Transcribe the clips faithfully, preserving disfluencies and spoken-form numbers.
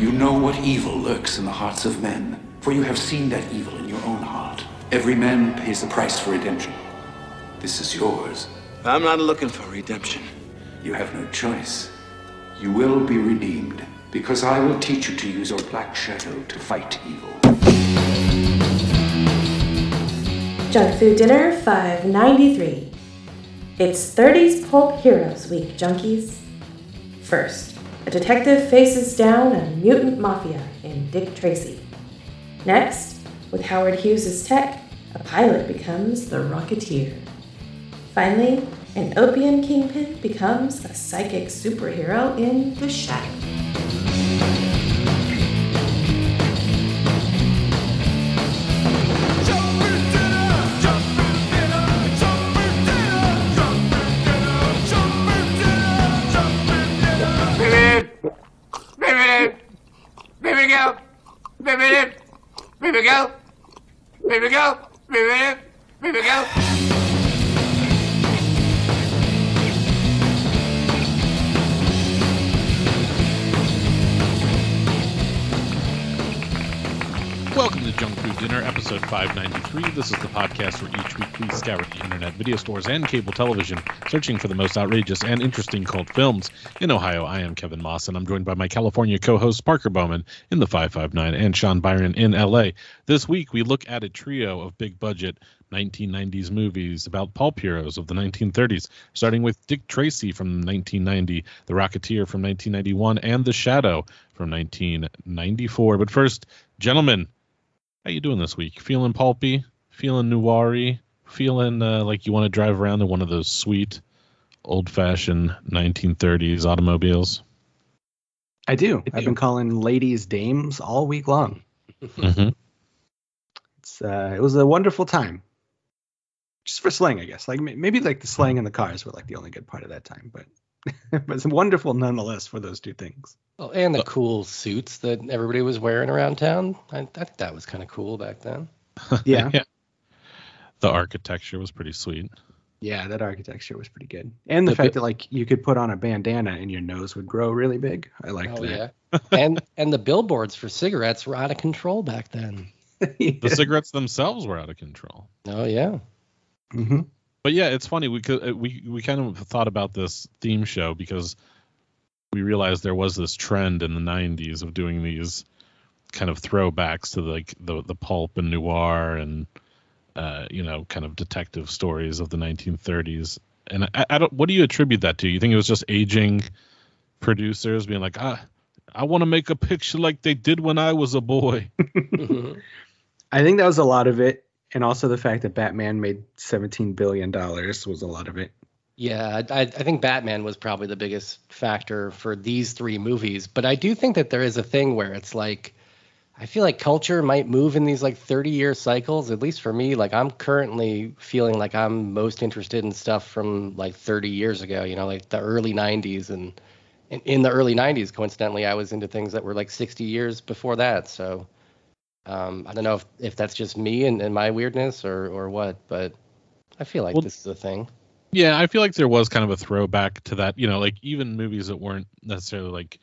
You know what evil lurks in the hearts of men, for you have seen that evil in your own heart. Every man pays the price for redemption. This is yours. I'm not looking for redemption. You have no choice. You will be redeemed, because I will teach you to use your black shadow to fight evil. Junk Food Dinner five ninety-three. It's thirties Pulp Heroes Week, junkies. First, a detective faces down a mutant mafia in Dick Tracy. Next, with Howard Hughes' tech, a pilot becomes the Rocketeer. Finally, an opium kingpin becomes a psychic superhero in The Shadow. Baby girl, baby girl, baby girl, baby girl, baby girl, baby girl. Welcome to Junk Food Dinner, episode five ninety-three. This is the podcast where each week we scour the internet, video stores, and cable television, searching for the most outrageous and interesting cult films. In Ohio, I am Kevin Moss, and I'm joined by my California co-host Parker Bowman in the five five nine and Sean Byron in L A. This week, we look at a trio of big-budget nineteen nineties movies about pulp heroes of the nineteen thirties, starting with Dick Tracy from nineteen ninety, The Rocketeer from nineteen ninety-one, and The Shadow from nineteen ninety-four. But first, gentlemen, how you doing this week? Feeling pulpy? Feeling noir-y? Feeling uh, like you want to drive around in one of those sweet, old-fashioned nineteen thirties automobiles? I do. I do. I've been calling ladies dames all week long. Mm-hmm. It's uh, it was a wonderful time. Just for slang, I guess. Like maybe like the slang and the cars were like the only good part of that time, but but it's wonderful nonetheless for those two things. Well, and the cool suits that everybody was wearing around town. I, I think that was kind of cool back then. Yeah. Yeah. The architecture was pretty sweet. Yeah, that architecture was pretty good. And the, the fact bi- that like you could put on a bandana and your nose would grow really big. I liked oh, that. Yeah. and and the billboards for cigarettes were out of control back then. Yeah. The cigarettes themselves were out of control. Oh, yeah. Mm-hmm. But yeah, it's funny. We could, we we kind of thought about this theme show because we realized there was this trend in the nineties of doing these kind of throwbacks to the, like the the pulp and noir and uh, you know, kind of detective stories of the nineteen thirties. And I, I don't. What do you attribute that to? You think it was just aging producers being like, ah, I want to make a picture like they did when I was a boy. I think that was a lot of it. And also the fact that Batman made seventeen billion dollars was a lot of it. Yeah, I, I think Batman was probably the biggest factor for these three movies. But I do think that there is a thing where it's like, I feel like culture might move in these like thirty-year cycles. At least for me, like I'm currently feeling like I'm most interested in stuff from like thirty years ago, you know, like the early nineties. And in the early nineties, coincidentally, I was into things that were like sixty years before that. So Um, I don't know if, if that's just me and, and my weirdness or, or what, but I feel like well, this is a thing. Yeah, I feel like there was kind of a throwback to that, you know, like even movies that weren't necessarily like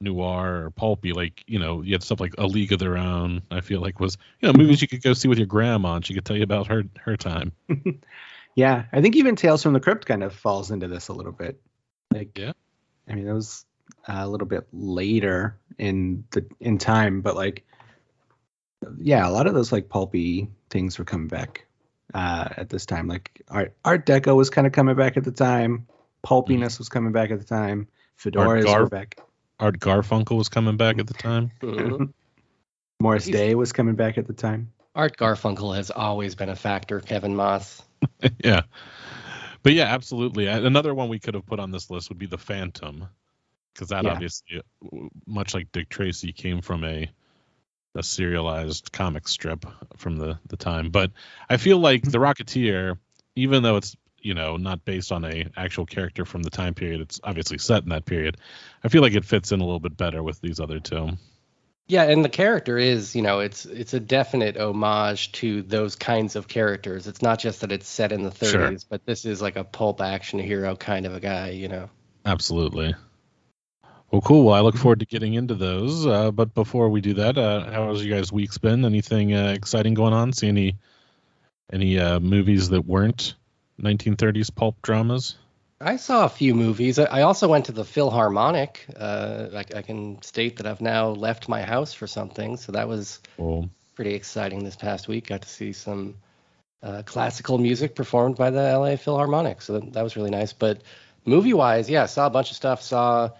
noir or pulpy, like, you know, you had stuff like A League of Their Own, I feel like was, you know, movies you could go see with your grandma and she could tell you about her, her time. Yeah, I think even Tales from the Crypt kind of falls into this a little bit. Like, yeah, I mean, it was a little bit later in the in time, but like, yeah, a lot of those like pulpy things were coming back uh, at this time. Like Art Art Deco was kind of coming back at the time. Pulpiness mm. was coming back at the time. Fedoras Gar- were back. Art Garfunkel was coming back at the time. Mm-hmm. Morris He's, Day was coming back at the time. Art Garfunkel has always been a factor, Kevin Moss. Yeah. But yeah, absolutely. Another one we could have put on this list would be The Phantom. Because that yeah. obviously, much like Dick Tracy, came from a... a serialized comic strip from the, the time. But I feel like The Rocketeer, even though it's, you know, not based on a actual character from the time period, it's obviously set in that period. I feel like it fits in a little bit better with these other two. Yeah, and the character is, you know, it's it's a definite homage to those kinds of characters. It's not just that it's set in the thirties, sure, but this is like a pulp action hero kind of a guy, you know. Absolutely. Well, cool. Well, I look forward to getting into those. Uh, but before we do that, uh, how has you guys' weeks been? Anything uh, exciting going on? See any any uh, movies that weren't nineteen thirties pulp dramas? I saw a few movies. I also went to the Philharmonic. Uh, I, I can state that I've now left my house for something, so that was cool. Pretty exciting this past week. Got to see some uh, classical music performed by the L A Philharmonic, so that, that was really nice. But movie-wise, yeah, saw a bunch of stuff. Saw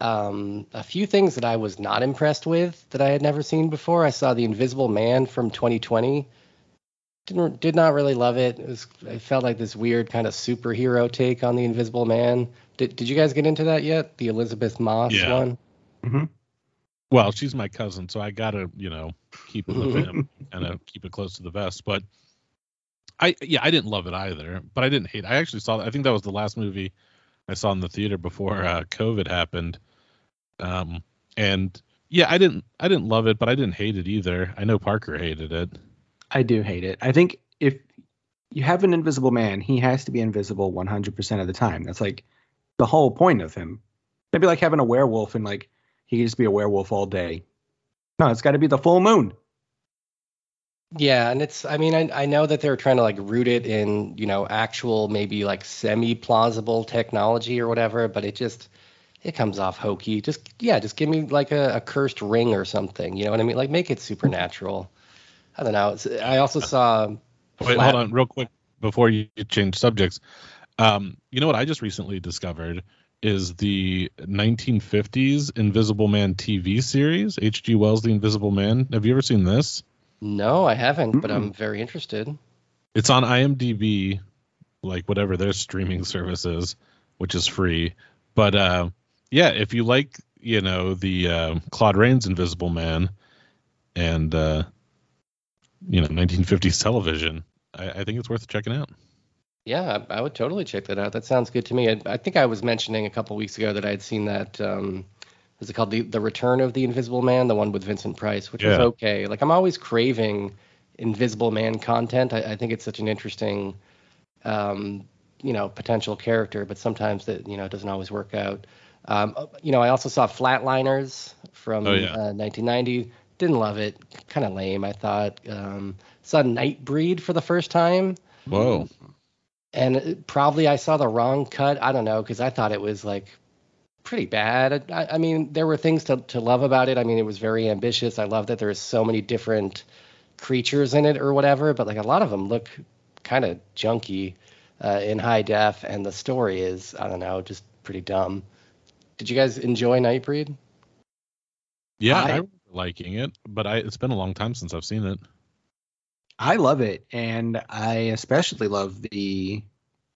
um, a few things that I was not impressed with that I had never seen before. I saw The Invisible Man from twenty twenty. Didn't, did not really love it. It was, it felt like this weird kind of superhero take on The Invisible Man. Did Did you guys get into that yet? The Elizabeth Moss yeah. one? Mm-hmm. Well, she's my cousin, so I got to, you know, keep it with him and uh, keep it close to the vest. But I, yeah, I didn't love it either, but I didn't hate it. I actually saw, I think that was the last movie I saw in the theater before uh, COVID happened. Um, and yeah, I didn't, I didn't love it, but I didn't hate it either. I know Parker hated it. I do hate it. I think if you have an invisible man, he has to be invisible one hundred percent of the time. That's like the whole point of him. Maybe like having a werewolf and like he can just be a werewolf all day. No, it's got to be the full moon. Yeah, and it's, I mean, I, I know that they're trying to like root it in, you know, actual maybe like semi-plausible technology or whatever, but it just, it comes off hokey. Just, yeah, just give me like a, a cursed ring or something. You know what I mean? Like make it supernatural. I don't know. I also saw... Wait, flat- hold on real quick before you change subjects. Um, you know what I just recently discovered is the nineteen fifties Invisible Man T V series, H G Wells' The Invisible Man. Have you ever seen this? No, I haven't, mm-hmm. but I'm very interested. It's on IMDb, like whatever their streaming service is, which is free. But uh, yeah, if you like, you know, the uh, Claude Rains' Invisible Man and... Uh, you know, nineteen fifties television. I, I think it's worth checking out. Yeah, I, I would totally check that out. That sounds good to me. I, I think I was mentioning a couple weeks ago that I had seen that. Um, is it called the the Return of the Invisible Man? The one with Vincent Price, which yeah. was okay. Like I'm always craving Invisible Man content. I, I think it's such an interesting, um, you know, potential character, but sometimes that you know it doesn't always work out. Um, you know, I also saw Flatliners from oh, yeah. uh, nineteen ninety. Didn't love it. Kind of lame, I thought. Um, saw Nightbreed for the first time. Whoa. And it, probably I saw the wrong cut. I don't know, because I thought it was, like, pretty bad. I, I mean, there were things to, to love about it. I mean, it was very ambitious. I love that there is so many different creatures in it or whatever. But, like, a lot of them look kind of junky uh, in high def. And the story is, I don't know, just pretty dumb. Did you guys enjoy Nightbreed? Yeah, I... I- liking it, but I it's been a long time since I've seen it. I love it, and I especially love the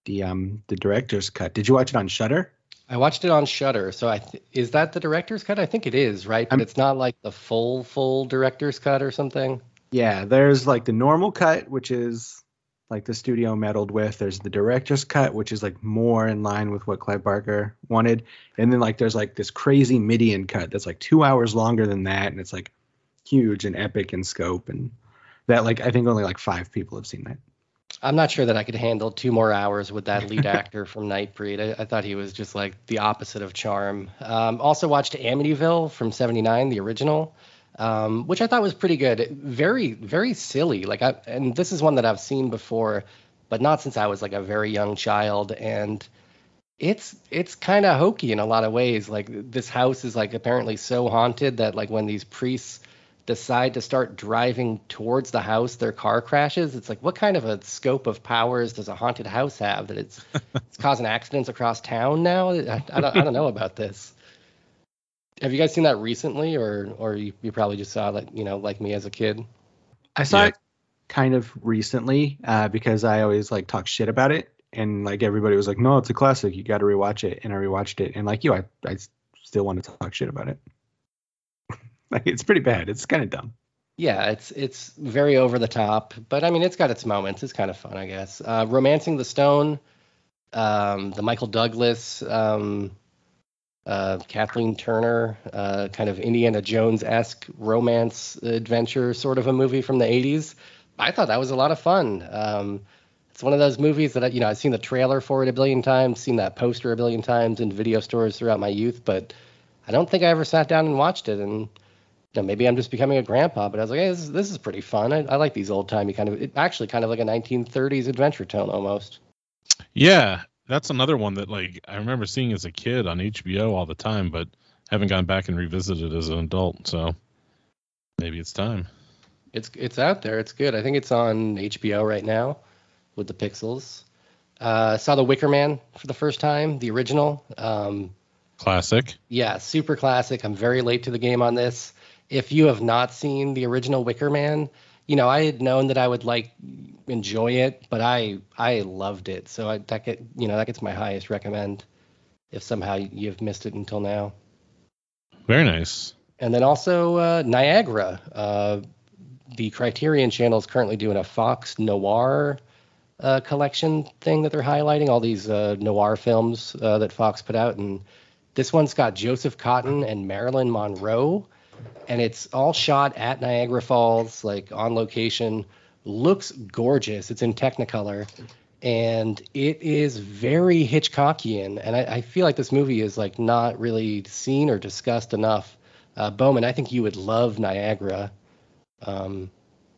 the um the director's cut. Did you watch it on Shudder? I watched it on Shudder. So I th- is that the director's cut? I think it is, right? But I'm, it's not like the full full director's cut or something. Yeah, there's like the normal cut, which is like the studio meddled with. There's the director's cut, which is like more in line with what Clive Barker wanted. And then like, there's like this crazy Midian cut that's like two hours longer than that. And it's like huge and epic in scope. And that like, I think only like five people have seen that. I'm not sure that I could handle two more hours with that lead actor from Nightbreed. I, I thought he was just like the opposite of charm. Um, also watched Amityville from seventy-nine, the original. Um, which I thought was pretty good. Very, very silly. Like, I, and this is one that I've seen before, but not since I was like a very young child. And it's it's kind of hokey in a lot of ways. Like, this house is like apparently so haunted that like when these priests decide to start driving towards the house, their car crashes. It's like, what kind of a scope of powers does a haunted house have that it's it's causing accidents across town now? I, I don't I don't know about this. Have you guys seen that recently, or or you, you probably just saw like you know like me as a kid? I saw yeah. it kind of recently uh, because I always like talk shit about it, and like everybody was like, "No, it's a classic. You got to rewatch it." And I rewatched it, and like you, I I still want to talk shit about it. Like it's pretty bad. It's kind of dumb. Yeah, it's it's very over the top, but I mean, it's got its moments. It's kind of fun, I guess. Uh, Romancing the Stone, um, the Michael Douglas. Um, Uh, Kathleen Turner, uh, kind of Indiana Jones-esque romance adventure sort of a movie from the eighties. I thought that was a lot of fun. Um, it's one of those movies that, I, you know, I've seen the trailer for it a billion times, seen that poster a billion times in video stores throughout my youth, but I don't think I ever sat down and watched it. And you know, maybe I'm just becoming a grandpa, but I was like, hey, this is, this is pretty fun. I, I like these old timey kind of, it, actually kind of like a nineteen thirties adventure tone almost. Yeah, that's another one that like I remember seeing as a kid on H B O all the time, but haven't gone back and revisited as an adult. So maybe it's time. It's it's out there. It's good. I think it's on H B O right now with the pixels. Uh, saw The Wicker Man for the first time, the original. Um, classic. Yeah, super classic. I'm very late to the game on this. If you have not seen the original Wicker Man, you know, I had known that I would like enjoy it, but I I loved it. So I, that get you know that gets my highest recommend. If somehow you've missed it until now. Very nice. And then also uh, Niagara. Uh, the Criterion Channel is currently doing a Fox Noir uh, collection thing that they're highlighting, all these uh, noir films uh, that Fox put out. And this one's got Joseph Cotten and Marilyn Monroe. And it's all shot at Niagara Falls, like on location. Looks gorgeous. It's in Technicolor. And it is very Hitchcockian. And I, I feel like this movie is like not really seen or discussed enough. Uh, Bowman, I think you would love Niagara. Um,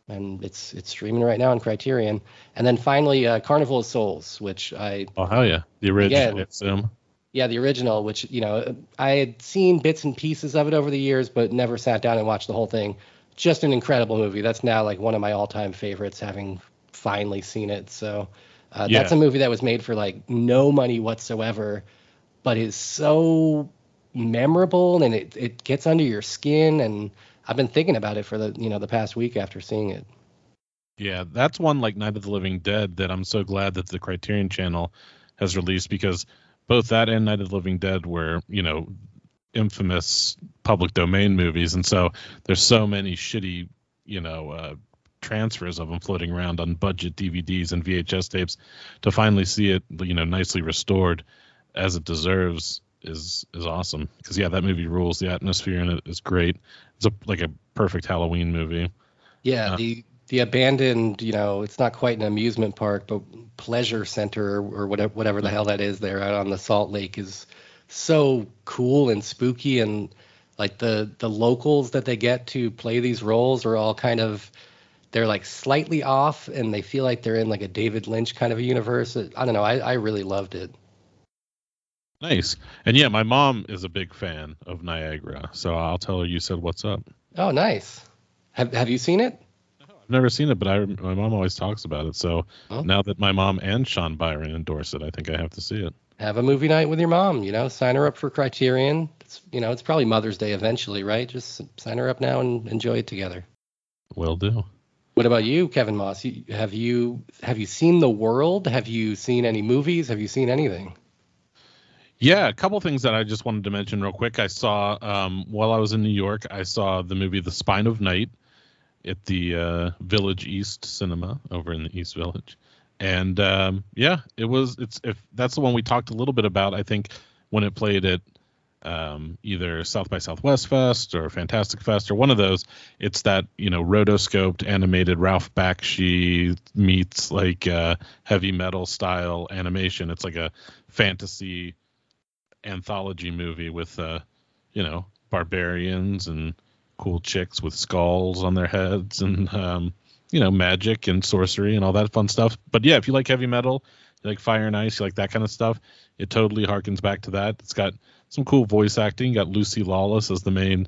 and it's it's streaming right now on Criterion. And then finally, uh, Carnival of Souls, which I... Oh, hell yeah. The original. Again, yeah, the original, which, you know, I had seen bits and pieces of it over the years, but never sat down and watched the whole thing. Just an incredible movie. That's now like one of my all-time favorites, having finally seen it. So uh, yeah. That's a movie that was made for like no money whatsoever, but is so memorable and it, it gets under your skin. And I've been thinking about it for the, you know, the past week after seeing it. Yeah, that's one like Night of the Living Dead that I'm so glad that the Criterion Channel has released, because both that and Night of the Living Dead were, you know, infamous public domain movies. And so there's so many shitty, you know, uh, transfers of them floating around on budget D V Ds and V H S tapes. To finally see it, you know, nicely restored as it deserves is is awesome. Because, yeah, that movie rules. The atmosphere in it is great. It's a, like a perfect Halloween movie. Yeah, uh, the the abandoned, you know, it's not quite an amusement park, but pleasure center or whatever, whatever the hell that is there out on the Salt Lake is so cool and spooky. And like the the locals that they get to play these roles are all kind of, they're like slightly off and they feel like they're in like a David Lynch kind of a universe. I don't know. I, I really loved it. Nice. And yeah, my mom is a big fan of Niagara. So I'll tell her you said what's up. Oh, nice. Have Have you seen it? No, I've never seen it, but I my mom always talks about it. So oh. Now that my mom and Sean Byron endorse it, I think I have to see it. Have a movie night with your mom, you know, sign her up for Criterion. It's, you know, it's probably Mother's Day eventually, right? Just sign her up now and enjoy it together. Will do. What about you, Kevin Moss? Have you have you seen The World? Have you seen any movies? Have you seen anything? Yeah, a couple things that I just wanted to mention real quick. I saw, um, while I was in New York, I saw the movie The Spine of Night at the uh, Village East Cinema over in the East Village. And um, yeah, it was, it's, if that's the one we talked a little bit about, I think, when it played at um, either South by Southwest Fest or Fantastic Fest or one of those. It's that, you know, rotoscoped animated Ralph Bakshi meets like uh, heavy metal style animation. It's like a fantasy anthology movie with, uh, you know, barbarians and cool chicks with skulls on their heads and, um, you know, magic and sorcery and all that fun stuff. But yeah, if you like heavy metal, you like Fire and Ice, you like that kind of stuff, it totally harkens back to that. It's got some cool voice acting. You got Lucy Lawless as the main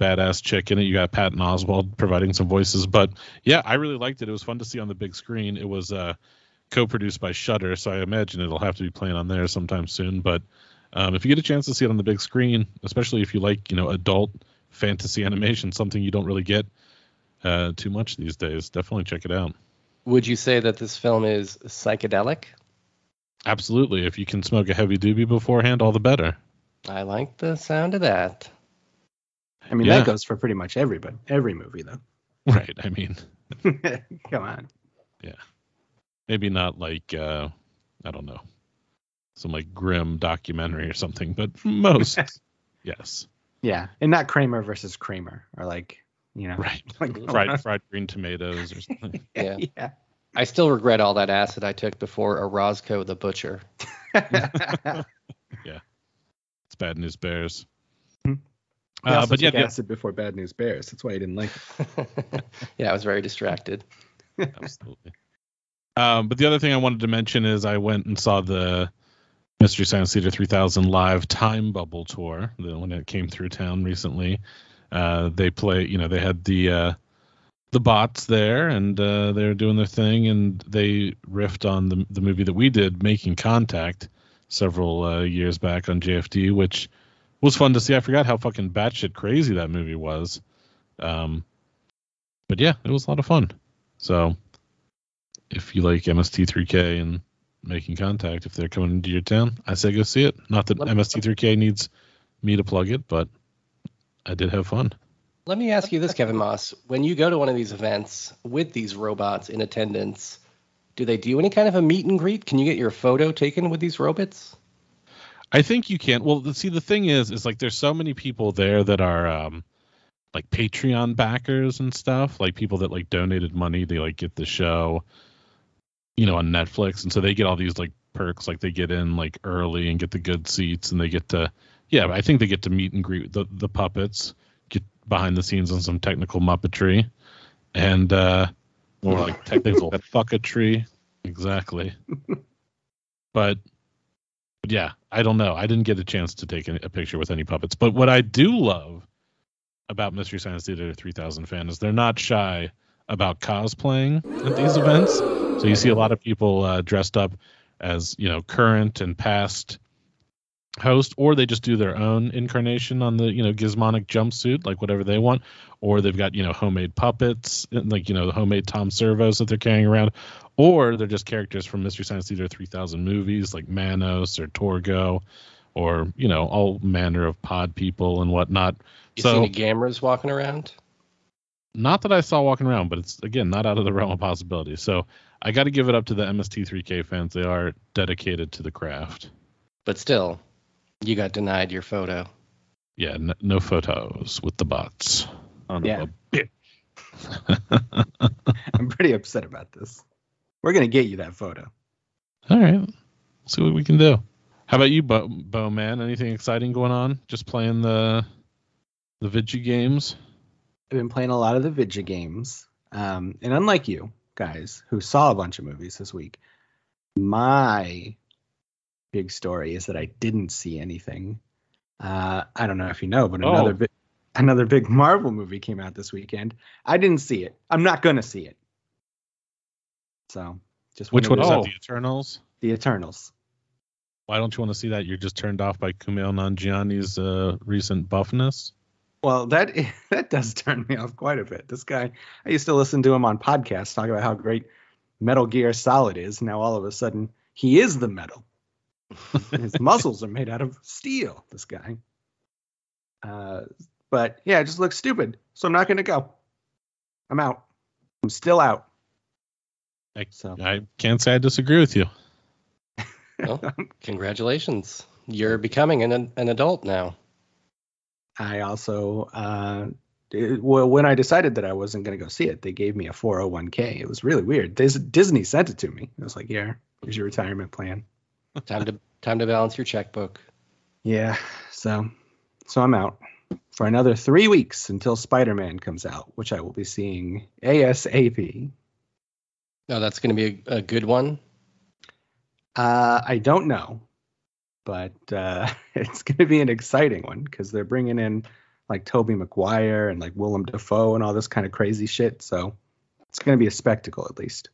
badass chick in it. You got Patton Oswalt providing some voices. But yeah, I really liked it. It was fun to see on the big screen. It was uh, co-produced by Shudder, so I imagine it'll have to be playing on there sometime soon. But um, if you get a chance to see it on the big screen, especially if you like, you know, adult fantasy animation, something you don't really get Uh, too much these days, definitely check it out. Would you say that this film is psychedelic? Absolutely. If you can smoke a heavy doobie beforehand, all the better. I like the sound of that. I mean, yeah. That goes for pretty much everybody, every movie, though. Right. I mean, come on. Yeah. Maybe not like, uh, I don't know, some like grim documentary or something, but most, yes. Yeah. And not Kramer versus Kramer or like, you know, right, like fried, fried green tomatoes or something. yeah. yeah, I still regret all that acid I took before Orozco the Butcher. Yeah, it's bad news bears. Mm-hmm. He also uh, but took yeah, acid yeah. before Bad News Bears. That's why he didn't like it. Yeah, I was very distracted. Absolutely. Um, but the other thing I wanted to mention is I went and saw the Mystery Science Theater three thousand live Time Bubble tour. The one that came through town recently. Uh, they play, you know, they had the uh, the bots there, and uh, they were doing their thing, and they riffed on the the movie that we did, Making Contact, several uh, years back on J F D, which was fun to see. I forgot how fucking batshit crazy that movie was, um, but yeah, it was a lot of fun. So if you like M S T three K and Making Contact, if they're coming into your town, I say go see it. Not that M S T three K needs me to plug it, but I did have fun. Let me ask you this, Kevin Moss. When you go to one of these events with these robots in attendance, do they do any kind of a meet and greet? Can you get your photo taken with these robots? I think you can. Well, see, the thing is, is like there's so many people there that are um, like Patreon backers and stuff, like people that like donated money. They like get the show, you know, on Netflix. And so they get all these like perks, like they get in like early and get the good seats, and they get to, yeah, I think they get to meet and greet the, the puppets, get behind the scenes on some technical muppetry and uh, more like technical fucketry. Exactly. But, but yeah, I don't know. I didn't get a chance to take a picture with any puppets. But what I do love about Mystery Science Theater three thousand fan is they're not shy about cosplaying at these events. So you see a lot of people uh, dressed up as, you know, current and past host, or they just do their own incarnation on the, you know, gizmonic jumpsuit, like whatever they want, or they've got, you know, homemade puppets, like, you know, the homemade Tom Servos that they're carrying around, or they're just characters from Mystery Science Theater three thousand movies like Manos or Torgo, or, you know, all manner of pod people and whatnot. You so, see any gamers walking around? Not that I saw walking around, but it's, again, not out of the realm of possibility. So I got to give it up to the M S T three K fans. They are dedicated to the craft. But still, you got denied your photo. Yeah, no, no photos with the bots. On yeah. A bitch. I'm pretty upset about this. We're going to get you that photo. All right. We'll see what we can do. How about you, Bo, Bo man? Anything exciting going on? Just playing the the Vidya games? I've been playing a lot of the Vidya games. Um, and unlike you guys, who saw a bunch of movies this week, my big story is that I didn't see anything. Uh, I don't know if you know, but oh. another big, another big Marvel movie came out this weekend. I didn't see it. I'm not gonna see it. So, just which one was that? The Eternals. The Eternals. Why don't you want to see that? You're just turned off by Kumail Nanjiani's uh, recent buffness. Well, that that does turn me off quite a bit. This guy, I used to listen to him on podcasts talk about how great Metal Gear Solid is. Now all of a sudden, he is the metal. His muscles are made out of steel, this guy. Uh, but yeah, it just looks stupid. So I'm not going to go. I'm out. I'm still out. I, so. I can't say I disagree with you. Well, congratulations. You're becoming an an adult now. I also, uh, it, well, when I decided that I wasn't going to go see it, they gave me a four oh one k. It was really weird. Dis- Disney sent it to me. I was like, yeah, here's your retirement plan. Time to time to balance your checkbook. Yeah, so so I'm out for another three weeks until Spider-Man comes out, which I will be seeing ASAP. Oh, that's going to be a, a good one? Uh, I don't know, but uh, it's going to be an exciting one because they're bringing in like Tobey Maguire and like Willem Dafoe and all this kind of crazy shit. So it's going to be a spectacle at least.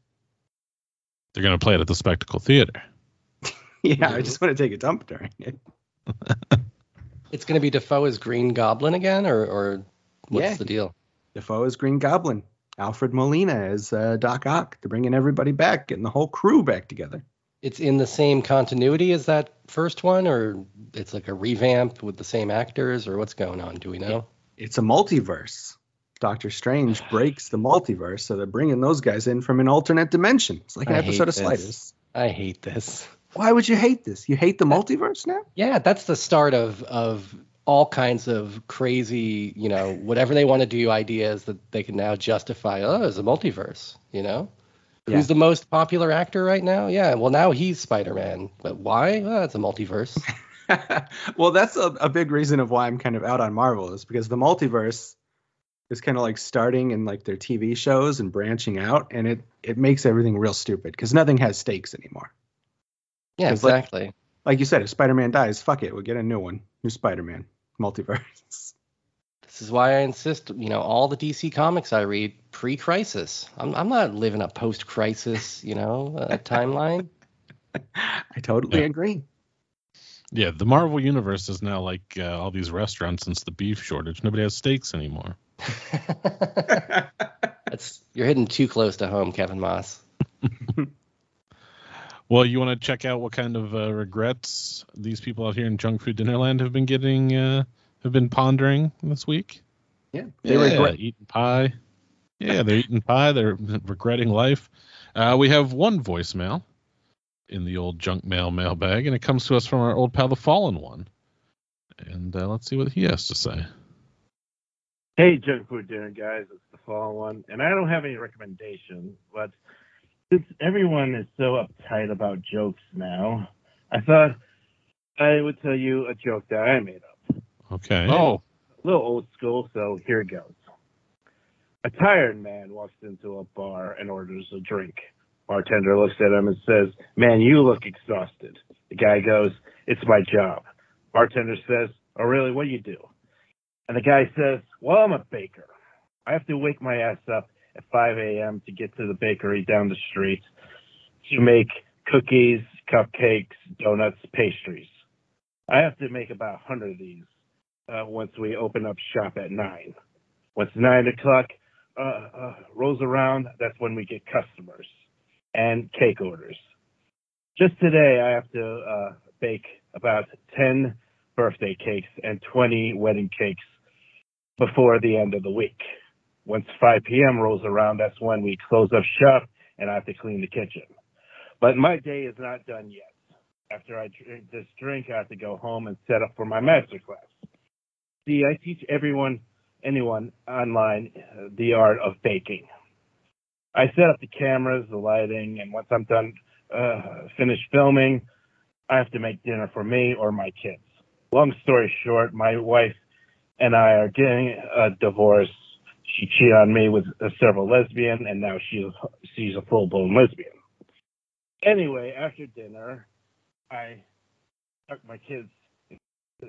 They're going to play it at the Spectacle Theater. Yeah, I just want to take a dump during it. It's going to be Defoe as Green Goblin again, or, or what's yeah. the deal? Defoe as Green Goblin. Alfred Molina as uh, Doc Ock. They're bringing everybody back, getting the whole crew back together. It's in the same continuity as that first one, or it's like a revamp with the same actors, or what's going on? Do we know? It's a multiverse. Doctor Strange breaks the multiverse, so they're bringing those guys in from an alternate dimension. It's like an I episode of Sliders. I hate this. Why would you hate this? You hate the multiverse now? Yeah, that's the start of of all kinds of crazy, you know, whatever they want to do ideas that they can now justify. Oh, it's a multiverse, you know? Yeah. Who's the most popular actor right now? Yeah, well, now he's Spider-Man. But why? Well, it's a multiverse. Well, that's a, a big reason of why I'm kind of out on Marvel, is because the multiverse is kind of like starting in like their T V shows and branching out, and it, it makes everything real stupid because nothing has stakes anymore. Yeah, exactly. Like, like you said, if Spider-Man dies, fuck it, we'll get a new one. New Spider-Man. Multiverse. This is why I insist, you know, all the D C comics I read pre-crisis. I'm I'm not living a post-crisis, you know, uh, timeline. I totally yeah. agree. Yeah, the Marvel Universe is now like uh, all these restaurants since the beef shortage. Nobody has steaks anymore. That's, you're hitting too close to home, Kevin Moss. Well, you want to check out what kind of uh, regrets these people out here in Junk Food Dinnerland have been getting, uh, have been pondering this week? Yeah, they yeah, regret eating pie. Yeah, they're eating pie. They're regretting life. Uh, we have one voicemail in the old junk mail mailbag, and it comes to us from our old pal, The Fallen One. And uh, let's see what he has to say. Hey, Junk Food Dinner guys, it's The Fallen One, and I don't have any recommendations, but since everyone is so uptight about jokes now, I thought I would tell you a joke that I made up. Okay. Oh. A little old school, so here it goes. A tired man walks into a bar and orders a drink. Bartender looks at him and says, "Man, you look exhausted." The guy goes, "It's my job." Bartender says, "Oh, really? What do you do?" And the guy says, "Well, I'm a baker. I have to wake my ass up at five a.m. to get to the bakery down the street to make cookies, cupcakes, donuts, pastries. I have to make about one hundred of these uh, once we open up shop at nine. Once nine o'clock uh, uh, rolls around, that's when we get customers and cake orders. Just today, I have to uh, bake about ten birthday cakes and twenty wedding cakes before the end of the week. Once five p.m. rolls around, that's when we close up shop and I have to clean the kitchen. But my day is not done yet. After I drink this drink, I have to go home and set up for my master class. See, I teach everyone, anyone online, uh, the art of baking. I set up the cameras, the lighting, and once I'm done, uh, finished filming, I have to make dinner for me or my kids. Long story short, my wife and I are getting a divorce. She cheated on me with a several lesbian, and now she, she's a full-blown lesbian. Anyway, after dinner, I tuck my kids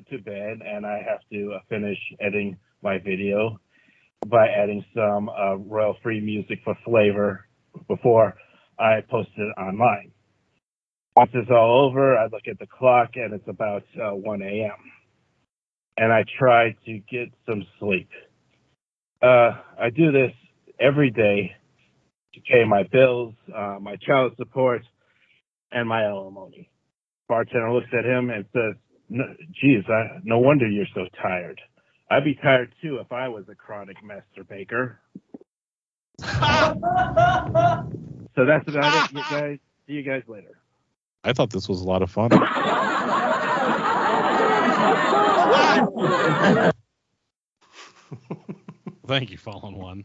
to bed, and I have to finish editing my video by adding some uh, royal-free music for flavor before I post it online. Once it's all over, I look at the clock, and it's about uh, one a.m., and I try to get some sleep. Uh, I do this every day to pay my bills, uh, my child support, and my alimony. Bartender looks at him and says, no, geez, I, no wonder you're so tired. I'd be tired, too, if I was a chronic master baker. So that's about it, you guys. See you guys later. I thought this was a lot of fun. Thank you, Fallen One.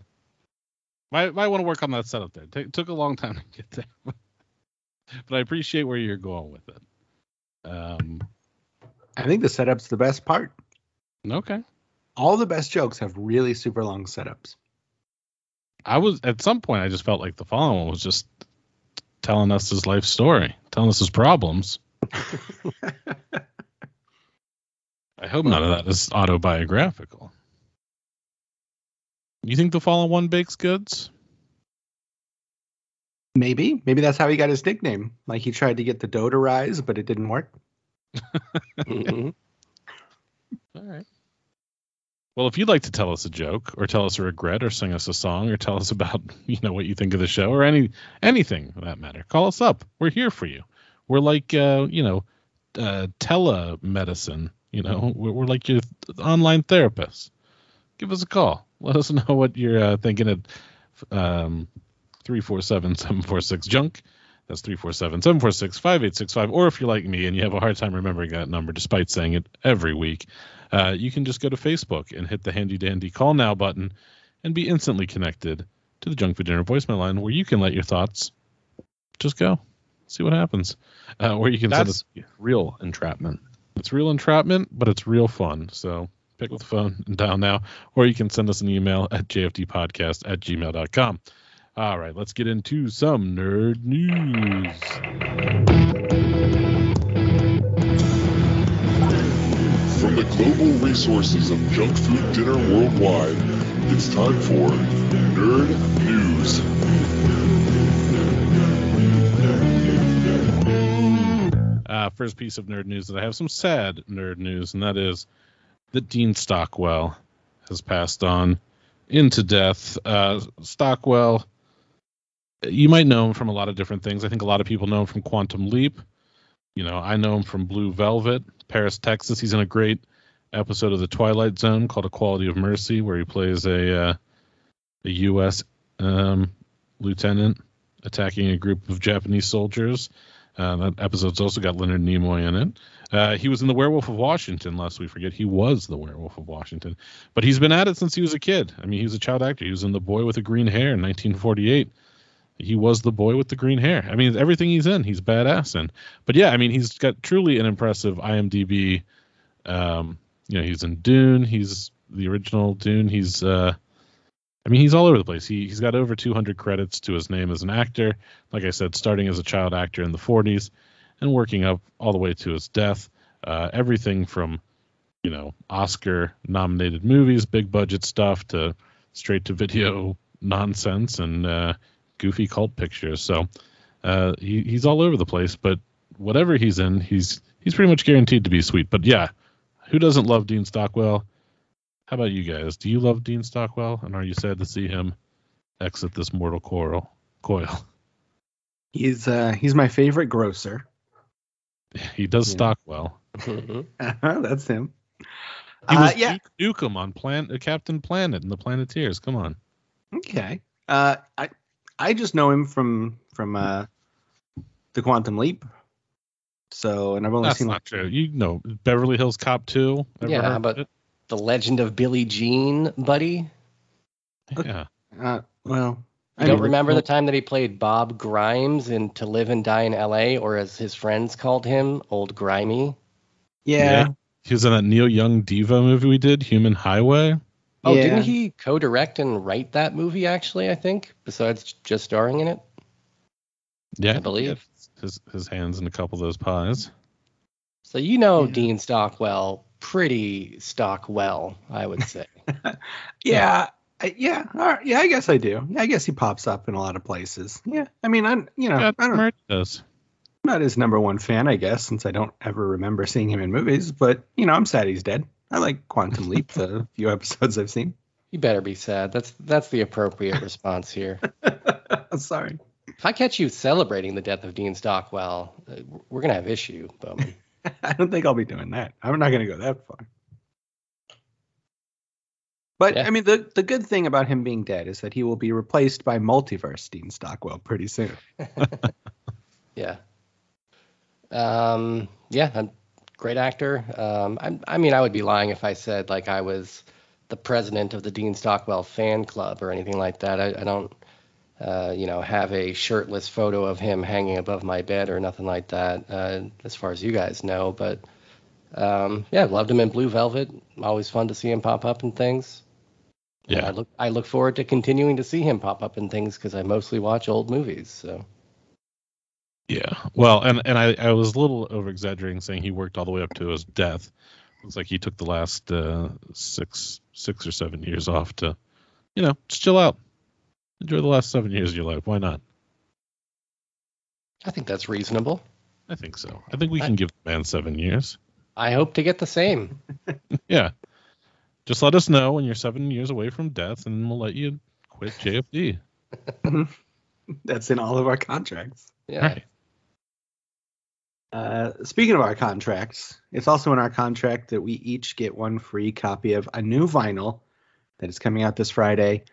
Might, might want to work on that setup there. T- took a long time to get there. But I appreciate where you're going with it. Um, I think the setup's the best part. Okay. All the best jokes have really super long setups. I was, at some point, I just felt like the Fallen One was just telling us his life story, telling us his problems. I hope none of that is autobiographical. You think the Fallen One bakes goods? Maybe. Maybe that's how he got his nickname. Like he tried to get the dough to rise, but it didn't work. Mm-hmm. All right. Well, if you'd like to tell us a joke or tell us a regret or sing us a song or tell us about, you know, what you think of the show or any anything for that matter, call us up. We're here for you. We're like, uh, you know, uh, telemedicine. You know, we're, we're like your th- online therapist. Give us a call. Let us know what you're uh, thinking at um, three four seven, seven four six, JUNK. That's three four seven, seven four six, five eight six five. Or if you're like me and you have a hard time remembering that number despite saying it every week, uh, you can just go to Facebook and hit the handy-dandy Call Now button and be instantly connected to the Junk Food Dinner voicemail line where you can let your thoughts just go. See what happens. Uh, or you can That's send us real entrapment. It's real entrapment, but it's real fun. So pick up the phone and dial now, or you can send us an email at j f d podcast at gmail dot com. All right, let's get into some nerd news. From the global resources of Junk Food Dinner worldwide, it's time for Nerd News. Uh, first piece of nerd news that I have, some sad nerd news, and that is that Dean Stockwell has passed on into death. Uh, Stockwell, you might know him from a lot of different things. I think a lot of people know him from Quantum Leap. You know, I know him from Blue Velvet, Paris, Texas. He's in a great episode of The Twilight Zone called Equality of Mercy, where he plays a uh, a U S um, lieutenant attacking a group of Japanese soldiers. Uh, that episode's also got Leonard Nimoy in it. Uh, he was in The Werewolf of Washington, lest we forget. He was The Werewolf of Washington. But he's been at it since he was a kid. I mean, he was a child actor. He was in The Boy with the Green Hair in nineteen forty-eight. He was the boy with the green hair. I mean, everything he's in, he's badass in. But yeah, I mean, he's got truly an impressive IMDb. Um, you know, he's in Dune. He's the original Dune. He's... Uh, I mean, he's all over the place. He, he's got over two hundred credits to his name as an actor. Like I said, starting as a child actor in the forties and working up all the way to his death. Uh, everything from, you know, Oscar-nominated movies, big-budget stuff, to straight-to-video nonsense and uh, goofy cult pictures. So uh, he, he's all over the place, but whatever he's in, he's he's pretty much guaranteed to be sweet. But yeah, who doesn't love Dean Stockwell? How about you guys? Do you love Dean Stockwell, and are you sad to see him exit this mortal coil? Coil. He's uh, he's my favorite grocer. He does yeah. Stockwell. Mm-hmm. Uh-huh, that's him. He was uh, yeah. Duke Nukem on Plan- Captain Planet and the Planeteers. Come on. Okay. Uh, I I just know him from from uh, the Quantum Leap. So, and I've only that's seen. That's not like- true. You know, Beverly Hills Cop two. Ever yeah, heard but. Of it? The Legend of Billie Jean, buddy. Yeah. Uh, well, I don't mean, remember well, the time that he played Bob Grimes in To Live and Die in L A, or as his friends called him, Old Grimy. Yeah. yeah. He was in that Neil Young Diva movie we did, Human Highway. Oh, yeah. Didn't he co-direct and write that movie, actually, I think, besides just starring in it? Yeah. I believe. His, his hands in a couple of those pies. So you know yeah. Dean Stockwell... pretty Stockwell, I would say. yeah, yeah, yeah, all right, yeah. I guess I do. I guess he pops up in a lot of places. Yeah, I mean, I'm, you know, yeah, I don't. I'm not his number one fan, I guess, since I don't ever remember seeing him in movies. But you know, I'm sad he's dead. I like Quantum Leap, the few episodes I've seen. You better be sad. That's that's the appropriate response here. Sorry. If I catch you celebrating the death of Dean Stockwell, we're gonna have issue, Bowman. I don't think I'll be doing that. I'm not going to go that far. But, yeah. I mean, the, the good thing about him being dead is that he will be replaced by multiverse Dean Stockwell pretty soon. yeah. Um, yeah, I'm great actor. Um, I, I mean, I would be lying if I said, like, I was the president of the Dean Stockwell fan club or anything like that. I, I don't, uh, you know, have a shirtless photo of him hanging above my bed or nothing like that, uh, as far as you guys know. But, um, yeah, loved him in Blue Velvet. Always fun to see him pop up in things. Yeah. And I look I look forward to continuing to see him pop up in things because I mostly watch old movies. So. Yeah. Well, and, and I, I was a little over-exaggerating saying he worked all the way up to his death. It's like he took the last uh, six six or seven years off to, you know, just chill out. Enjoy the last seven years of your life. Why not? I think that's reasonable. I think so. I think we I, can give the man seven years. I hope to get the same. yeah. Just let us know when you're seven years away from death, and we'll let you quit J F D. That's in all of our contracts. Yeah. Right. Uh, speaking of our contracts, it's also in our contract that we each get one free copy of a new vinyl that is coming out this Friday.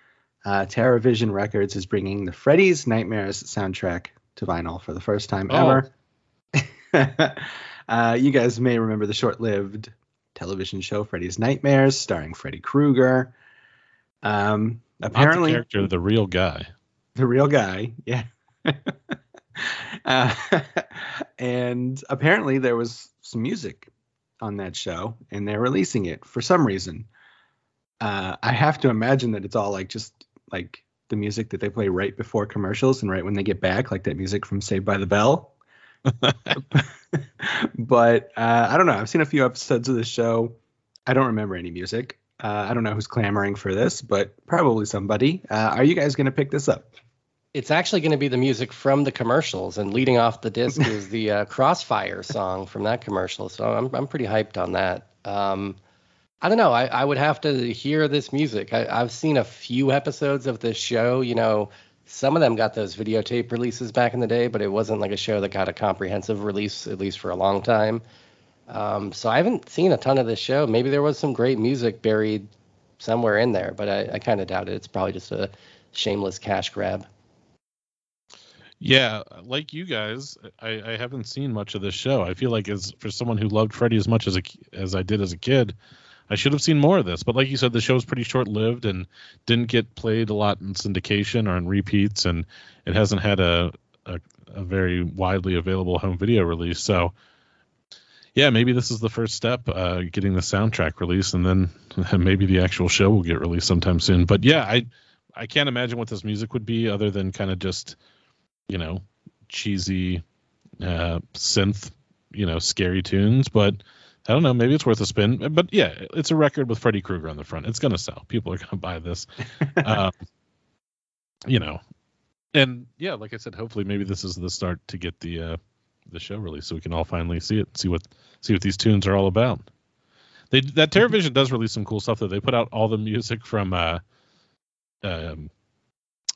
Uh, TerraVision Records is bringing the Freddy's Nightmares soundtrack to vinyl for the first time oh. ever. uh, you guys may remember the short-lived television show Freddy's Nightmares, starring Freddy Krueger. Um, apparently, Not the character, the real guy. The real guy, yeah. uh, and apparently, there was some music on that show, and they're releasing it for some reason. Uh, I have to imagine that it's all like just like the music that they play right before commercials and right when they get back, like that music from Saved by the Bell. But uh, I don't know. I've seen a few episodes of the show. I don't remember any music. Uh, I don't know who's clamoring for this, but probably somebody. Uh, are you guys going to pick this up? It's actually going to be the music from the commercials, and leading off the disc is the uh, Crossfire song from that commercial. So I'm I'm pretty hyped on that. Um, I don't know. I, I would have to hear this music. I, I've seen a few episodes of this show. You know, some of them got those videotape releases back in the day, but it wasn't like a show that got a comprehensive release, at least for a long time. Um, so I haven't seen a ton of this show. Maybe there was some great music buried somewhere in there, but I, I kind of doubt it. It's probably just a shameless cash grab. Yeah, like you guys, I, I haven't seen much of this show. I feel like as for someone who loved Freddy as much as a, as I did as a kid, I should have seen more of this. But like you said, the show's pretty short-lived and didn't get played a lot in syndication or in repeats, and it hasn't had a, a, a very widely available home video release. So, yeah, maybe this is the first step, uh, getting the soundtrack released, and then maybe the actual show will get released sometime soon. But, yeah, I I can't imagine what this music would be other than kind of just – you know, cheesy uh, synth, you know, scary tunes. But I don't know, maybe it's worth a spin. But yeah, it's a record with Freddy Krueger on the front. It's going to sell. People are going to buy this. um, you know, and yeah, like I said, hopefully maybe this is the start to get the uh, the show released so we can all finally see it, see what see what these tunes are all about. They that Terrorvision does release some cool stuff though. They put out all the music from uh, um,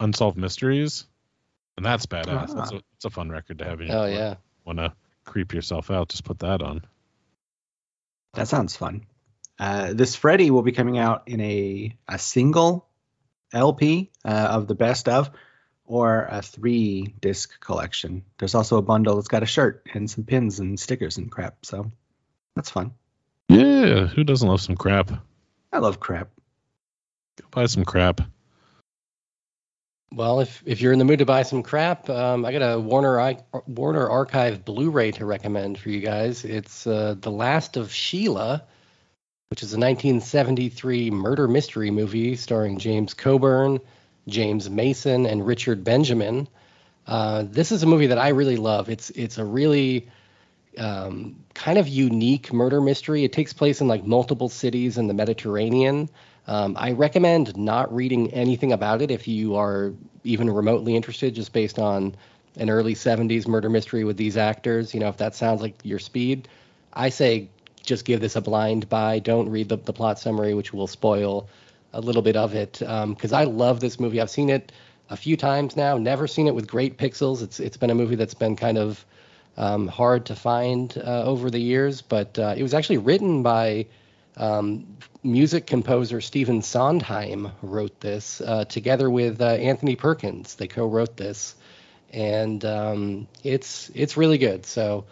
Unsolved Mysteries. And that's badass. Uh-huh. That's a, it's a fun record to have in your oh, yeah. Want to creep yourself out, just put that on. That sounds fun. Uh, this Freddy will be coming out in a, a single L P uh, of the best of, or a three-disc collection. There's also a bundle that's got a shirt and some pins and stickers and crap, so that's fun. Yeah, who doesn't love some crap? I love crap. Go buy some crap. Well, if, if you're in the mood to buy some crap, um, I got a Warner I, Warner Archive Blu-ray to recommend for you guys. It's uh, The Last of Sheila, which is a nineteen seventy-three murder mystery movie starring James Coburn, James Mason, and Richard Benjamin. Uh, this is a movie that I really love. It's it's a really um, kind of unique murder mystery. It takes place in like multiple cities in the Mediterranean. Um, I recommend not reading anything about it if you are even remotely interested, just based on an early seventies murder mystery with these actors. You know, if that sounds like your speed, I say just give this a blind buy. Don't read the, the plot summary, which will spoil a little bit of it, because um, I love this movie. I've seen it a few times now, never seen it with great pixels. It's It's been a movie that's been kind of um, hard to find uh, over the years, but uh, it was actually written by... Um, music composer Stephen Sondheim wrote this uh, together with uh, Anthony Perkins. They co-wrote this, and um, it's it's really good. So,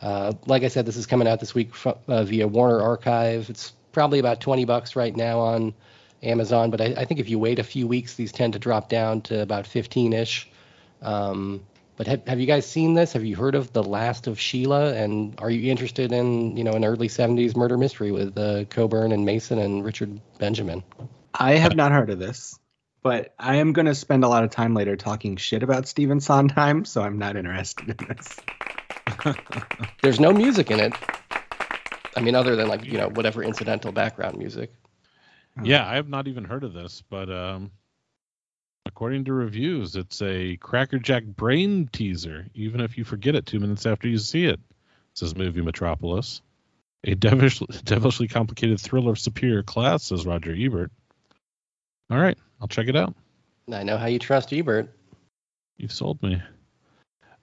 uh, like I said, this is coming out this week from, uh, via Warner Archive. It's probably about twenty bucks right now on Amazon, but I, I think if you wait a few weeks, these tend to drop down to about fifteen-ish. Um, but have, have you guys seen this? Have you heard of The Last of Sheila? And are you interested in, you know, an early seventies murder mystery with uh, Coburn and Mason and Richard Benjamin? I have not heard of this, but I am going to spend a lot of time later talking shit about Stephen Sondheim, so I'm not interested in this. There's no music in it. I mean, other than like, you know, whatever incidental background music. Yeah, I have not even heard of this, but... um according to reviews, it's a crackerjack brain teaser, even if you forget it two minutes after you see it, says Movie Metropolis. A devilish, devilishly complicated thriller of superior class, says Roger Ebert. All right, I'll check it out. I know how you trust Ebert. You've sold me.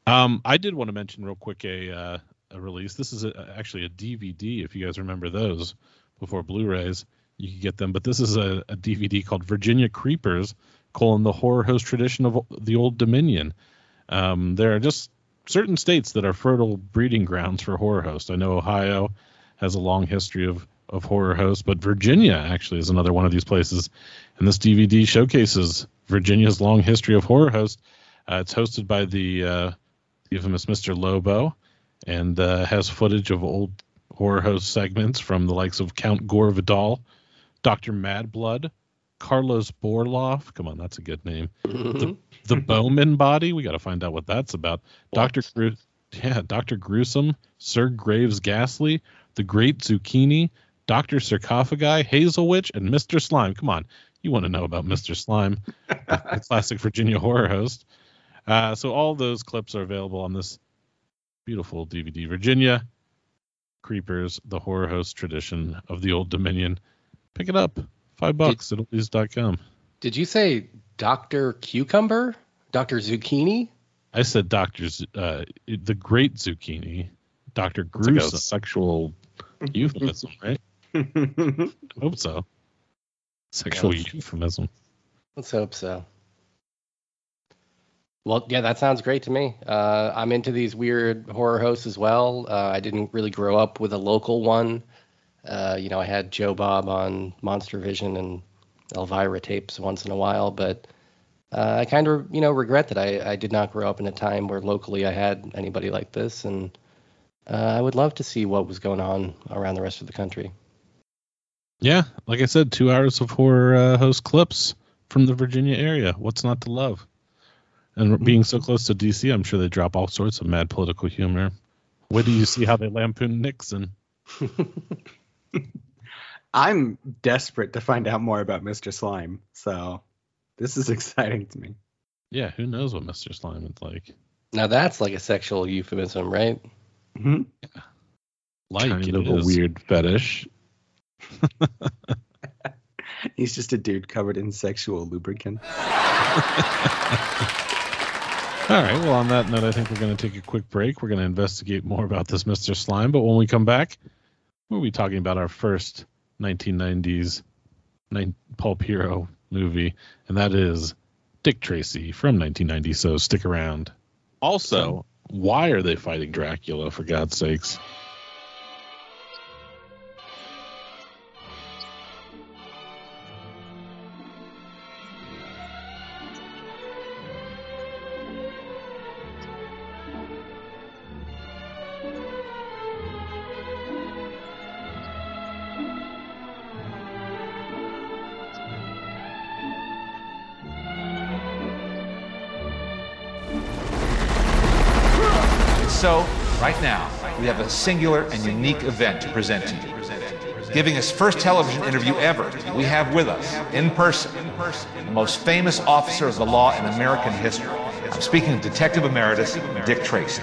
Um, I did want to mention real quick a, uh, a release. This is a, actually a D V D, if you guys remember those before Blu-rays. You could get them, but this is a, a D V D called Virginia Creepers, colon, the horror host tradition of the Old Dominion. Um, there are just certain states that are fertile breeding grounds for horror hosts. I know Ohio has a long history of, of horror hosts, but Virginia actually is another one of these places. And this D V D showcases Virginia's long history of horror hosts. Uh, it's hosted by the, uh, the infamous Mister Lobo, and uh, has footage of old horror host segments from the likes of Count Gore Vidal, Doctor Madblood, Carlos Borloff. Come on, that's a good name. Mm-hmm. The, the Bowman Body. We got to find out what that's about. What? Doctor Gru- yeah, Doctor Gruesome, Sir Graves Ghastly, The Great Zucchini, Doctor Sarcophagi, Hazel Witch, and Mister Slime. Come on, you want to know about Mister Slime, the classic Virginia horror host. Uh, so all those clips are available on this beautiful D V D. Virginia Creepers, the horror host tradition of the Old Dominion. Pick it up. Five bucks did, at oldies dot com. Did you say Doctor Cucumber? Doctor Zucchini? I said Doctor Z- uh, the Great Zucchini. Doctor Gruesome. It's like a sexual euphemism, right? I hope so. Sexual yeah, let's, euphemism. Let's hope so. Well, yeah, that sounds great to me. Uh, I'm into these weird horror hosts as well. Uh, I didn't really grow up with a local one. Uh, you know, I had Joe Bob on Monster Vision and Elvira tapes once in a while, but uh, I kind of, you know, regret that I, I did not grow up in a time where locally I had anybody like this, and uh, I would love to see what was going on around the rest of the country. Yeah, like I said, two hours of horror uh, host clips from the Virginia area. What's not to love? And being so close to D C, I'm sure they drop all sorts of mad political humor. Where do you see how they lampoon Nixon? I'm desperate to find out more about Mister Slime, so this is exciting to me. Yeah, who knows what Mister Slime is like? Now that's like a sexual euphemism, right? Mm-hmm. Yeah. Like kind of a weird fetish. He's just a dude covered in sexual lubricant. All right, well, on that note, I think we're going to take a quick break. We're going to investigate more about this Mister Slime, but when we come back, we'll be talking about our first nineteen nineties pulp hero movie, and that is Dick Tracy from nineteen ninety, so stick around. Also, why are they fighting Dracula, for God's sakes? We have a singular and unique event to present to you. Giving his first television interview ever, we have with us, in person, the most famous officer of the law in American history. I'm speaking of Detective Emeritus Dick Tracy.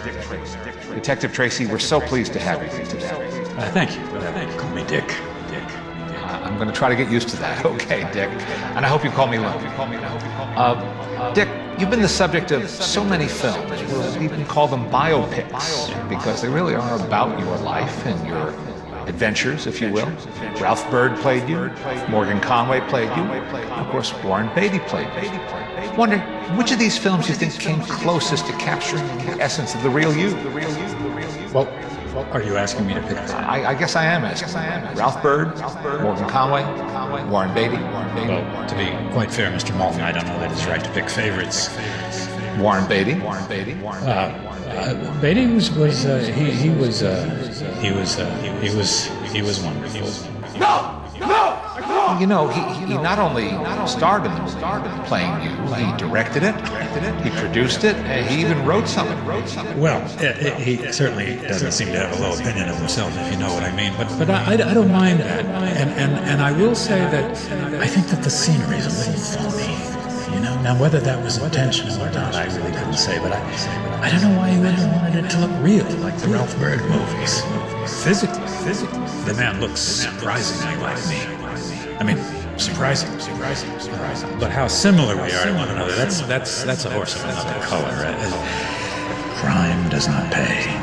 Detective Tracy, we're so pleased to have you here today. Uh, thank you. Uh, call me Dick. Uh, I'm going to try to get used to that. Okay, Dick. And I hope you call me Lou. Uh, Dick, you've been the subject of so many films. We even call them biopics because they really are about your life and your adventures, if you will. Ralph Bird played you. Morgan Conway played you. Of course, Warren Beatty played you. I wonder, which of these films you think came closest to capturing the essence of the real you? Well, are you asking me to pick that? I, I guess I am asking. I am. Ralph Bird, Morgan Conway, Warren Beatty. Well, to be quite fair, Mister Malvin, I don't know that it's right to pick favorites. Warren Beatty. Warren Beatty. Uh, uh, Beatty was was uh, he he was uh, he was uh, he was he was wonderful. No. No! Well, you know, he, he not only starred in the movie playing you, he directed it, he produced it, and he even wrote something. Well, it, he certainly doesn't seem to have a low opinion of himself, if you know what I mean. But but I, I don't mind that. And, and, and I will say that I think that the scenery is a little phony, you know? Now, whether that was intentional or not, I really couldn't say. But I, I don't know why you ever wanted it to look real, like the Ralph Bird movies. Physically, physically, the man looks surprisingly like me. I mean, surprising, surprising, surprising. But how similar we are to one another, that's that's that's a horse of another color. Right? Crime does not pay.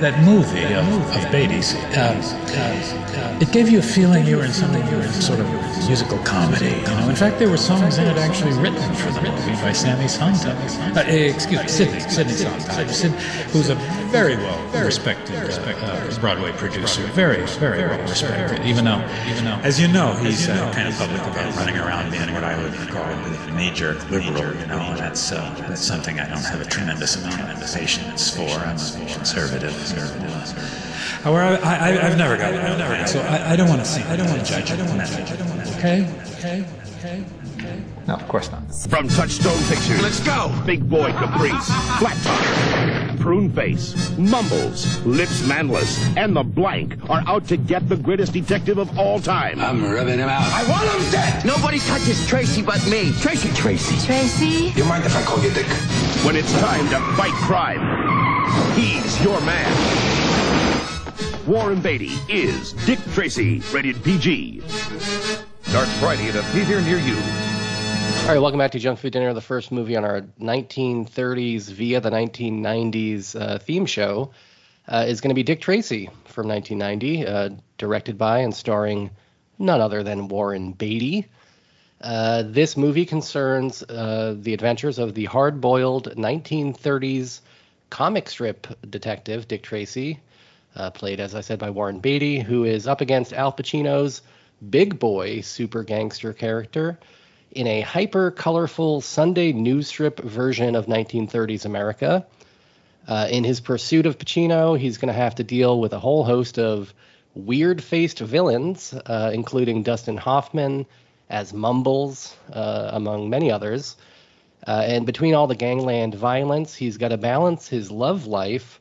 That movie of, of Beatty's, uh, it gave you a feeling you were in something, you were in sort of musical comedy. You know? In fact, there were songs in it actually written for the movie by Sammy Sondheim. Uh, excuse me, Sidney, Sidney Sondheim, who's a very well-respected uh, uh, Broadway producer, very, very well-respected, even though, even though, as you know, he's uh, kind of public about running around being what I would call a knee-jerk liberal, you know, and that's, uh, that's something I don't have a tremendous amount of patience for. I'm a conservative. conservative. However, I, I, I've never got it. I've never got it. So I, I don't want to see. I don't want to judge. I don't want to judge. Okay? Okay? Okay? Okay? No, of course not. From Touchstone Pictures. Let's go! Big Boy Caprice. Flat Top. Prune Face. Mumbles. Lips Manless. And the Blank are out to get the greatest detective of all time. I'm rubbing him out. I want him dead! Nobody touches Tracy but me. Tracy, Tracy. Tracy? You mind if I call you Dick? When it's time to fight crime, he's your man. Warren Beatty is Dick Tracy, rated P G. Starts Friday at a theater near you. All right, welcome back to Junk Food Dinner, the first movie on our nineteen thirties via the nineteen nineties uh, theme show. Uh, is going to be Dick Tracy from nineteen ninety, uh, directed by and starring none other than Warren Beatty. Uh, this movie concerns uh, the adventures of the hard-boiled nineteen thirties comic strip detective Dick Tracy, Uh, played, as I said, by Warren Beatty, who is up against Al Pacino's big boy super gangster character in a hyper-colorful Sunday news strip version of nineteen thirties America. Uh, in his pursuit of Pacino, he's going to have to deal with a whole host of weird-faced villains, uh, including Dustin Hoffman as Mumbles, uh, among many others. Uh, and between all the gangland violence, he's got to balance his love life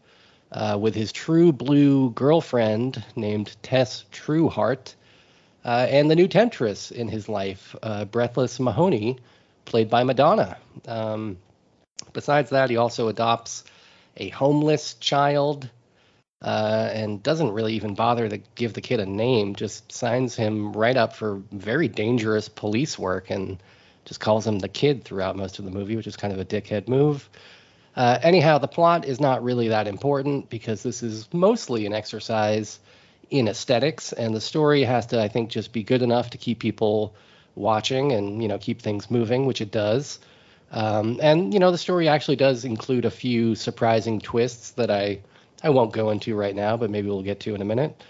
Uh, with his true blue girlfriend named Tess Trueheart, uh, and the new temptress in his life, uh, Breathless Mahoney, played by Madonna. Um, besides that, he also adopts a homeless child uh, and doesn't really even bother to give the kid a name, just signs him right up for very dangerous police work and just calls him the kid throughout most of the movie, which is kind of a dickhead move. Uh, anyhow, the plot is not really that important because this is mostly an exercise in aesthetics, and the story has to, I think, just be good enough to keep people watching and, you know, keep things moving, which it does. Um, and, you know, the story actually does include a few surprising twists that I, I won't go into right now, but maybe we'll get to in a minute.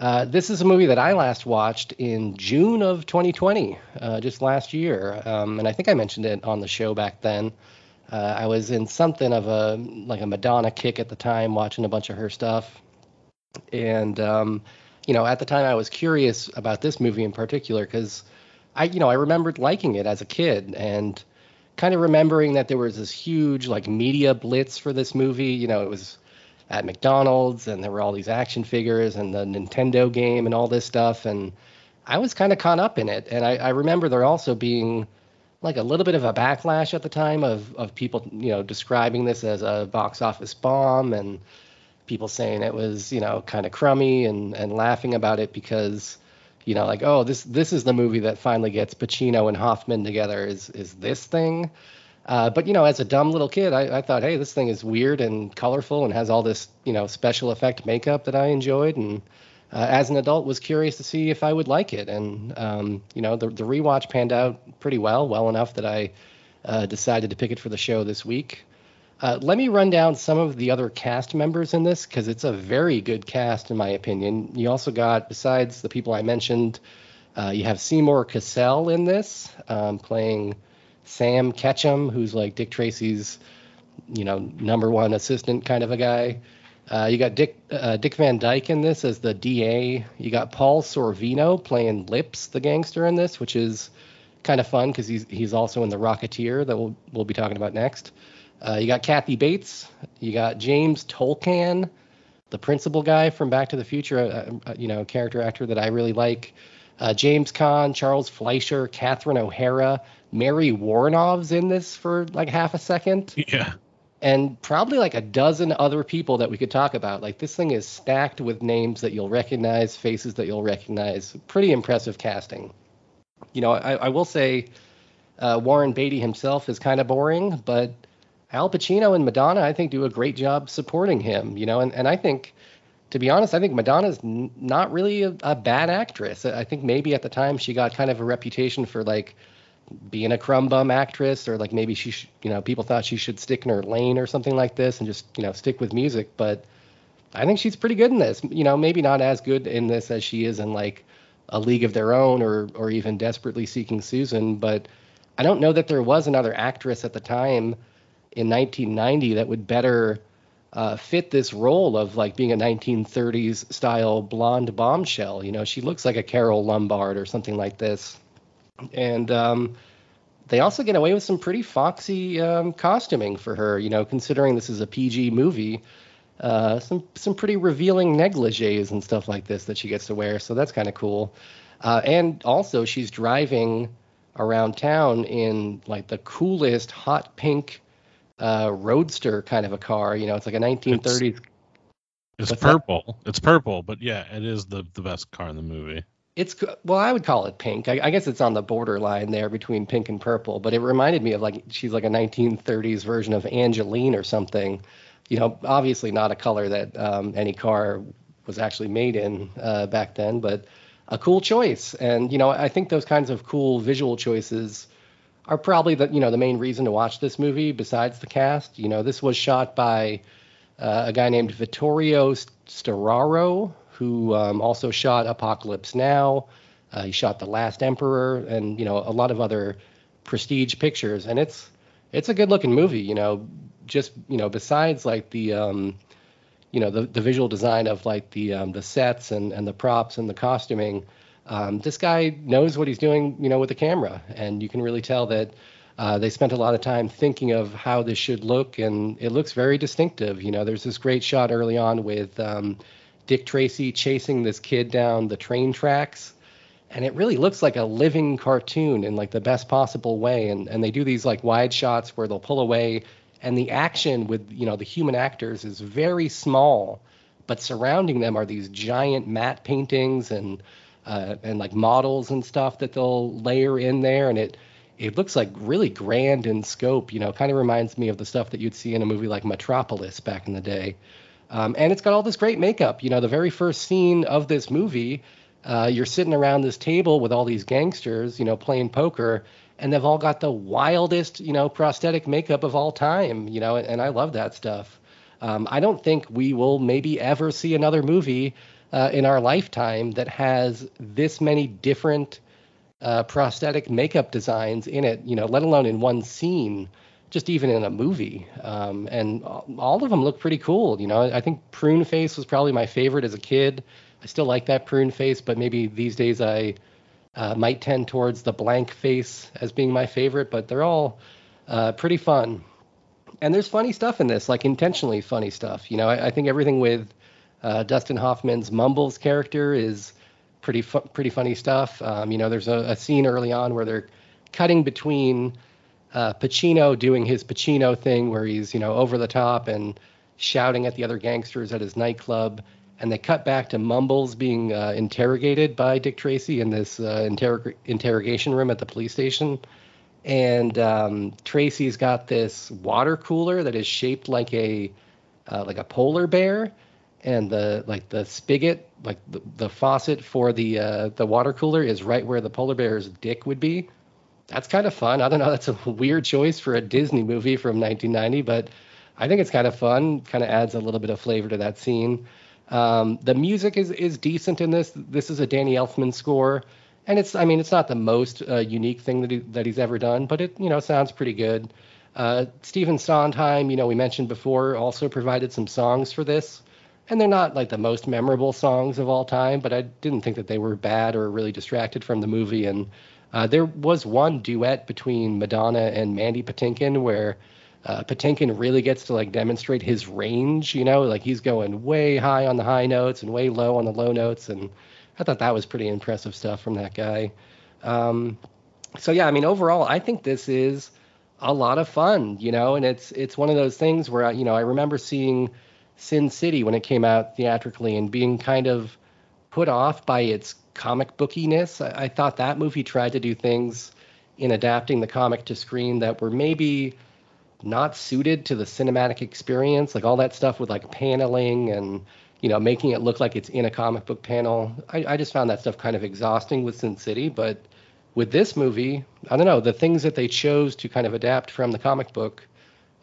Uh, this is a movie that I last watched in June of twenty twenty, uh, just last year. Um, and I think I mentioned it on the show back then. Uh, I was in something of a like a Madonna kick at the time, watching a bunch of her stuff. And, um, you know, at the time I was curious about this movie in particular because I, you know, I remembered liking it as a kid and kind of remembering that there was this huge like media blitz for this movie. You know, it was at McDonald's and there were all these action figures and the Nintendo game and all this stuff. And I was kind of caught up in it. And I, I remember there also being like a little bit of a backlash at the time of, of people, you know, describing this as a box office bomb and people saying it was, you know, kind of crummy and, and laughing about it because, you know, like, oh, this this is the movie that finally gets Pacino and Hoffman together is is this thing. Uh, but, you know, as a dumb little kid, I, I thought, hey, this thing is weird and colorful and has all this, you know, special effect makeup that I enjoyed. And Uh, as an adult, was curious to see if I would like it. And, um, you know, the, the rewatch panned out pretty well, well enough that I uh, decided to pick it for the show this week. Uh, let me run down some of the other cast members in this, because it's a very good cast, in my opinion. You also got, besides the people I mentioned, uh, you have Seymour Cassell in this, um, playing Sam Ketchum, who's like Dick Tracy's, you know, number one assistant kind of a guy. Uh, you got Dick uh, Dick Van Dyke in this as the D A. You got Paul Sorvino playing Lips, the gangster, in this, which is kind of fun because he's he's also in The Rocketeer that we'll we'll be talking about next. Uh, you got Kathy Bates. You got James Tolkan, the principal guy from Back to the Future, uh, uh, you know, character actor that I really like. Uh, James Caan, Charles Fleischer, Catherine O'Hara, Mary Warnoff's in this for like half a second. Yeah. And probably like a dozen other people that we could talk about. Like this thing is stacked with names that you'll recognize, faces that you'll recognize. Pretty impressive casting. You know, I, I will say uh, Warren Beatty himself is kind of boring, but Al Pacino and Madonna, I think, do a great job supporting him. You know, and, and I think, to be honest, I think Madonna's n- not really a, a bad actress. I think maybe at the time she got kind of a reputation for like being a crumb bum actress, or like maybe she, sh- you know, people thought she should stick in her lane or something like this and just, you know, stick with music. But I think she's pretty good in this, you know, maybe not as good in this as she is in like A League of Their Own or, or even Desperately Seeking Susan. But I don't know that there was another actress at the time in nineteen ninety that would better uh, fit this role of like being a nineteen thirties style blonde bombshell. You know, she looks like a Carol Lombard or something like this. And um, they also get away with some pretty foxy um, costuming for her, you know, considering this is a P G movie. Uh, some some pretty revealing negligees and stuff like this that she gets to wear. So that's kind of cool. Uh, and also she's driving around town in like the coolest hot pink uh, roadster kind of a car. You know, it's like a nineteen thirties. It's, it's purple. That? It's purple. But yeah, it is the, the best car in the movie. It's well, I would call it pink. I, I guess it's on the borderline there between pink and purple. But it reminded me of like she's like a nineteen thirties version of Angeline or something. You know, obviously not a color that um, any car was actually made in uh, back then, but a cool choice. And, you know, I think those kinds of cool visual choices are probably the, you know, the main reason to watch this movie besides the cast. You know, this was shot by uh, a guy named Vittorio Storaro, who um, also shot Apocalypse Now. Uh, he shot The Last Emperor and, you know, a lot of other prestige pictures. And it's it's a good looking movie, you know. Just, you know, besides like the, um, you know, the, the visual design of like the um, the sets and, and the props and the costuming, um, this guy knows what he's doing, you know, with the camera. And you can really tell that uh, they spent a lot of time thinking of how this should look. And it looks very distinctive. You know, there's this great shot early on with um, Dick Tracy chasing this kid down the train tracks. And it really looks like a living cartoon in like the best possible way. And, and they do these like wide shots where they'll pull away. And the action with, you know, the human actors is very small, but surrounding them are these giant matte paintings and uh, and like models and stuff that they'll layer in there. And it it looks like really grand in scope, you know, kind of reminds me of the stuff that you'd see in a movie like Metropolis back in the day. Um, and it's got all this great makeup. You know, the very first scene of this movie, uh, you're sitting around this table with all these gangsters, you know, playing poker. And they've all got the wildest, you know, prosthetic makeup of all time, you know, and, and I love that stuff. Um, I don't think we will maybe ever see another movie uh, in our lifetime that has this many different uh, prosthetic makeup designs in it, you know, let alone in one scene, just even in a movie. Um, and all of them look pretty cool. You know, I think Prune Face was probably my favorite as a kid. I still like that Prune Face, but maybe these days I... Uh, might tend towards the blank face as being my favorite, but they're all uh, pretty fun. And there's funny stuff in this, like intentionally funny stuff. You know, I, I think everything with uh, Dustin Hoffman's Mumbles character is pretty fu- pretty funny stuff. Um, you know, there's a, a scene early on where they're cutting between uh, Pacino doing his Pacino thing where he's, you know, over the top and shouting at the other gangsters at his nightclub. And they cut back to Mumbles being uh, interrogated by Dick Tracy in this uh, interrog- interrogation room at the police station. And um, Tracy's got this water cooler that is shaped like a uh, like a polar bear, and the like the spigot, like the, the faucet for the uh, the water cooler is right where the polar bear's dick would be. That's kind of fun. I don't know. That's a weird choice for a Disney movie from nineteen ninety, but I think it's kind of fun. Kind of adds a little bit of flavor to that scene. Um, the music is, is decent in this. This is a Danny Elfman score, and it's I mean it's not the most uh, unique thing that he, that he's ever done, but it you know sounds pretty good. Uh, Stephen Sondheim, you know we mentioned before, also provided some songs for this, and they're not like the most memorable songs of all time, but I didn't think that they were bad or really distracted from the movie. And uh, there was one duet between Madonna and Mandy Patinkin where. Uh, Patinkin really gets to like demonstrate his range, you know, like he's going way high on the high notes and way low on the low notes. And I thought that was pretty impressive stuff from that guy. Um, so, yeah, I mean, overall, I think this is a lot of fun, you know, and it's it's one of those things where, I, you know, I remember seeing Sin City when it came out theatrically and being kind of put off by its comic bookiness. I, I thought that movie tried to do things in adapting the comic to screen that were maybe not suited to the cinematic experience, like all that stuff with like paneling and, you know, making it look like it's in a comic book panel. I, I just found that stuff kind of exhausting with Sin City. But with this movie, I don't know, the things that they chose to kind of adapt from the comic book,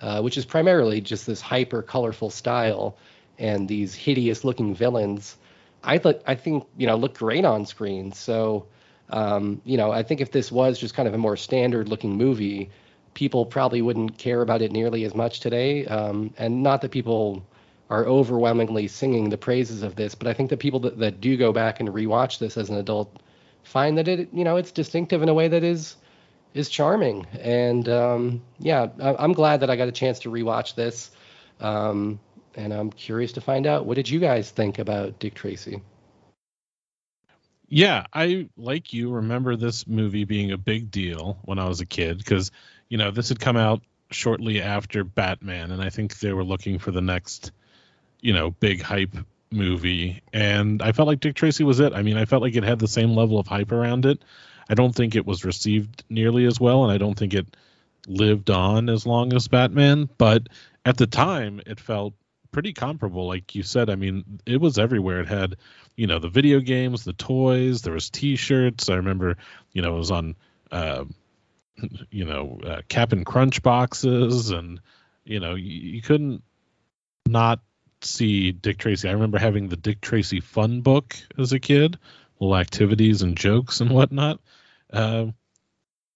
uh, which is primarily just this hyper colorful style and these hideous looking villains, I, th- I think, you know, look great on screen. So, um, you know, I think if this was just kind of a more standard looking movie, people probably wouldn't care about it nearly as much today. Um, and not that people are overwhelmingly singing the praises of this. But I think the people that, that do go back and rewatch this as an adult find that it, you know, it's distinctive in a way that is is charming. And um, yeah, I, I'm glad that I got a chance to rewatch this. Um, and I'm curious to find out, what did you guys think about Dick Tracy? Yeah, I, like you, remember this movie being a big deal when I was a kid because, you know, this had come out shortly after Batman, and I think they were looking for the next, you know, big hype movie. And I felt like Dick Tracy was it. I mean, I felt like it had the same level of hype around it. I don't think it was received nearly as well, and I don't think it lived on as long as Batman. But at the time, it felt pretty comparable, like you said. I mean, it was everywhere. It had, you know, the video games, the toys, there was T-shirts. I remember, you know, it was on, uh, you know, uh, Cap'n Crunch boxes, and, you know, you, you couldn't not see Dick Tracy. I remember having the Dick Tracy fun book as a kid, little activities and jokes and whatnot. Um, uh,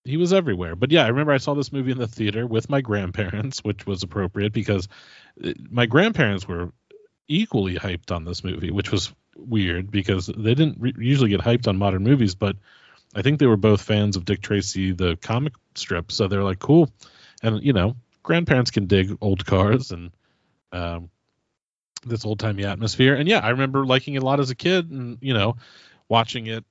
he was everywhere. But yeah, I remember I saw this movie in the theater with my grandparents, which was appropriate because my grandparents were equally hyped on this movie, which was weird because they didn't re- usually get hyped on modern movies, but I think they were both fans of Dick Tracy, the comic strip. So they're like, cool. And, you know, grandparents can dig old cars and um, this old timey atmosphere. And yeah, I remember liking it a lot as a kid and, you know, watching it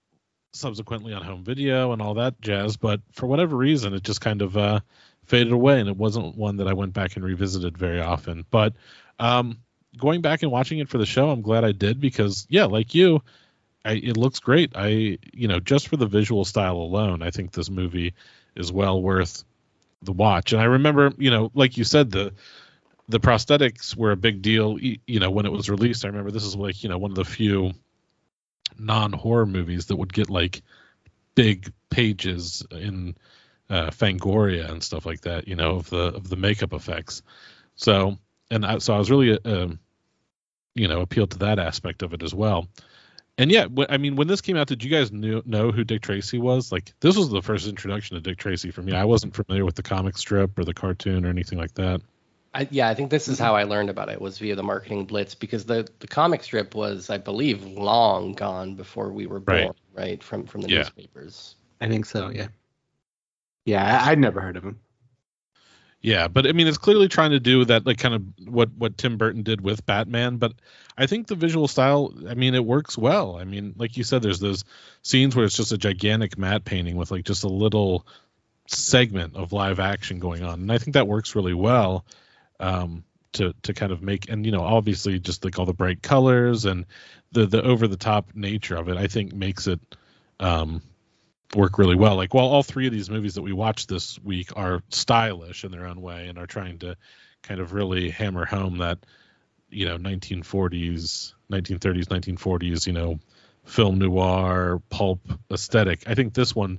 subsequently on home video and all that jazz, but for whatever reason it just kind of uh faded away, and it wasn't one that I went back and revisited very often. But um going back and watching it for the show, I'm glad I did, because yeah, like you, I, it looks great. I you know, just for the visual style alone, I think this movie is well worth the watch. And I remember, you know, like you said, the the prosthetics were a big deal, you know, when it was released. I remember this is like, you know, one of the few non-horror movies that would get like big pages in uh, Fangoria and stuff like that, you know, of the of the makeup effects. So and I, so I was really, uh, you know, appealed to that aspect of it as well. And yeah, wh- I mean, when this came out, did you guys knew, know who Dick Tracy was? Like, this was the first introduction to Dick Tracy for me. I wasn't familiar with the comic strip or the cartoon or anything like that. I, yeah, I think this is how I learned about it, was via the marketing blitz, because the, the comic strip was, I believe, long gone before we were born, right? right? From from the yeah. newspapers. I think so, yeah. Yeah, I, I'd never heard of him. Yeah, but I mean, it's clearly trying to do that, like kind of what, what Tim Burton did with Batman. But I think the visual style, I mean, it works well. I mean, like you said, there's those scenes where it's just a gigantic matte painting with like just a little segment of live action going on. And I think that works really well. Um, to to kind of make, and you know, obviously just like all the bright colors and the the over the top nature of it, I think makes it um, work really well. Like, while all three of these movies that we watched this week are stylish in their own way and are trying to kind of really hammer home that, you know, nineteen forties, nineteen thirties, nineteen forties, you know, film noir pulp aesthetic, I think this one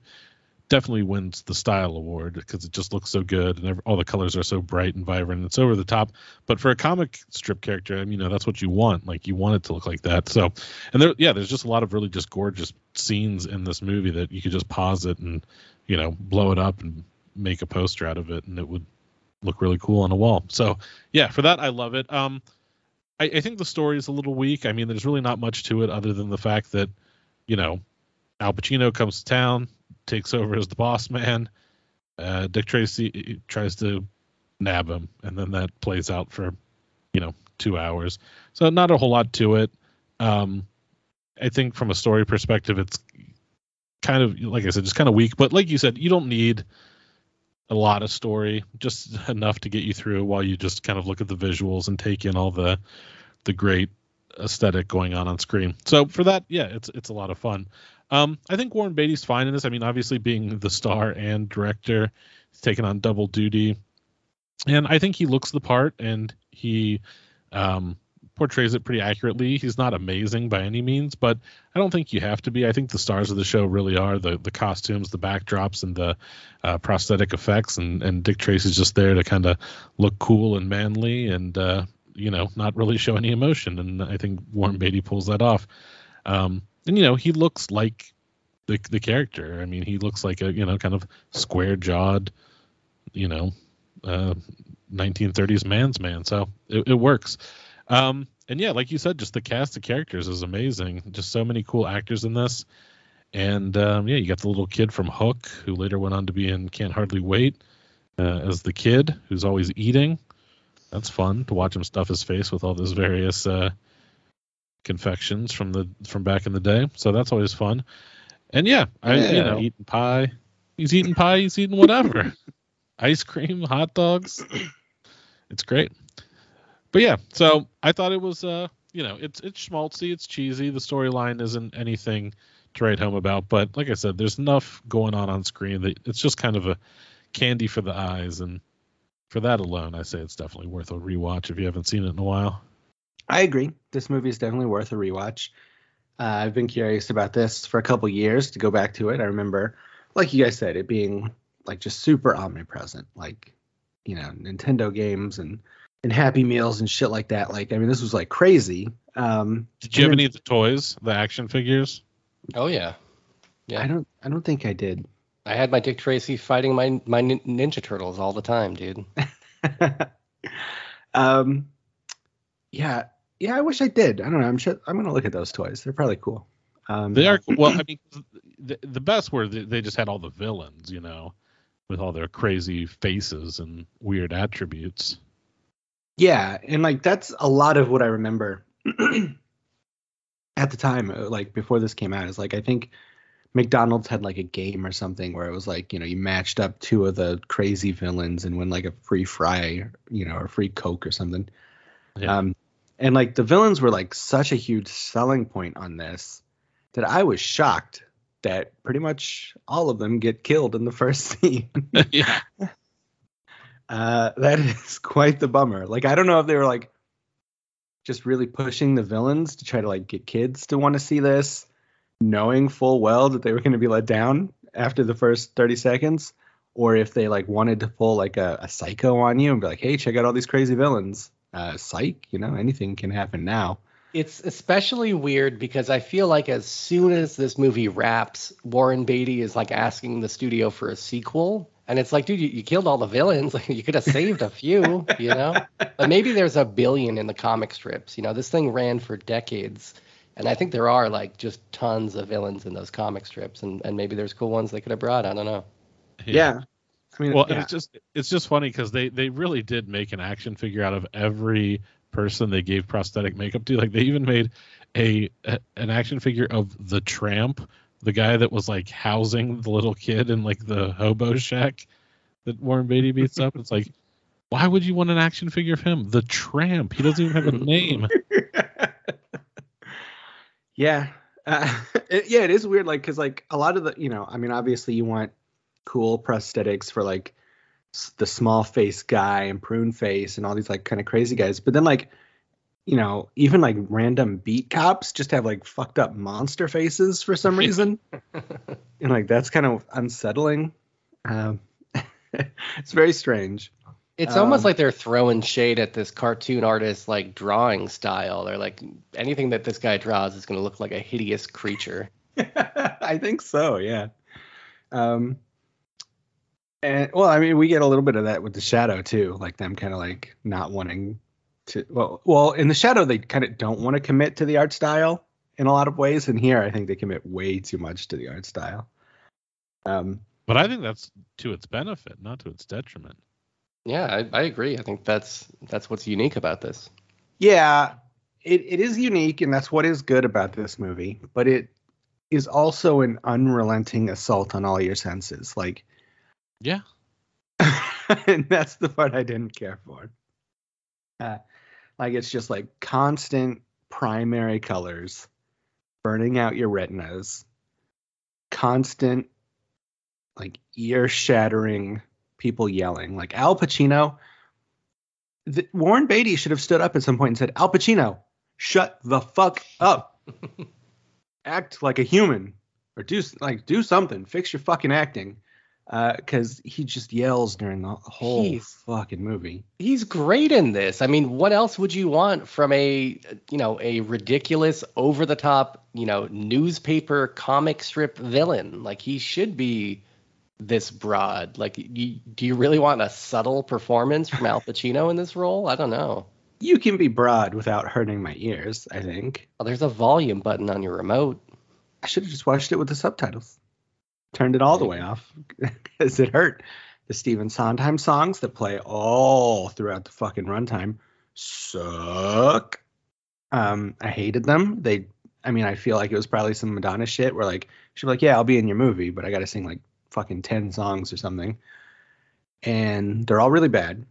definitely wins the style award because it just looks so good and every, all the colors are so bright and vibrant. It's over the top, but for a comic strip character, I mean, you know, that's what you want. Like, you want it to look like that. So, and there, yeah, there's just a lot of really just gorgeous scenes in this movie that you could just pause it and, you know, blow it up and make a poster out of it, and it would look really cool on a wall. So yeah, for that, I love it. Um, I, I think the story is a little weak. I mean, there's really not much to it other than the fact that, you know, Al Pacino comes to town, takes over as the boss man. Uh, Dick Tracy tries to nab him, and then that plays out for, you know, two hours. So not a whole lot to it. Um, I think from a story perspective, it's kind of, like I said, just kind of weak. But like you said, you don't need a lot of story, just enough to get you through while you just kind of look at the visuals and take in all the the great aesthetic going on on screen. So for that, yeah, it's it's a lot of fun. Um, I think Warren Beatty's fine in this. I mean, obviously being the star and director, he's taking on double duty, and I think he looks the part, and he um, portrays it pretty accurately. He's not amazing by any means, but I don't think you have to be. I think the stars of the show really are the the costumes, the backdrops, and the uh, prosthetic effects, and, and Dick Tracy's just there to kind of look cool and manly and, uh, you know, not really show any emotion, and I think Warren Beatty pulls that off. Um, And, you know, he looks like the the character. I mean, he looks like a, you know, kind of square-jawed, you know, uh, nineteen thirties man's man. So it, it works. Um, and yeah, like you said, just the cast of characters is amazing. Just so many cool actors in this. And um, yeah, you got the little kid from Hook, who later went on to be in Can't Hardly Wait uh, as the kid who's always eating. That's fun to watch him stuff his face with all those various uh, confections from the from back in the day. So that's always fun. And yeah, I yeah. you know eating pie. He's eating pie. He's eating whatever. Ice cream, hot dogs. It's great. But yeah, so I thought it was uh you know it's it's schmaltzy, it's cheesy. The storyline isn't anything to write home about, but like I said, there's enough going on on screen that it's just kind of a candy for the eyes, and for that alone, I say it's definitely worth a rewatch if you haven't seen it in a while. I agree. This movie is definitely worth a rewatch. Uh, I've been curious about this for a couple years to go back to it. I remember, like you guys said, it being like just super omnipresent, like you know Nintendo games and and Happy Meals and shit like that. Like I mean, this was like crazy. Um, Did you have any of the toys, the action figures? Oh yeah, yeah. I don't. I don't think I did. I had my Dick Tracy fighting my my Ninja Turtles all the time, dude. um, yeah, yeah. I wish I did. I don't know. I'm sure. I'm gonna look at those toys. They're probably cool. Um, they are. Well, I mean, the, the best were they, they just had all the villains, you know, with all their crazy faces and weird attributes. Yeah, and like that's a lot of what I remember. At the time, like before this came out, is like I think McDonald's had like a game or something where it was like, you know, you matched up two of the crazy villains and win like a free fry, you know, or free Coke or something. Yeah. Um, and like the villains were like such a huge selling point on this that I was shocked that pretty much all of them get killed in the first scene. Yeah. Uh, that is quite the bummer. Like, I don't know if they were like just really pushing the villains to try to like get kids to want to see this, knowing full well that they were going to be let down after the first thirty seconds, or if they like wanted to pull like a, a psycho on you and be like, hey, check out all these crazy villains. Uh, psych, you know, anything can happen now. It's especially weird because I feel like as soon as this movie wraps, Warren Beatty is like asking the studio for a sequel. And it's like, dude, you, you killed all the villains. Like, you could have saved a few, you know? But maybe there's a billion in the comic strips. You know, this thing ran for decades. And I think there are, like, just tons of villains in those comic strips. And, and maybe there's cool ones they could have brought. I don't know. Yeah. yeah. I mean, well, yeah. it's just it's just funny because they, they really did make an action figure out of every person they gave prosthetic makeup to. Like, they even made a, a an action figure of the Tramp, the guy that was like housing the little kid in like the hobo shack that Warren Beatty beats up. It's like, why would you want an action figure of him? The Tramp. He doesn't even have a name. Yeah. Uh, it, yeah, it is weird. Like, cause like a lot of the, you know, I mean, obviously you want cool prosthetics for like the small face guy and prune face and all these like kind of crazy guys. But then like, you know, even like random beat cops just have like fucked up monster faces for some reason. And like, that's kind of unsettling. Um, it's very strange. It's um, almost like they're throwing shade at this cartoon artist, like drawing style. They're like, anything that this guy draws is going to look like a hideous creature. I think so. Yeah. Um, and well, I mean, we get a little bit of that with The Shadow too, like them kind of like not wanting To, well, well, in The Shadow, they kind of don't want to commit to the art style in a lot of ways. And here, I think they commit way too much to the art style. Um, but I think that's to its benefit, not to its detriment. Yeah, I, I agree. I think that's that's what's unique about this. Yeah, it, it is unique, and that's what is good about this movie. But it is also an unrelenting assault on all your senses. Like, yeah. And that's the part I didn't care for. Uh, like it's just like constant primary colors burning out your retinas, constant like ear shattering people yelling like Al Pacino. The, Warren Beatty should have stood up at some point and said, Al Pacino, shut the fuck up. Act like a human or do like do something. Fix your fucking acting. Uh, because he just yells during the whole he's, fucking movie. He's great in this. I mean, what else would you want from a, you know, a ridiculous, over-the-top, you know, newspaper comic strip villain? Like, he should be this broad. Like, you, do you really want a subtle performance from Al Pacino in this role? I don't know. You can be broad without hurting my ears, I think. Well, there's a volume button on your remote. I should have just watched it with the subtitles. Turned it all the way off because it hurt. The Stephen Sondheim songs that play all throughout the fucking runtime suck. Um, I hated them. They, I mean, I feel like it was probably some Madonna shit where like, she'd be like, yeah, I'll be in your movie, but I got to sing like fucking ten songs or something. And they're all really bad.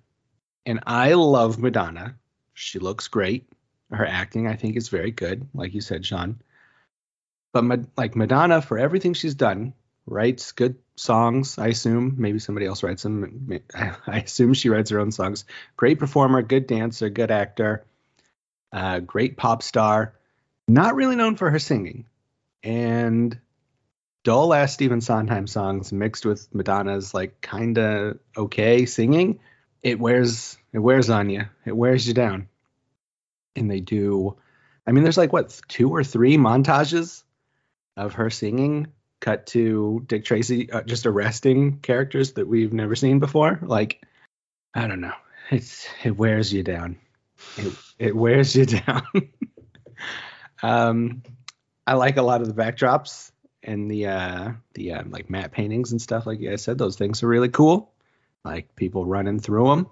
And I love Madonna. She looks great. Her acting, I think, is very good. Like you said, Sean. But Ma- like Madonna, for everything she's done, writes good songs, I assume. Maybe somebody else writes them. I assume she writes her own songs. Great performer, good dancer, good actor, uh, great pop star. Not really known for her singing. And dull ass Stephen Sondheim songs mixed with Madonna's like kind of okay singing. It wears it wears on you. It wears you down. And they do. I mean, there's like, what, two or three montages of her singing cut to Dick Tracy uh, just arresting characters that we've never seen before. Like, I don't know. It's It wears you down. It, it wears you down. um, I like a lot of the backdrops and the, uh, the uh, like, matte paintings and stuff. Like I said, those things are really cool. Like, people running through them.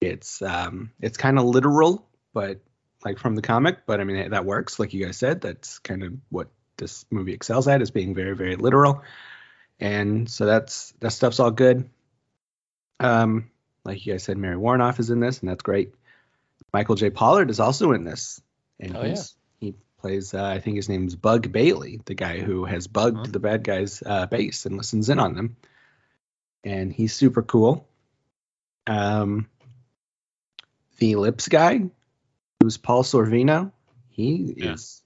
It's, um, it's kind of literal, but like from the comic, but I mean, that works. Like you guys said, that's kind of what this movie excels at, is being very, very literal. And so that's, that stuff's all good. Um, like you guys said, Mary Warnoff is in this, and that's great. Michael J. Pollard is also in this. And oh, he's, yeah. he plays, uh, I think his name is Bug Bailey, the guy who has bugged uh-huh. the bad guy's uh, base and listens in on them. And he's super cool. Um, the lips guy, who's Paul Sorvino. He yeah. is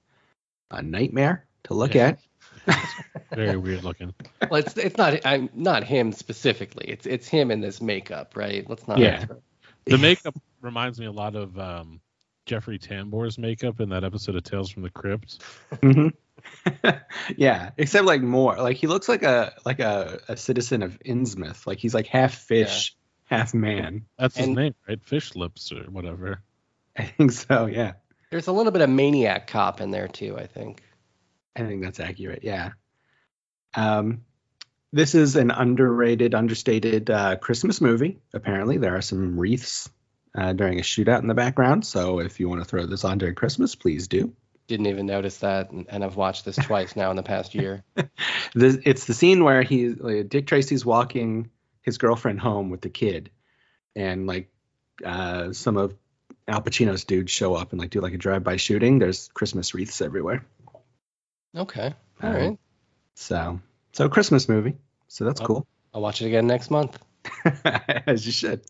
a nightmare to look yeah. at. Very weird looking. Well, it's it's not I'm not him specifically. It's it's him in this makeup, right? Let's not. Yeah. The makeup reminds me a lot of um, Jeffrey Tambor's makeup in that episode of Tales from the Crypt. Mm-hmm. Yeah, except like more. Like he looks like a like a, a citizen of Innsmouth. Like he's like half fish, yeah. half man. That's and, his name, right? Fish Lips or whatever. I think so, yeah. There's a little bit of Maniac Cop in there, too, I think. I think that's accurate, yeah. Um, this is an underrated, understated uh, Christmas movie. Apparently, there are some wreaths uh, during a shootout in the background, so if you want to throw this on during Christmas, please do. Didn't even notice that, and, and I've watched this twice now in the past year. This, it's the scene where he, like, Dick Tracy's walking his girlfriend home with the kid, and like uh, some of Al Pacino's dudes show up and like do like a drive-by shooting. There's Christmas wreaths everywhere. Okay. All uh, right. So, so Christmas movie. So that's I'll, cool. I'll watch it again next month. As you should.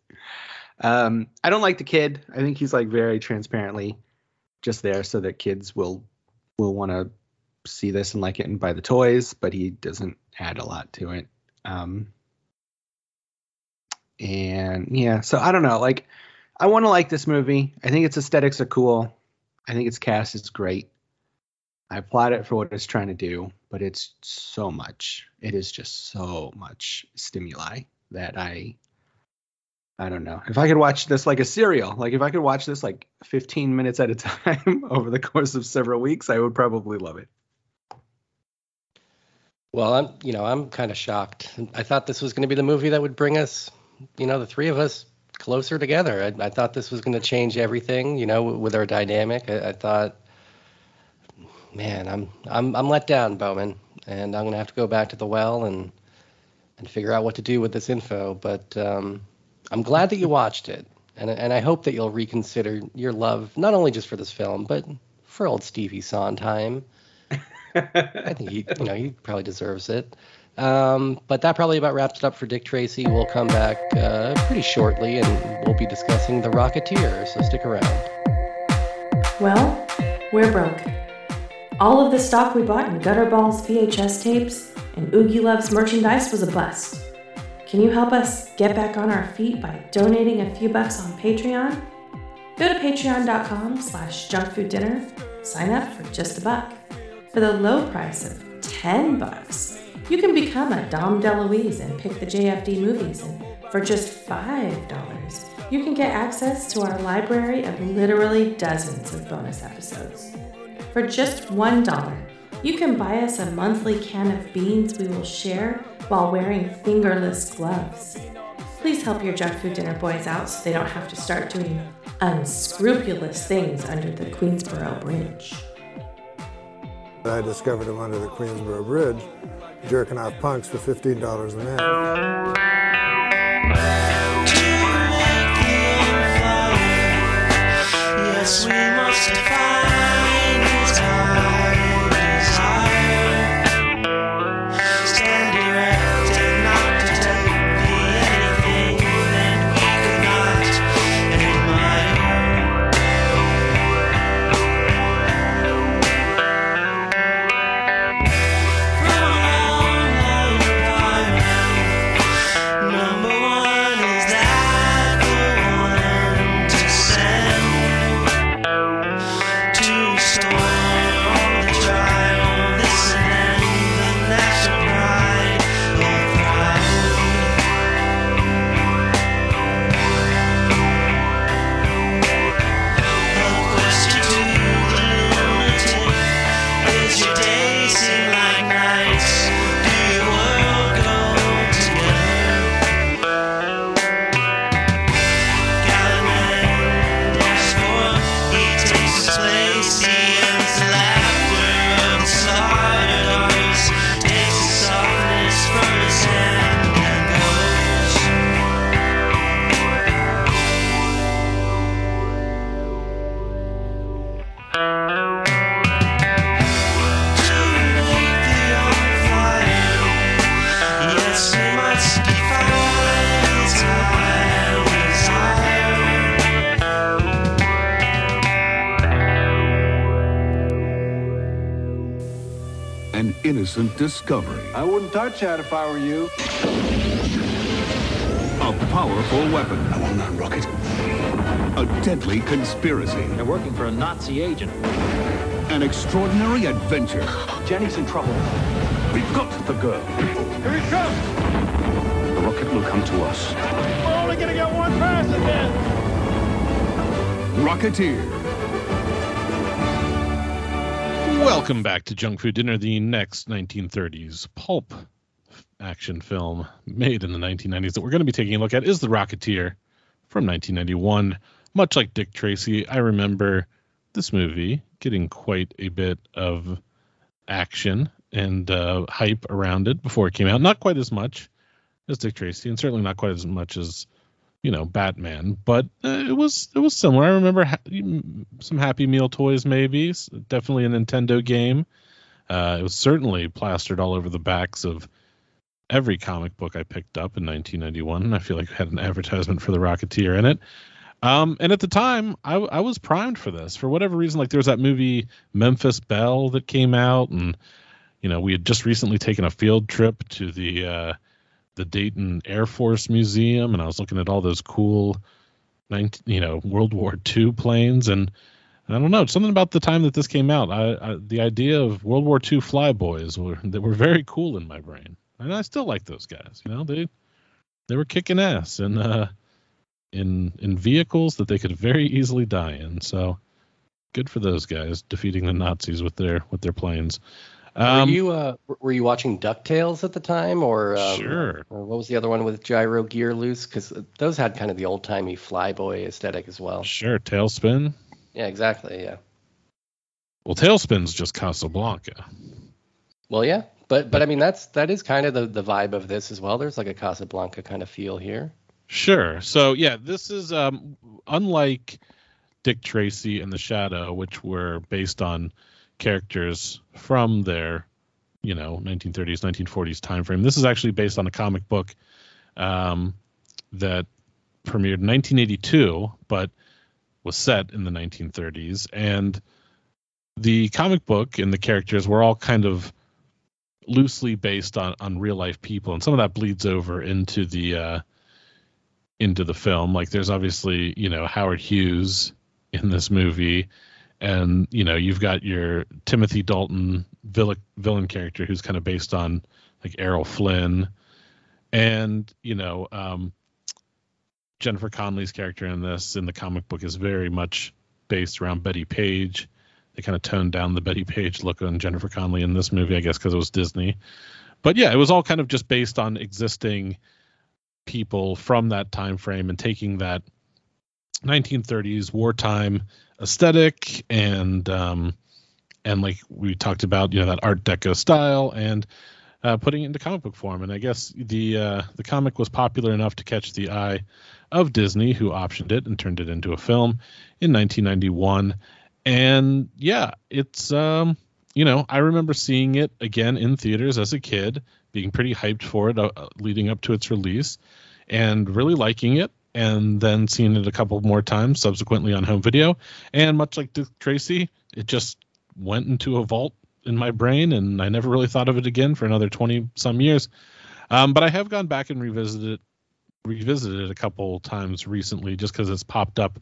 Um, I don't like the kid. I think he's like very transparently just there so that kids will, will want to see this and like it and buy the toys, but he doesn't add a lot to it. Um, and yeah, so I don't know. Like, I want to like this movie. I think its aesthetics are cool. I think its cast is great. I applaud it for what it's trying to do, but it's so much. It is just so much stimuli that I, I don't know. If I could watch this like a serial, like if I could watch this like fifteen minutes at a time over the course of several weeks, I would probably love it. Well, I'm, you know, I'm kind of shocked. I thought this was going to be the movie that would bring us, you know, the three of us closer together. I, I thought this was going to change everything, you know, with our dynamic. I, I thought, man, I'm I'm I'm let down, Bowman, and I'm going to have to go back to the well and and figure out what to do with this info. But um, I'm glad that you watched it, and and I hope that you'll reconsider your love not only just for this film, but for old Stevie Sondheim. I think he, you know, he probably deserves it. Um, but that probably about wraps it up for Dick Tracy. We'll come back uh, pretty shortly, and we'll be discussing The Rocketeer, so stick around. Well, we're broke. All of the stock we bought in Gutterball's V H S tapes and Oogie Love's merchandise was a bust. Can you help us get back on our feet by donating a few bucks on Patreon? Go to patreon.com slash junkfooddinner, sign up for just a buck. For the low price of ten bucks, you can become a Dom DeLuise and pick the J F D movies and For just five dollars, you can get access to our library of literally dozens of bonus episodes. For just one dollar, you can buy us a monthly can of beans we will share while wearing fingerless gloves. Please help your Junk Food Dinner boys out so they don't have to start doing unscrupulous things under the Queensboro Bridge. I discovered him under the Queensboro Bridge, jerking off punks for fifteen dollars an hour. To make it flower, yes, we must find his high desire. Stand erect and not to take me anything that he could not admire. From all the number one is that the one to send to storm. On the trial, this and then, the national pride of pride. The question to the lunatic is your day seem like nights? Do your world go together? Gallivan dashed forth, he takes his place, he ends the laughter of the slaughterdogs, takes the softness from his hand and goes. To make the old fire, yes, we must define his high desire. An innocent discovery. I wouldn't touch that if I were you. A powerful weapon. I will not rock it. A deadly conspiracy. They're working for a Nazi agent. An extraordinary adventure. Jenny's in trouble. We've got the girl. Here he comes! The rocket will come to us. We're only gonna get one pass at this! Rocketeer. Welcome back to Junk Food Dinner, the next nineteen thirties pulp action film made in the nineteen nineties that we're going to be taking a look at is The Rocketeer from nineteen ninety-one. Much like Dick Tracy, I remember this movie getting quite a bit of action and uh, hype around it before it came out. Not quite as much as Dick Tracy, and certainly not quite as much as, you know, Batman, but uh, it was it was similar. I remember ha- some Happy Meal toys, maybe s- definitely a Nintendo game. Uh, it was certainly plastered all over the backs of every comic book I picked up in nineteen ninety-one, and I feel like it had an advertisement for the Rocketeer in it. Um, and at the time, I, w- I was primed for this for whatever reason. Like there was that movie Memphis Belle that came out, and you know we had just recently taken a field trip to the uh, the Dayton Air Force Museum, and I was looking at all those cool, nineteen you know, World War Two planes, and, and I don't know, it's something about the time that this came out. I, I the idea of World War Two flyboys were that were very cool in my brain, and I still like those guys. You know, they they were kicking ass in uh, in in vehicles that they could very easily die in. So good for those guys defeating the Nazis with their with their planes. Um, were you uh, were you watching DuckTales at the time, or um, Sure. or what was the other one with gyro gear loose? Because those had kind of the old timey flyboy aesthetic as well. Sure, Tailspin. Yeah, exactly. Yeah. Well, Tailspin's just Casablanca. Well, yeah, but but I mean that's that is kind of the, the vibe of this as well. There's like a Casablanca kind of feel here. Sure. So yeah, this is um, unlike Dick Tracy and The Shadow, which were based on characters from their, you know, nineteen thirties, nineteen forties time frame. This is actually based on a comic book um, that premiered in nineteen eighty-two, but was set in the nineteen thirties. And the comic book and the characters were all kind of loosely based on, on real life people, and some of that bleeds over into the uh, into the film. Like there's obviously, you know, Howard Hughes in this movie. And, you know, you've got your Timothy Dalton vill- villain character who's kind of based on, like, Errol Flynn. And, you know, um, Jennifer Connelly's character in this, in the comic book, is very much based around Betty Page. They kind of toned down the Betty Page look on Jennifer Connelly in this movie, I guess, because it was Disney. But yeah, it was all kind of just based on existing people from that time frame and taking that nineteen thirties wartime aesthetic and um, and like we talked about, you know, that Art Deco style and uh, putting it into comic book form. And I guess the uh, the comic was popular enough to catch the eye of Disney, who optioned it and turned it into a film in nineteen ninety-one. And yeah, it's um, you know, I remember seeing it again in theaters as a kid, being pretty hyped for it uh, leading up to its release and really liking it, and then seeing it a couple more times subsequently on home video. And much like Dick Tracy, it just went into a vault in my brain, and I never really thought of it again for another twenty some years. Um, but I have gone back and revisited, revisited it a couple times recently just because it's popped up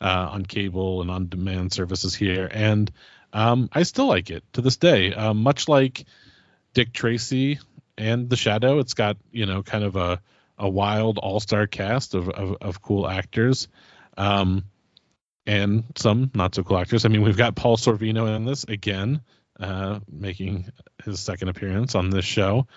uh, on cable and on demand services here. And um, I still like it to this day, uh, much like Dick Tracy and The Shadow. It's got, you know, kind of a, a wild all-star cast of, of, of cool actors, um, and some not so cool actors. I mean, we've got Paul Sorvino in this again, uh, making his second appearance on this show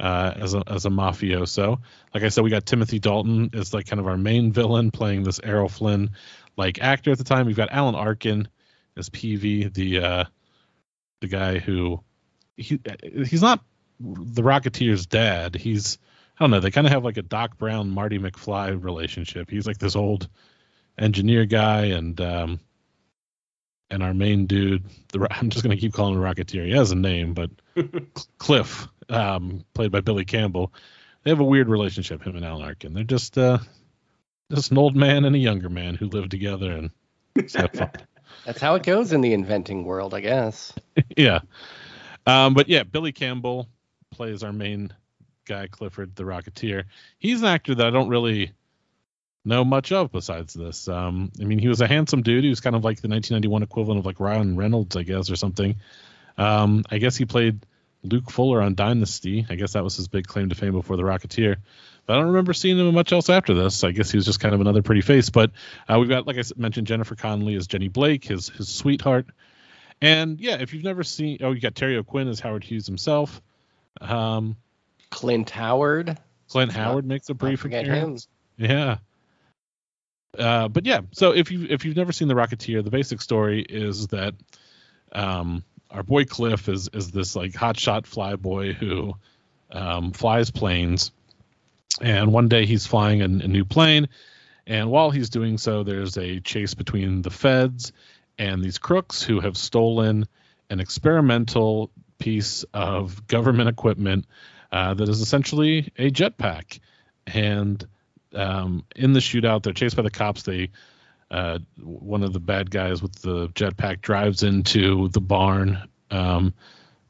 uh, as a, as a mafioso. Like I said, we got Timothy Dalton as like kind of our main villain, playing this Errol Flynn like actor at the time. We've got Alan Arkin as P V, the uh, the guy who he he's not the Rocketeer's dad. He's, I don't know, they kind of have like a Doc Brown, Marty McFly relationship. He's like this old engineer guy, and um, and our main dude, the, I'm just going to keep calling him Rocketeer. He has a name, but Cliff, um, played by Billy Campbell. They have a weird relationship, him and Alan Arkin. They're just uh, just an old man and a younger man who live together and have fun. That's how it goes in the inventing world, I guess. Yeah. Um, but yeah, Billy Campbell plays our main guy, Clifford the Rocketeer. He's an actor that I don't really know much of besides this. Um, I mean, he was a handsome dude. He was kind of like the nineteen ninety-one equivalent of like Ryan Reynolds, I guess, or something. Um, I guess he played Luke Fuller on Dynasty. I guess that was his big claim to fame before the Rocketeer. But I don't remember seeing him much else after this. I guess he was just kind of another pretty face. But uh, we've got, like I mentioned, Jennifer Connelly as Jenny Blake, his his sweetheart. And yeah, if you've never seen, oh, you got Terry O'Quinn as Howard Hughes himself. Um, Clint Howard. Clint Howard makes a brief appearance. Yeah. Uh, but yeah, so if you if you've never seen The Rocketeer, the basic story is that um, our boy Cliff is is this like hotshot fly boy who um, flies planes, and one day he's flying a, a new plane, and while he's doing so, there's a chase between the feds and these crooks who have stolen an experimental piece of government equipment uh, that is essentially a jetpack. And um, in the shootout, they're chased by the cops. They, uh, one of the bad guys with the jetpack drives into the barn um,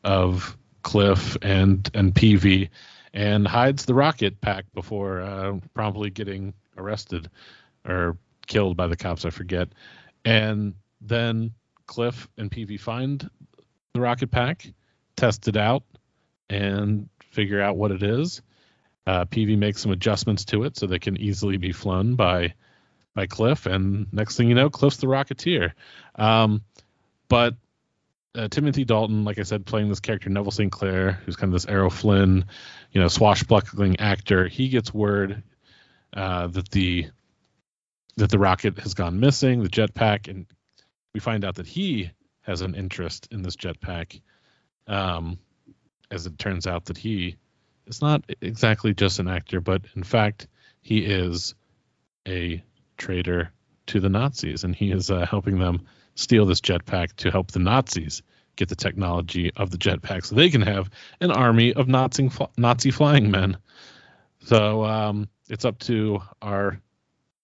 of Cliff and, and P V and hides the rocket pack before uh, promptly getting arrested or killed by the cops, I forget. And then Cliff and P V find the rocket pack, test it out, and figure out what it is. Uh, P V makes some adjustments to it so they can easily be flown by by Cliff. And next thing you know, Cliff's the Rocketeer. Um, but uh, Timothy Dalton, like I said, playing this character, Neville Saint Clair, who's kind of this Errol Flynn, you know, swashbuckling actor, he gets word uh, that the that the rocket has gone missing, the jetpack, and we find out that he has an interest in this jetpack. Um, as it turns out that he is not exactly just an actor, but in fact, he is a traitor to the Nazis, and he is uh, helping them steal this jetpack to help the Nazis get the technology of the jetpack so they can have an army of Nazi, Nazi flying men. So um, it's up to our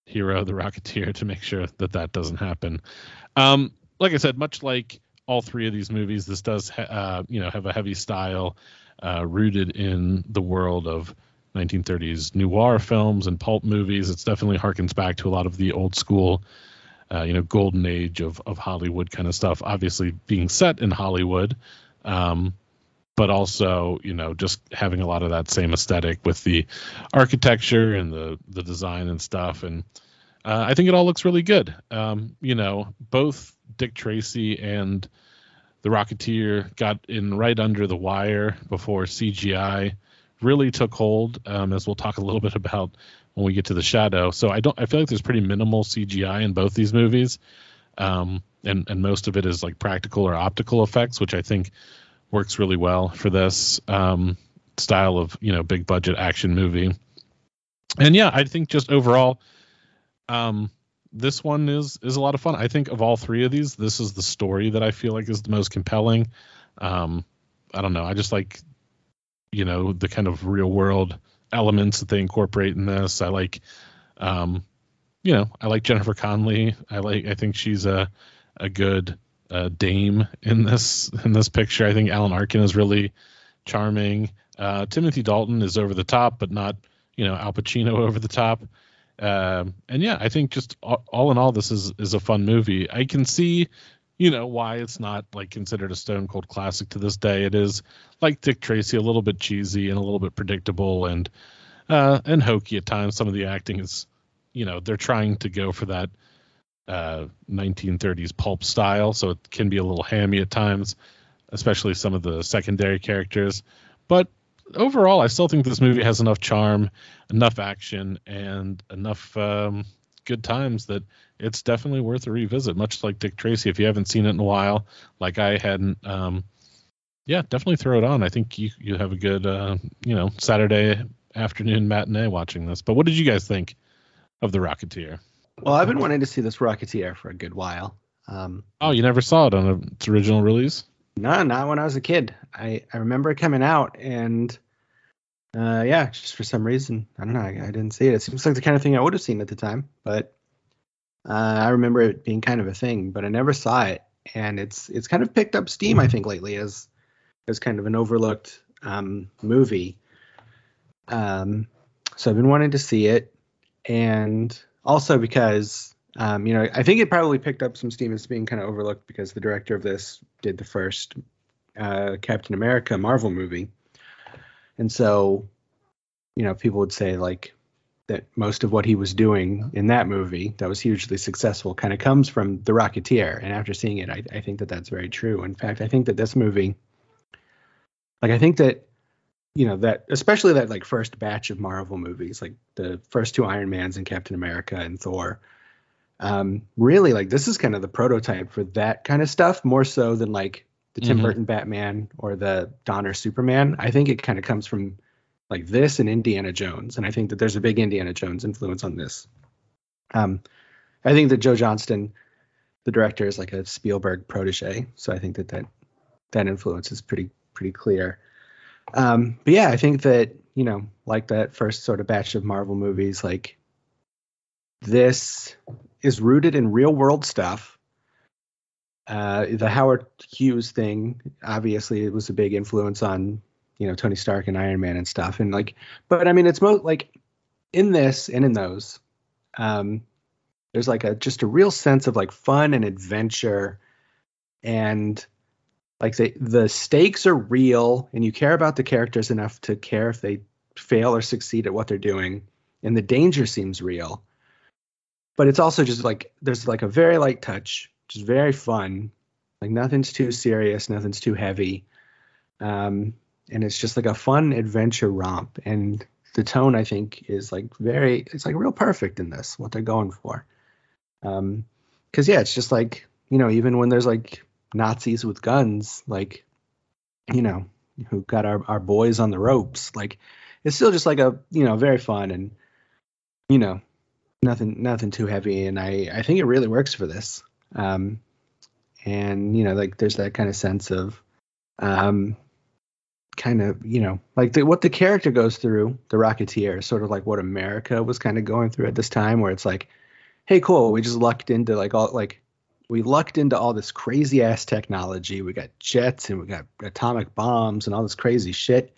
hero, the Rocketeer, to make sure that that doesn't happen. Um, like I said, much like all three of these movies, this does, ha- uh, you know, have a heavy style uh, rooted in the world of nineteen thirties noir films and pulp movies. It's definitely harkens back to a lot of the old school, uh, you know, golden age of, of Hollywood kind of stuff, obviously being set in Hollywood. Um, but also, you know, just having a lot of that same aesthetic with the architecture and the, the design and stuff. And uh, I think it all looks really good. Um, you know, both Dick Tracy and The Rocketeer got in right under the wire before C G I really took hold, um, as we'll talk a little bit about when we get to The Shadow. So I don't, I feel like there's pretty minimal C G I in both these movies. Um, and, and most of it is like practical or optical effects, which I think works really well for this um, style of, you know, big budget action movie. And yeah, I think just overall, um, this one is, is a lot of fun. I think of all three of these, this is the story that I feel like is the most compelling. Um, I don't know. I just like, you know, the kind of real world elements that they incorporate in this. I like, um, you know, I like Jennifer Connelly. I like, I think she's a, a good, uh, dame in this, in this picture. I think Alan Arkin is really charming. Uh, Timothy Dalton is over the top, but not, you know, Al Pacino over the top. Um, and yeah, I think just all, all in all, this is, is a fun movie. I can see, you know, why it's not like considered a stone cold classic to this day. It is, like Dick Tracy, a little bit cheesy and a little bit predictable and, uh, and hokey at times. Some of the acting is, you know, they're trying to go for that, uh, nineteen thirties pulp style. So it can be a little hammy at times, especially some of the secondary characters, but overall, I still think this movie has enough charm, enough action, and enough um, good times that it's definitely worth a revisit, much like Dick Tracy. If you haven't seen it in a while, like I hadn't, um, yeah, definitely throw it on. I think you, you have a good, uh, you know, Saturday afternoon matinee watching this. But what did you guys think of The Rocketeer? Well, I've been wanting to see this Rocketeer for a good while. Um, oh, you never saw it on a, its original release? No, not when I was a kid. I, I remember it coming out, and uh, yeah, just for some reason, I don't know, I, I didn't see it. It seems like the kind of thing I would have seen at the time, but uh, I remember it being kind of a thing, but I never saw it. And it's it's kind of picked up steam, I think, lately as as kind of an overlooked um, movie. Um, so I've been wanting to see it, and also because Um, you know, I think it probably picked up some steam as being kind of overlooked because the director of this did the first uh, Captain America Marvel movie. And so, you know, people would say like that most of what he was doing in that movie that was hugely successful kind of comes from The Rocketeer. And after seeing it, I, I think that that's very true. In fact, I think that this movie, like I think that, you know, that especially that like first batch of Marvel movies, like the first two Iron Mans and Captain America and Thor. Um, really, like, this is kind of the prototype for that kind of stuff, more so than, like, the Tim mm-hmm. Burton Batman or the Donner Superman. I think it kind of comes from, like, this and Indiana Jones, and I think that there's a big Indiana Jones influence on this. Um, I think that Joe Johnston, the director, is, like, a Spielberg protege, so I think that that, that influence is pretty, pretty clear. Um, but, yeah, I think that, you know, like that first sort of batch of Marvel movies, like, this is rooted in real world stuff. Uh, the Howard Hughes thing, obviously, it was a big influence on, you know, Tony Stark and Iron Man and stuff. And like, but I mean, it's most like in this and in those, um, there's like a, just a real sense of like fun and adventure, and like the, the stakes are real, and you care about the characters enough to care if they fail or succeed at what they're doing. And the danger seems real. But it's also just like there's like a very light touch, just very fun. Like nothing's too serious, nothing's too heavy. Um, and it's just like a fun adventure romp. And the tone, I think, is like very, it's like real perfect in this, what they're going for. Um, 'cause yeah, it's just like, you know, even when there's like Nazis with guns, like, you know, who got our, our boys on the ropes, like it's still just like a, you know, very fun and, you know, Nothing, nothing too heavy, and I, I think it really works for this. Um, and you know, like there's that kind of sense of, um, kind of you know, like the, what the character goes through, the Rocketeer, is sort of like what America was kind of going through at this time, where it's like, hey, cool, we just lucked into like all like we lucked into all this crazy ass technology. We got jets and we got atomic bombs and all this crazy shit,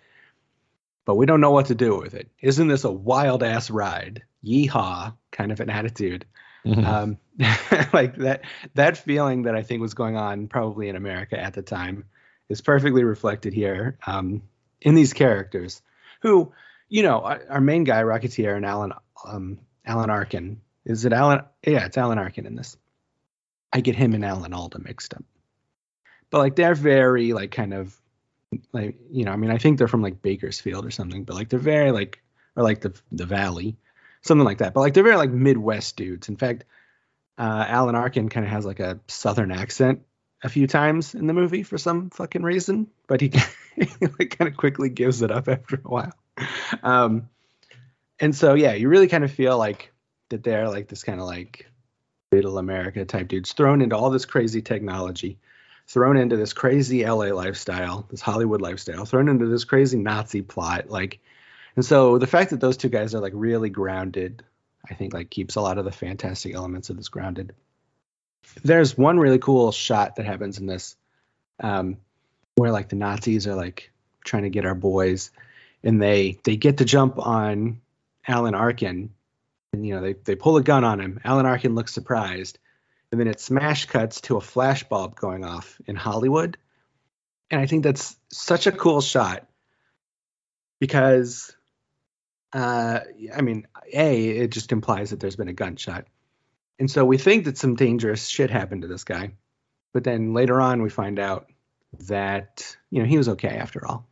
but we don't know what to do with it. Isn't this a wild ass ride? Yeehaw kind of an attitude. Mm-hmm. Um, like that, that feeling that I think was going on probably in America at the time is perfectly reflected here um, in these characters who, you know, our, our main guy, Rocketeer, and Alan um, Alan Arkin. Is it Alan? Yeah, it's Alan Arkin in this. I get him and Alan Alda mixed up. But, like, they're very, like, kind of, like, you know, I mean, I think they're from, like, Bakersfield or something. But, like, they're very, like, or, like, the the Valley. Something like that. But, like, they're very, like, Midwest dudes. In fact, uh, Alan Arkin kind of has, like, a Southern accent a few times in the movie for some fucking reason. But he, he like, kind of quickly gives it up after a while. Um, and so, yeah, you really kind of feel, like, that they're, like, this kind of, like, middle America type dudes thrown into all this crazy technology, thrown into this crazy L A lifestyle, this Hollywood lifestyle, thrown into this crazy Nazi plot, like... And so the fact that those two guys are, like, really grounded, I think, like, keeps a lot of the fantastic elements of this grounded. There's one really cool shot that happens in this um, where, like, the Nazis are, like, trying to get our boys, and they they get the jump on Alan Arkin, and, you know, they, they pull a gun on him. Alan Arkin looks surprised, and then it smash cuts to a flashbulb going off in Hollywood. And I think that's such a cool shot because... Uh, I mean, A, it just implies that there's been a gunshot. And so we think that some dangerous shit happened to this guy. But then later on, we find out that, you know, he was okay after all.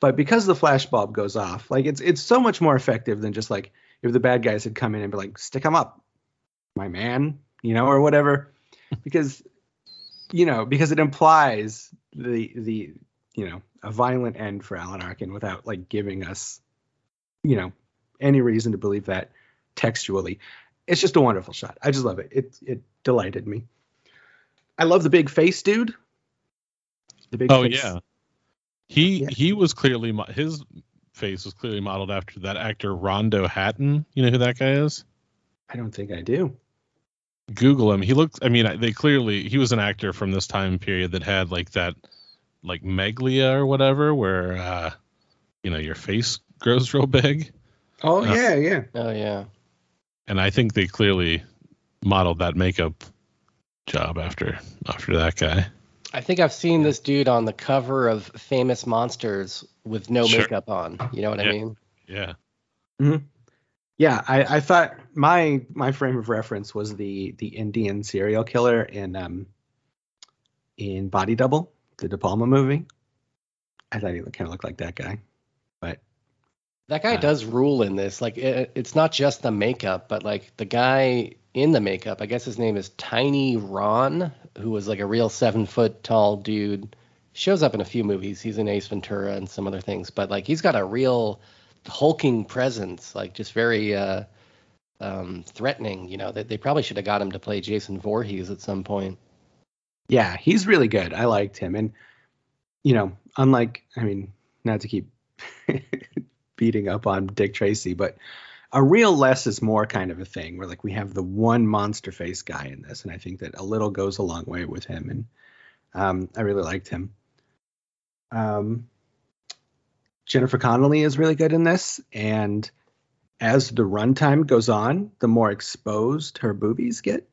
But because the flashbulb goes off, like, it's it's so much more effective than just, like, if the bad guys had come in and be like, stick him up, my man, you know, or whatever. Because, you know, because it implies the, the you know, a violent end for Alan Arkin without, like, giving us, you know, any reason to believe that textually. It's just a wonderful shot. I just love it. It it delighted me. I love the big face dude. The big oh, face. yeah. He yeah. he was clearly, his face was clearly modeled after that actor Rondo Hatton. You know who that guy is? I don't think I do. Google him. He looked, I mean, they clearly, he was an actor from this time period that had, like, that, like, meglia or whatever, where, uh, you know, your face grows real big. Oh uh, yeah, yeah. Oh yeah. And I think they clearly modeled that makeup job after after that guy. I think I've seen this dude on the cover of Famous Monsters with no sure. makeup on. You know what yeah. I mean? Yeah. Mm-hmm. Yeah, I, I thought my my frame of reference was the the Indian serial killer in um in Body Double, the De Palma movie. I thought he kind of looked like that guy, but. That guy does rule in this. Like, it, it's not just the makeup, but, like, the guy in the makeup, I guess his name is Tiny Ron, who was, like, a real seven foot tall dude. Shows up in a few movies. He's in Ace Ventura and some other things, but, like, he's got a real hulking presence, like, just very uh, um, threatening. You know, they, they probably should have got him to play Jason Voorhees at some point. Yeah, he's really good. I liked him. And, you know, unlike, I mean, not to keep... beating up on Dick Tracy, but a real less is more kind of a thing where, like, we have the one monster face guy in this, and I think that a little goes a long way with him, and um, I really liked him. Um, Jennifer Connelly is really good in this, and as the runtime goes on, the more exposed her boobies get,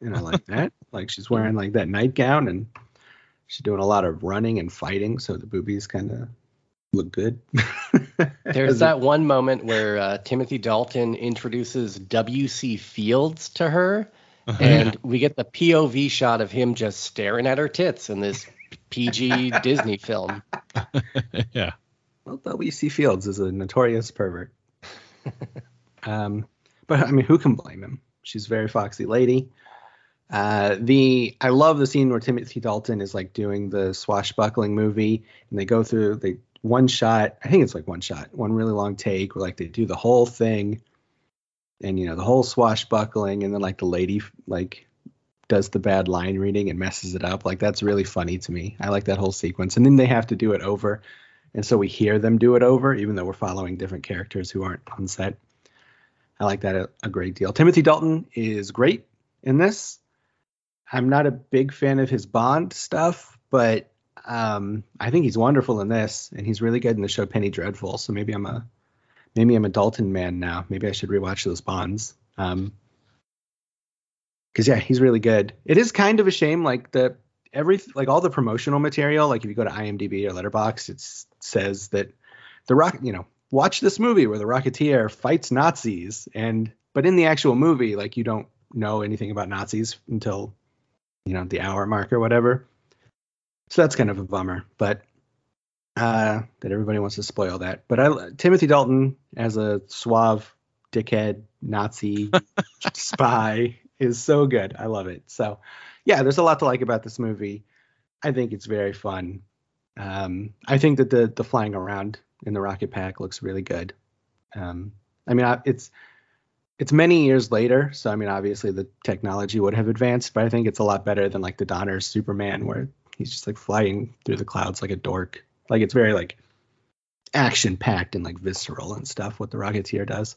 and I like that. Like, she's wearing, like, that nightgown, and she's doing a lot of running and fighting, so the boobies kind of look good. There's that one moment where uh, Timothy Dalton introduces W C Fields to her, uh-huh. and we get the P O V shot of him just staring at her tits in this P G Disney film. Yeah. Well, W C Fields is a notorious pervert. um, but I mean, who can blame him? She's a very foxy lady. Uh, the I love the scene where Timothy Dalton is, like, doing the swashbuckling movie, and they go through they. One shot, I think it's like one shot, one really long take where, like, they do the whole thing and, you know, the whole swashbuckling, and then, like, the lady, like, does the bad line reading and messes it up. Like, that's really funny to me. I like that whole sequence. And then they have to do it over. And so we hear them do it over, even though we're following different characters who aren't on set. I like that a, a great deal. Timothy Dalton is great in this. I'm not a big fan of his Bond stuff, but Um, I think he's wonderful in this, and he's really good in the show Penny Dreadful. So maybe I'm a, maybe I'm a Dalton man now. Maybe I should rewatch those Bonds. Um, cause yeah, he's really good. It is kind of a shame, like, the every like all the promotional material, like if you go to I M D B or Letterboxd, it says that the rock, you know, watch this movie where the Rocketeer fights Nazis, and but in the actual movie, like you don't know anything about Nazis until, you know, the hour mark or whatever. So that's kind of a bummer, but uh, that everybody wants to spoil that. But I, Timothy Dalton as a suave dickhead Nazi spy is so good. I love it. So yeah, there's a lot to like about this movie. I think it's very fun. Um, I think that the the flying around in the rocket pack looks really good. Um, I mean, I, it's it's many years later, so I mean, obviously the technology would have advanced, but I think it's a lot better than like the Donner Superman, where he's just like flying through the clouds like a dork. Like it's very like action packed and like visceral and stuff. What the Rocketeer does.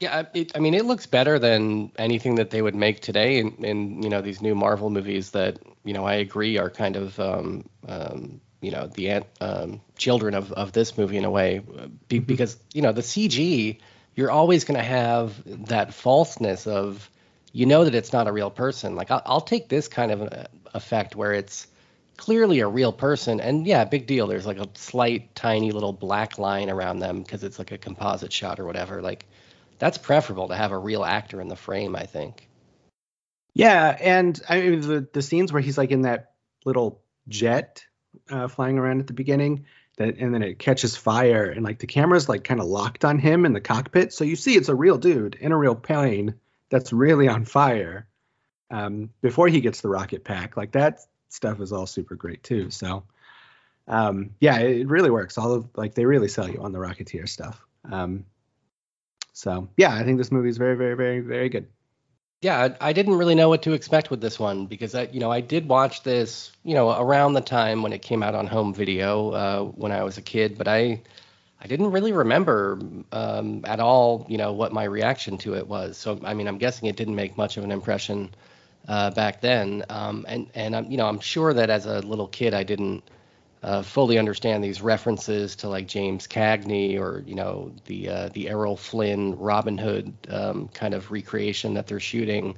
Yeah, it, I mean, it looks better than anything that they would make today in, in, you know, these new Marvel movies that, you know, I agree are kind of, um, um, you know, the um, children of, of this movie in a way. Be, because, you know, the C G, you're always going to have that falseness of, you know, that it's not a real person. Like, I'll, I'll take this kind of a, effect where it's clearly a real person. And, yeah, big deal. There's like a slight, tiny little black line around them because it's like a composite shot or whatever. Like, that's preferable to have a real actor in the frame, I think. Yeah, and I mean the, the scenes where he's like in that little jet uh, flying around at the beginning, that and then it catches fire, and like the camera's like kind of locked on him in the cockpit, so you see it's a real dude in a real plane that's really on fire. Um, before he gets the rocket pack, like that stuff is all super great too. So, um, yeah, it really works. All of like they really sell you on the Rocketeer stuff. Um, So, yeah, I think this movie is very, very, very, very good. Yeah, I, I didn't really know what to expect with this one because, I, you know, I did watch this, you know, around the time when it came out on home video uh, when I was a kid. But I I didn't really remember um, at all, you know, what my reaction to it was. So, I mean, I'm guessing it didn't make much of an impression uh, back then. Um, and, and I'm, you know, I'm sure that as a little kid, I didn't Uh, fully understand these references to like James Cagney or, you know, the uh, the Errol Flynn Robin Hood um, kind of recreation that they're shooting,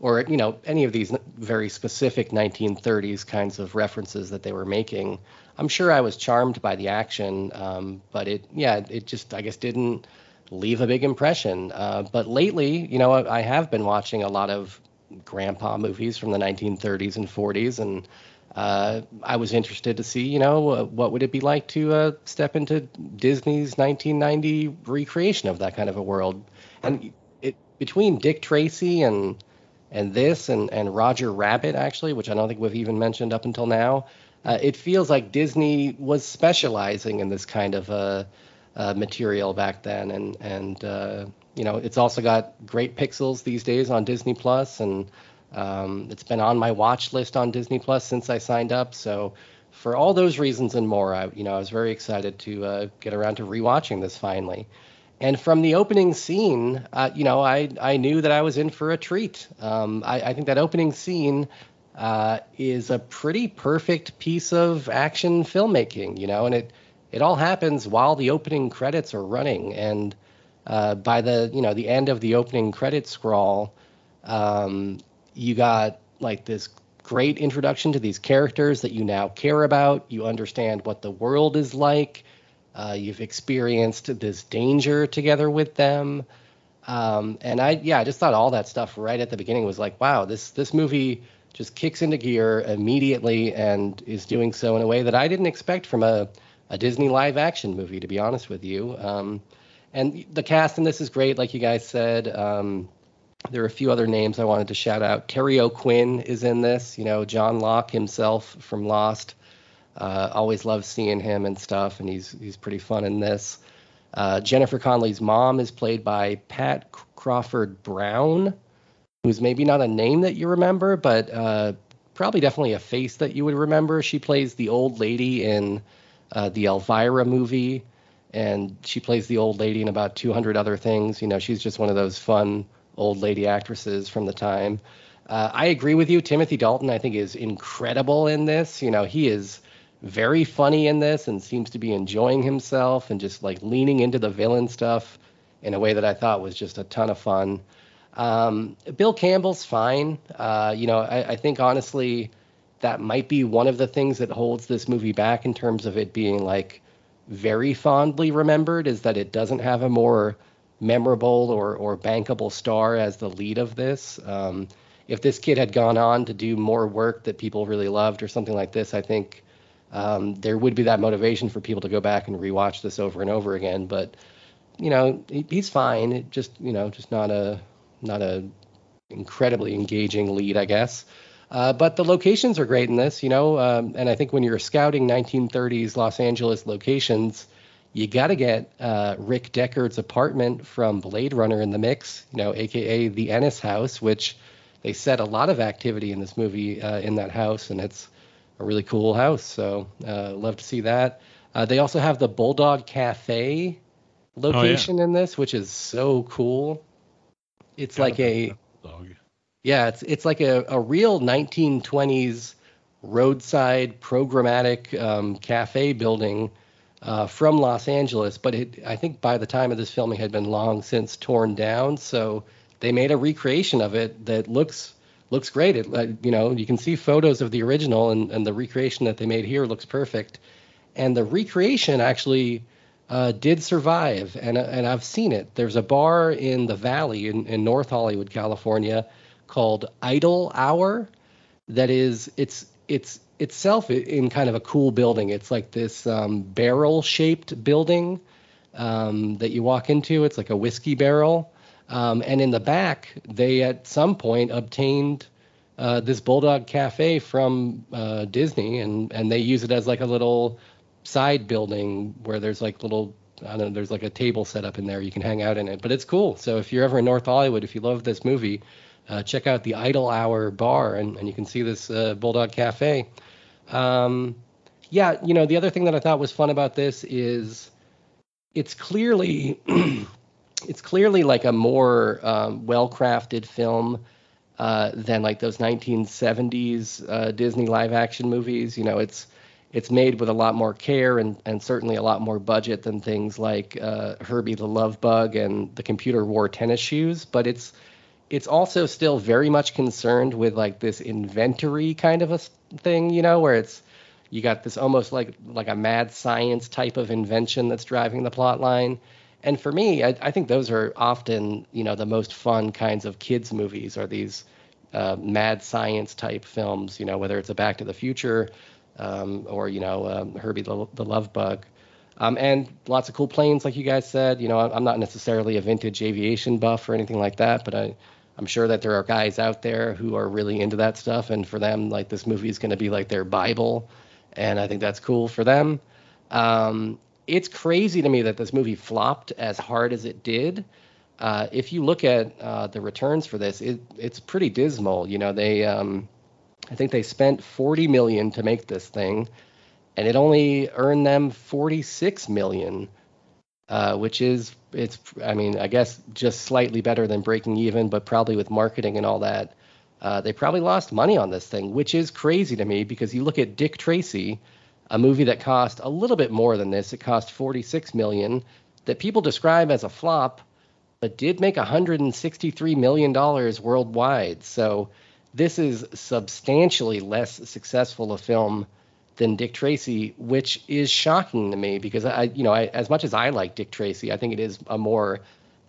or, you know, any of these very specific nineteen thirties kinds of references that they were making. I'm sure I was charmed by the action, um, but it yeah, it just, I guess, didn't leave a big impression. Uh, but lately, you know, I, I have been watching a lot of grandpa movies from the nineteen thirties and forties, and Uh, I was interested to see, you know, uh, what would it be like to uh, step into Disney's nineteen ninety recreation of that kind of a world. And it, between Dick Tracy and and this and, and Roger Rabbit, actually, which I don't think we've even mentioned up until now, uh, it feels like Disney was specializing in this kind of uh, uh, material back then. And, and uh, you know, it's also got great pixels these days on Disney Plus, and Um, it's been on my watch list on Disney Plus since I signed up. So for all those reasons and more, I, you know, I was very excited to uh, get around to rewatching this finally. And from the opening scene, uh, you know, I, I knew that I was in for a treat. Um, I, I think that opening scene uh, is a pretty perfect piece of action filmmaking, you know, and it, it all happens while the opening credits are running. And uh, by the, you know, the end of the opening credit scroll, um, you got like this great introduction to these characters that you now care about. You understand what the world is like. Uh, you've experienced this danger together with them. Um, and I, yeah, I just thought all that stuff right at the beginning was like, wow, this, this movie just kicks into gear immediately and is doing so in a way that I didn't expect from a, a Disney live action movie, to be honest with you. Um, and the cast in this is great. Like you guys said, um, there are a few other names I wanted to shout out. Terry O'Quinn is in this, you know, John Locke himself from Lost. Uh, always love seeing him and stuff, and he's he's pretty fun in this. Uh, Jennifer Connelly's mom is played by Pat Crawford Brown, who's maybe not a name that you remember, but uh, probably definitely a face that you would remember. She plays the old lady in uh, the Elvira movie, and she plays the old lady in about two hundred other things. You know, she's just one of those fun old lady actresses from the time. Uh, I agree with you. Timothy Dalton, I think, is incredible in this. You know, he is very funny in this and seems to be enjoying himself and just like leaning into the villain stuff in a way that I thought was just a ton of fun. Um, Bill Campbell's fine. Uh, you know, I, I think honestly, that might be one of the things that holds this movie back in terms of it being like very fondly remembered, is that it doesn't have a more memorable or, or bankable star as the lead of this. Um, if this kid had gone on to do more work that people really loved or something like this, I think um, there would be that motivation for people to go back and rewatch this over and over again. But, you know, he, he's fine. It just, you know, just not a, not a incredibly engaging lead, I guess. Uh, but the locations are great in this, you know, um, and I think when you're scouting nineteen thirties Los Angeles locations, you got to get uh, Rick Deckard's apartment from Blade Runner in the mix, you know, a k a the Ennis house, which they set a lot of activity in this movie uh, in that house, and it's a really cool house. So uh, love to see that. Uh, they also have the Bulldog Cafe location oh, yeah. in this, which is so cool. It's yeah, like a... Dog. Yeah, it's it's like a, a real nineteen twenties roadside programmatic um, cafe building uh, from Los Angeles. But it, I think by the time of this filming had been long since torn down. So they made a recreation of it that looks looks great. It, uh, you know, you can see photos of the original, and, and the recreation that they made here looks perfect. And the recreation actually uh, did survive, and, and I've seen it. There's a bar in the Valley in, in North Hollywood, California, called Idle Hour that is it's it's itself in kind of a cool building. It's like this um, barrel shaped building um, that you walk into. It's like a whiskey barrel, um, and in the back they at some point obtained uh, this Bulldog Cafe from uh, Disney, and and they use it as like a little side building where there's like little I don't know there's like a table set up in there you can hang out in it, but it's cool. So if you're ever in North Hollywood, if you love this movie, Uh, check out the Idle Hour bar, and, and you can see this uh, Bulldog Cafe. Um, yeah, you know, the other thing that I thought was fun about this is it's clearly it's clearly like a more um, well-crafted film uh, than like those nineteen seventies uh, Disney live-action movies. You know, it's it's made with a lot more care and, and certainly a lot more budget than things like uh, Herbie the Love Bug and The Computer Wore Tennis Shoes, but it's It's also still very much concerned with like this inventory kind of a thing, you know, where it's you got this almost like like a mad science type of invention that's driving the plot line. And for me, I, I think those are often, you know, the most fun kinds of kids movies are these uh, mad science type films, you know, whether it's a Back to the Future um, or, you know, um, Herbie the, the Love Bug. Um, and lots of cool planes, like you guys said. You know, I'm not necessarily a vintage aviation buff or anything like that, but I. I'm sure that there are guys out there who are really into that stuff. And for them, like this movie is going to be like their Bible. And I think that's cool for them. Um, it's crazy to me that this movie flopped as hard as it did. Uh, if you look at uh, the returns for this, it, it's pretty dismal. You know, they um, I think they spent forty million dollars to make this thing, and it only earned them forty-six million dollars. Uh, which is, it's, I mean, I guess just slightly better than breaking even, but probably with marketing and all that, uh, they probably lost money on this thing, which is crazy to me because you look at Dick Tracy, a movie that cost a little bit more than this. It cost forty-six million dollars that people describe as a flop, but did make one hundred sixty-three million dollars worldwide. So this is substantially less successful a film than Dick Tracy, which is shocking to me because I, you know, I, as much as I like Dick Tracy, I think it is a more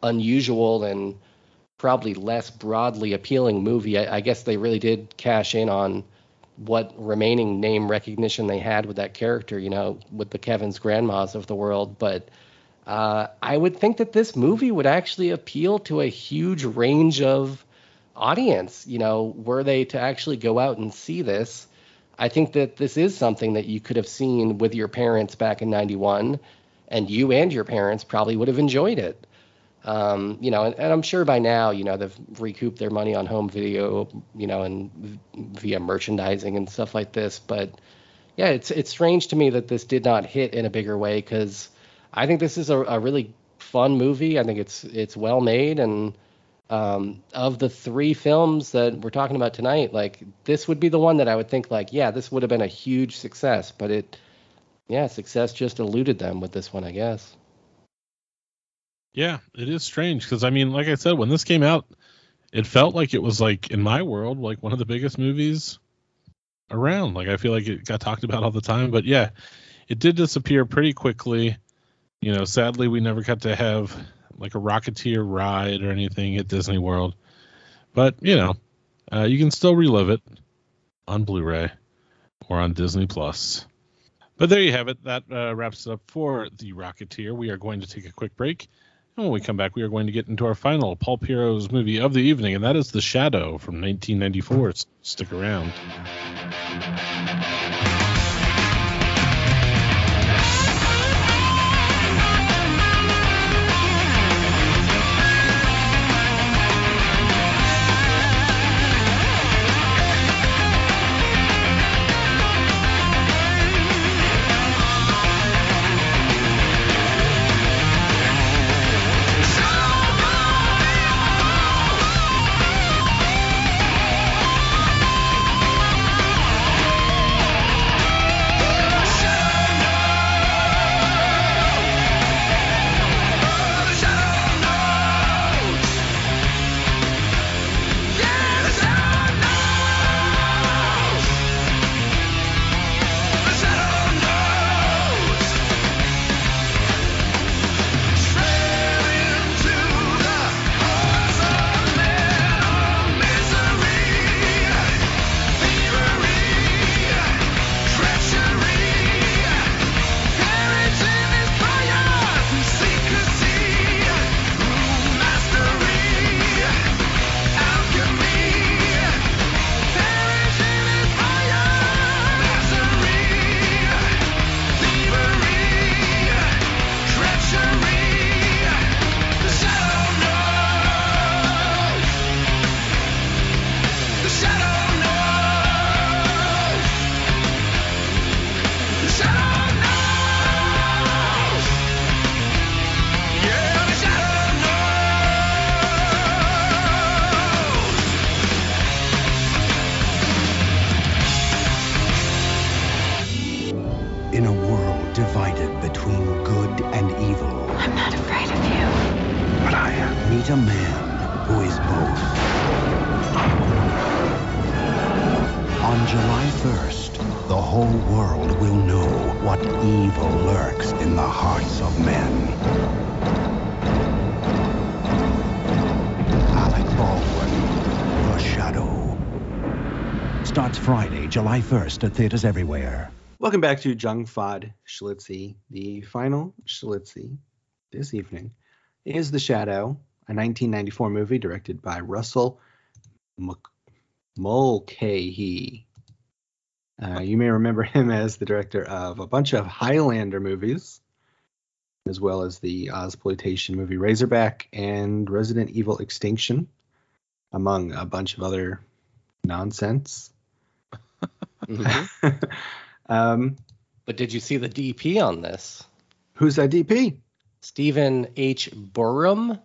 unusual and probably less broadly appealing movie. I, I guess they really did cash in on what remaining name recognition they had with that character, you know, with the Kevin's grandmas of the world. But uh, I would think that this movie would actually appeal to a huge range of audience, you know, were they to actually go out and see this. I think that this is something that you could have seen with your parents back in ninety-one, and you and your parents probably would have enjoyed it. Um, you know, and, and I'm sure by now, you know, they've recouped their money on home video, you know, and via merchandising and stuff like this. But yeah, it's it's strange to me that this did not hit in a bigger way because I think this is a, a really fun movie. I think it's it's well made, and Um, of the three films that we're talking about tonight, like this would be the one that I would think like, yeah, this would have been a huge success, but it, yeah, success just eluded them with this one, I guess. Yeah, it is strange. Cause I mean, like I said, when this came out, it felt like it was like in my world, like one of the biggest movies around. Like, I feel like it got talked about all the time, but yeah, it did disappear pretty quickly. You know, sadly, we never got to have like a Rocketeer ride or anything at Disney World, but you know, uh, you can still relive it on Blu-ray or on Disney Plus. But there you have it. That uh, wraps it up for The Rocketeer. We are going to take a quick break. And when we come back, we are going to get into our final Pulp Heroes movie of the evening, and that is The Shadow from nineteen ninety-four. So stick around. July first at theaters everywhere. Welcome back to Junk Food Schlitzie. The final Schlitzie this evening is The Shadow, a nineteen ninety-four movie directed by Russell Mulcahy. Uh, you may remember him as the director of a bunch of Highlander movies, as well as the Ozploitation movie Razorback and Resident Evil Extinction, among a bunch of other nonsense. Mm-hmm. um, but did you see the D P on this? Who's that D P? Stephen H. Burham,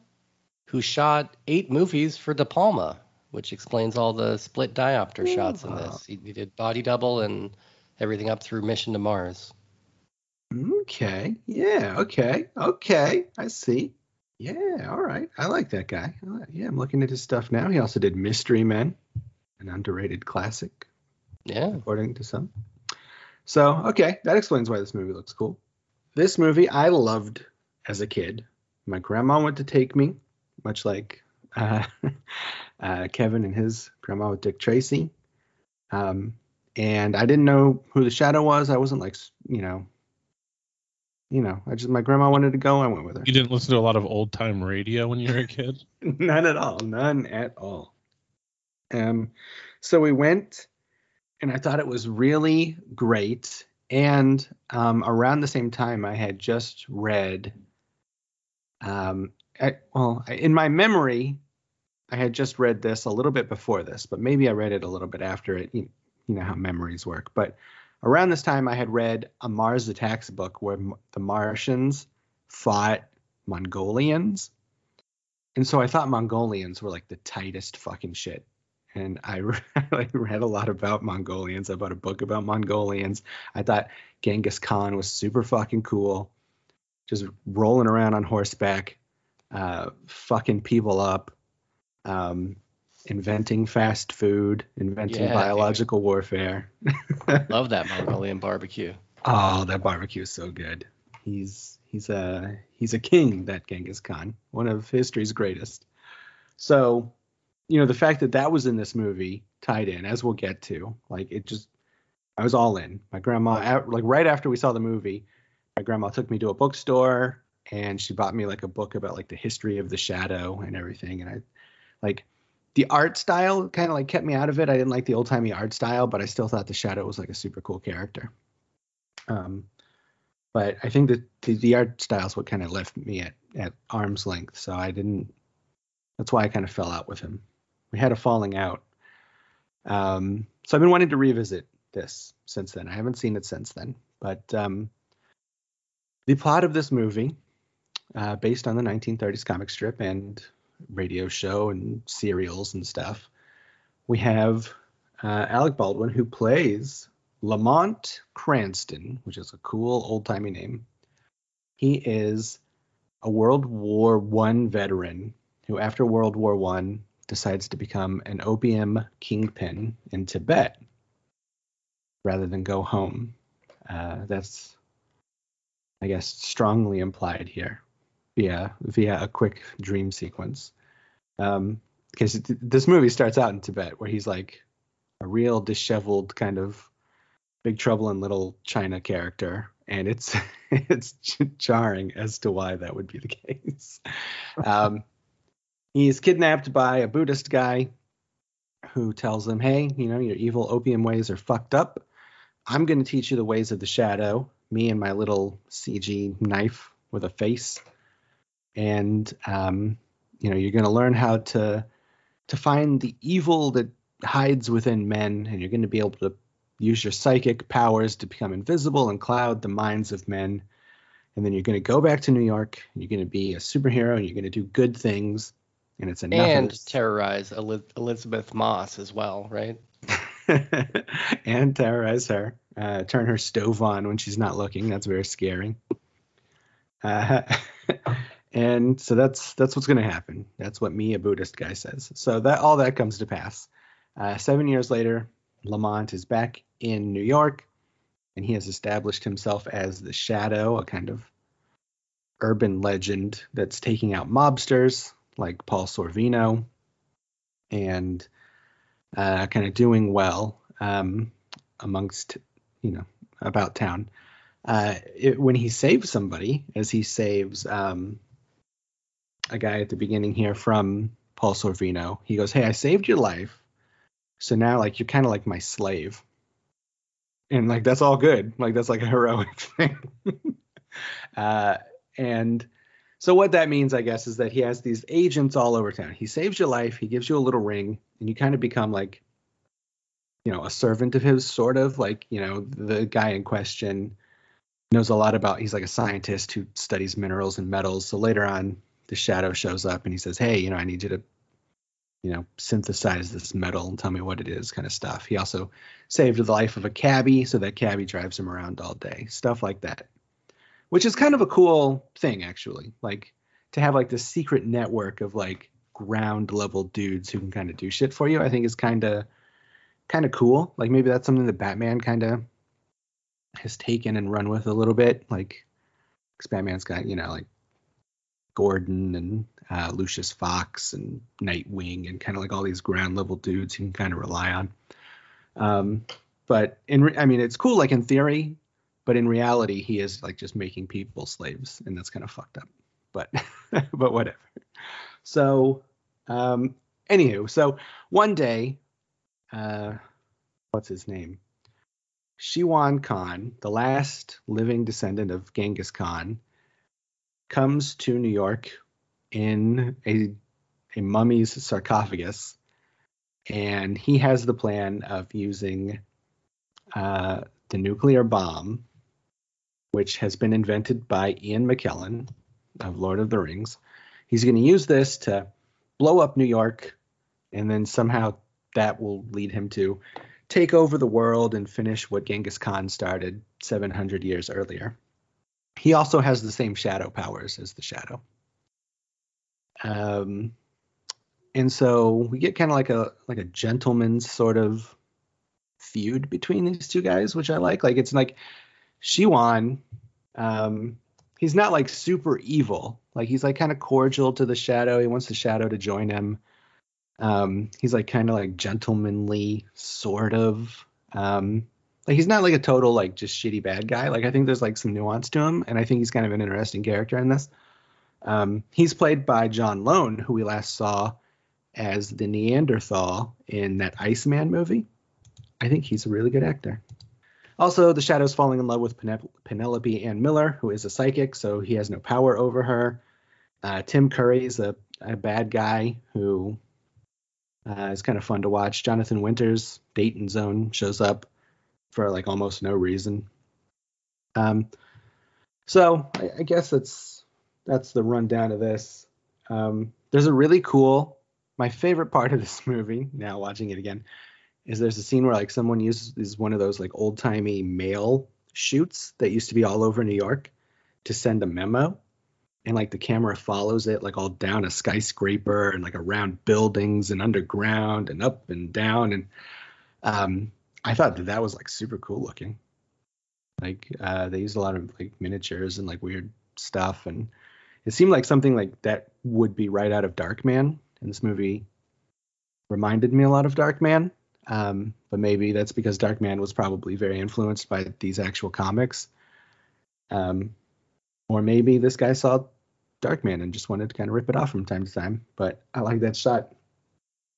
who shot eight movies for De Palma, which explains all the split diopter Ooh. shots in this. He, he did Body Double and everything up through Mission to Mars. Okay. Yeah. Okay. Okay. I see. Yeah. All right. I like that guy. Yeah. I'm looking at his stuff now. He also did Mystery Men, an underrated classic. Yeah, according to some. So, okay, that explains why this movie looks cool. This movie I loved as a kid. My grandma went to take me, much like uh, uh, Kevin and his grandma with Dick Tracy. Um, and I didn't know who The Shadow was. I wasn't like, you know, you know, I just my grandma wanted to go. I went with her. You didn't listen to a lot of old time radio when you were a kid? None at all. None at all. Um, so we went. And I thought it was really great. And um, around the same time, I had just read, um, I, well, I, in my memory, I had just read this a little bit before this, but maybe I read it a little bit after it. You, you know how memories work. But around this time, I had read a Mars Attacks book where m- the Martians fought Mongolians. And so I thought Mongolians were like the tightest fucking shit. And I really read a lot about Mongolians. I bought a book about Mongolians. I thought Genghis Khan was super fucking cool. Just rolling around on horseback, uh, fucking people up. Um, inventing fast food, inventing yeah. biological warfare. Love that Mongolian barbecue. Oh, that barbecue is so good. He's he's a he's a king, that Genghis Khan, one of history's greatest. So, you know, the fact that that was in this movie tied in, as we'll get to, like it just, I was all in. My grandma, like right after we saw the movie, my grandma took me to a bookstore and she bought me like a book about like the history of The Shadow and everything. And I like the art style kind of like kept me out of it. I didn't like the old timey art style, but I still thought The Shadow was like a super cool character. Um, but I think that the, the art style is what kind of left me at, at arm's length. So I didn't, that's why I kind of fell out with him. We had a falling out. Um, so I've been wanting to revisit this since then. I haven't seen it since then, but, um, the plot of this movie, uh, based on the nineteen thirties comic strip and radio show and serials and stuff, we have uh, Alec Baldwin, who plays Lamont Cranston, which is a cool old-timey name. He is a World War One veteran who, after World War One, decides to become an opium kingpin in Tibet rather than go home. Uh, that's... I guess, strongly implied here via, via a quick dream sequence. Um, because th- this movie starts out in Tibet where he's like a real disheveled kind of Big Trouble in Little China character. And it's it's jarring as to why that would be the case. Um, he's kidnapped by a Buddhist guy who tells him, hey, you know, your evil opium ways are fucked up. I'm going to teach you the ways of the shadow. Me and my little C G knife with a face. And, um, you know, you're going to learn how to to find the evil that hides within men. And you're going to be able to use your psychic powers to become invisible and cloud the minds of men. And then you're going to go back to New York. And you're going to be a superhero. And you're going to do good things. And it's enough. And terrorize El- Elizabeth Moss as well, right? And terrorize her. Uh, turn her stove on when she's not looking. That's very scary. Uh, and so that's that's what's going to happen. That's what me, a Buddhist guy, says. So that all that comes to pass. Uh, seven years later, Lamont is back in New York, and he has established himself as the Shadow, a kind of urban legend that's taking out mobsters like Paul Sorvino, and uh, kind of doing well um, amongst. You know, about town. Uh, it, when he saves somebody, as he saves um, a guy at the beginning here from Paul Sorvino, he goes, hey, I saved your life. So now, like, you're kind of like my slave. And, like, that's all good. Like, that's like a heroic thing. uh, and so what that means, I guess, is that he has these agents all over town. He saves your life. He gives you a little ring. And you kind of become, like, you know, a servant of his, sort of like, you know, the guy in question knows a lot about, he's like a scientist who studies minerals and metals. So later on, the Shadow shows up and he says, hey, you know, I need you to, you know, synthesize this metal and tell me what it is, kind of stuff. He also saved the life of a cabbie, so that cabbie drives him around all day, stuff like that, which is kind of a cool thing, actually, like to have like this secret network of like ground level dudes who can kind of do shit for you. I think is kind of kind of cool. Like maybe that's something that Batman kind of has taken and run with a little bit. Like, because Batman's got, you know, like Gordon and uh, Lucius Fox and Nightwing and kind of like all these ground level dudes you can kind of rely on. Um, but in, re- I mean, it's cool, like in theory, but in reality, he is like just making people slaves, and that's kind of fucked up, but, but whatever. So, um, anywho, so one day, Uh, what's his name? Shiwan Khan, the last living descendant of Genghis Khan, comes to New York in a a mummy's sarcophagus, and he has the plan of using uh, the nuclear bomb, which has been invented by Ian McKellen of Lord of the Rings. He's going to use this to blow up New York, and then somehow that will lead him to take over the world and finish what Genghis Khan started seven hundred years earlier. He also has the same shadow powers as the Shadow. Um, And so we get kind of like a like a gentleman's sort of feud between these two guys, which I like. Like, it's like Siwan, um, he's not like super evil. Like, he's like kind of cordial to the Shadow. He wants the Shadow to join him. Um, he's like kind of like gentlemanly, sort of. Um, like, he's not like a total like just shitty bad guy. Like, I think there's like some nuance to him, and I think he's kind of an interesting character in this. Um, he's played by John Lone, who we last saw as the Neanderthal in that Iceman movie. I think he's a really good actor. Also, the Shadow's falling in love with Pen- Penelope Ann Miller, who is a psychic, so he has no power over her. Uh, Tim Curry is a, a bad guy who uh, is kind of fun to watch. Jonathan Winters, Dayton Zone, shows up for like almost no reason. Um, so I, I guess that's that's the rundown of this. Um, there's a really cool, my favorite part of this movie, now watching it again, is there's a scene where like someone uses one of those like old timey mail chutes that used to be all over New York to send a memo, and like the camera follows it like all down a skyscraper and like around buildings and underground and up and down. And um, I thought that that was like super cool looking. Like uh, they used a lot of like miniatures and like weird stuff, and it seemed like something like that would be right out of Darkman. And this movie reminded me a lot of Darkman. Um, but maybe that's because Darkman was probably very influenced by these actual comics. Um, or maybe this guy saw Darkman and just wanted to kind of rip it off from time to time. But I like that shot.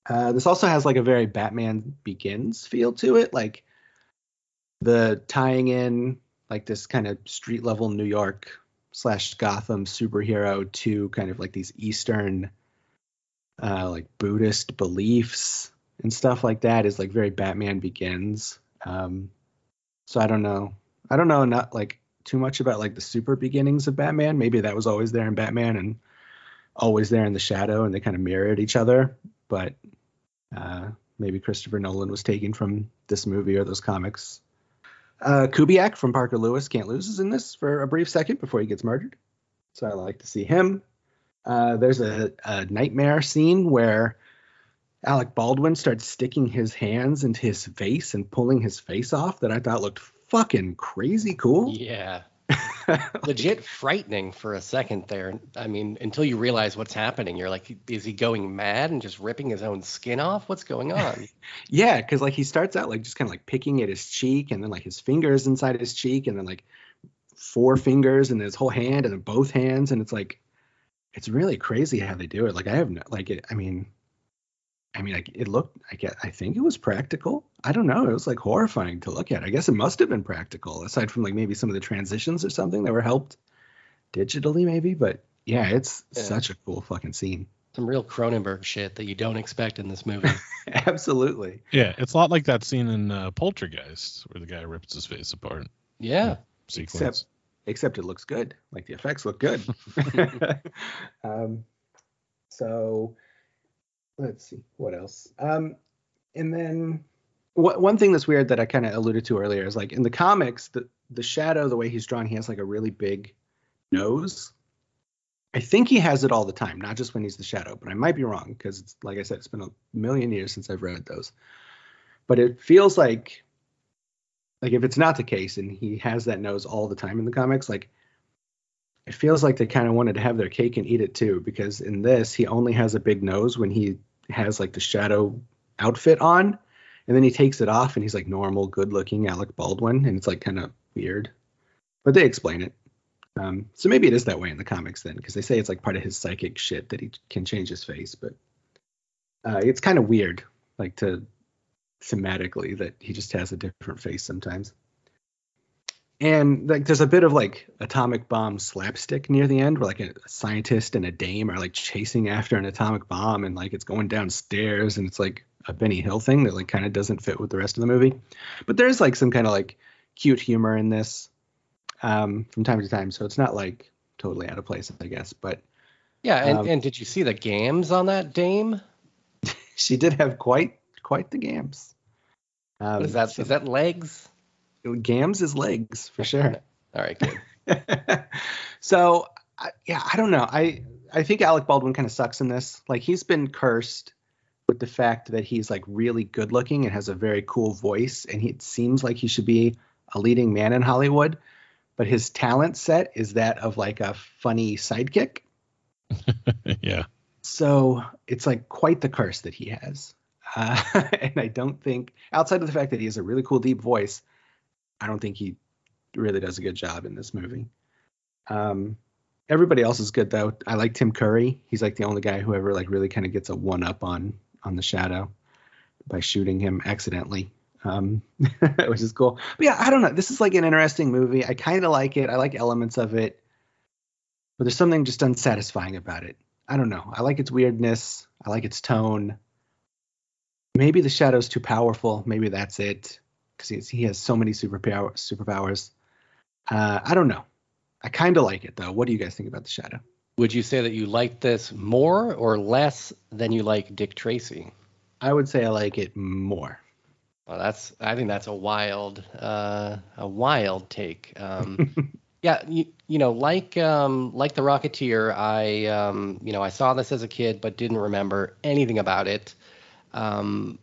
Uh, this also has like a very Batman Begins feel to it. Like the tying in like this kind of street level New York slash Gotham superhero to kind of like these Eastern uh, like Buddhist beliefs and stuff like that is like very Batman Begins. Um, so I don't know. I don't know not like too much about like the super beginnings of Batman. Maybe that was always there in Batman and always there in the Shadow, and they kind of mirrored each other. But uh, maybe Christopher Nolan was taken from this movie or those comics. Uh, Kubiak from Parker Lewis Can't Lose is in this for a brief second before he gets murdered. So I like to see him. Uh, there's a, a nightmare scene where Alec Baldwin starts sticking his hands into his face and pulling his face off that I thought looked fucking crazy cool. Yeah. Legit frightening for a second there. I mean, until you realize what's happening, you're like, is he going mad and just ripping his own skin off? What's going on? Yeah, because like he starts out like just kind of like picking at his cheek, and then like his fingers inside his cheek, and then like four fingers and his whole hand and then both hands. And it's like, it's really crazy how they do it. Like I have no, like, it, I mean... I mean, like, it looked, I guess, I think it was practical. I don't know. It was like horrifying to look at. I guess it must have been practical, aside from like maybe some of the transitions or something that were helped digitally maybe. But yeah, it's yeah. such a cool fucking scene. Some real Cronenberg shit that you don't expect in this movie. Absolutely. Yeah, it's a lot like that scene in uh, Poltergeist where the guy rips his face apart. Yeah. Sequence. Except, except it looks good. Like the effects look good. um, so... Let's see what else. Um, and then wh- one thing that's weird that I kind of alluded to earlier is like in the comics, the, the Shadow, the way he's drawn, he has like a really big nose. I think he has it all the time, not just when he's the Shadow, but I might be wrong because, like I said, it's been a million years since I've read those. But it feels like, like if it's not the case and he has that nose all the time in the comics, like it feels like they kind of wanted to have their cake and eat it too, because in this, he only has a big nose when he has like the Shadow outfit on, and then he takes it off and he's like normal good looking Alec Baldwin, and it's like kind of weird, but they explain it. Um so maybe it is that way in the comics then, because they say it's like part of his psychic shit that he can change his face, but uh it's kind of weird like to thematically that he just has a different face sometimes. And like there's a bit of like atomic bomb slapstick near the end where like a scientist and a dame are like chasing after an atomic bomb, and like it's going downstairs, and it's like a Benny Hill thing that like kind of doesn't fit with the rest of the movie. But there's like some kind of like cute humor in this um, from time to time. So it's not like totally out of place, I guess. But yeah. And, um, and did you see the gams on that dame? She did have quite quite the gams. Um, what is that? So, is that legs? Gams is legs for sure. All right, good. So I, yeah, I don't know. I I think Alec Baldwin kind of sucks in this. Like, he's been cursed with the fact that he's like really good looking and has a very cool voice, and he, it seems like he should be a leading man in Hollywood, but his talent set is that of like a funny sidekick. Yeah. So it's like quite the curse that he has. Uh, and I don't think, outside of the fact that he has a really cool deep voice, I don't think he really does a good job in this movie. Um, everybody else is good though. I like Tim Curry. He's like the only guy who ever like really kind of gets a one up on, on the Shadow by shooting him accidentally. Um, which is cool. But yeah, I don't know. This is like an interesting movie. I kind of like it. I like elements of it, but there's something just unsatisfying about it. I don't know. I like its weirdness. I like its tone. Maybe the Shadow's too powerful. Maybe that's it. Because he has so many superpower, superpowers. Uh, I don't know. I kind of like it, though. What do you guys think about the Shadow? Would you say that you like this more or less than you like Dick Tracy? I would say I like it more. Well, that's, I think that's a wild, uh, a wild take. Um, yeah, you, you know, like, um, like The Rocketeer, I, um, you know, I saw this as a kid, but didn't remember anything about it. Um,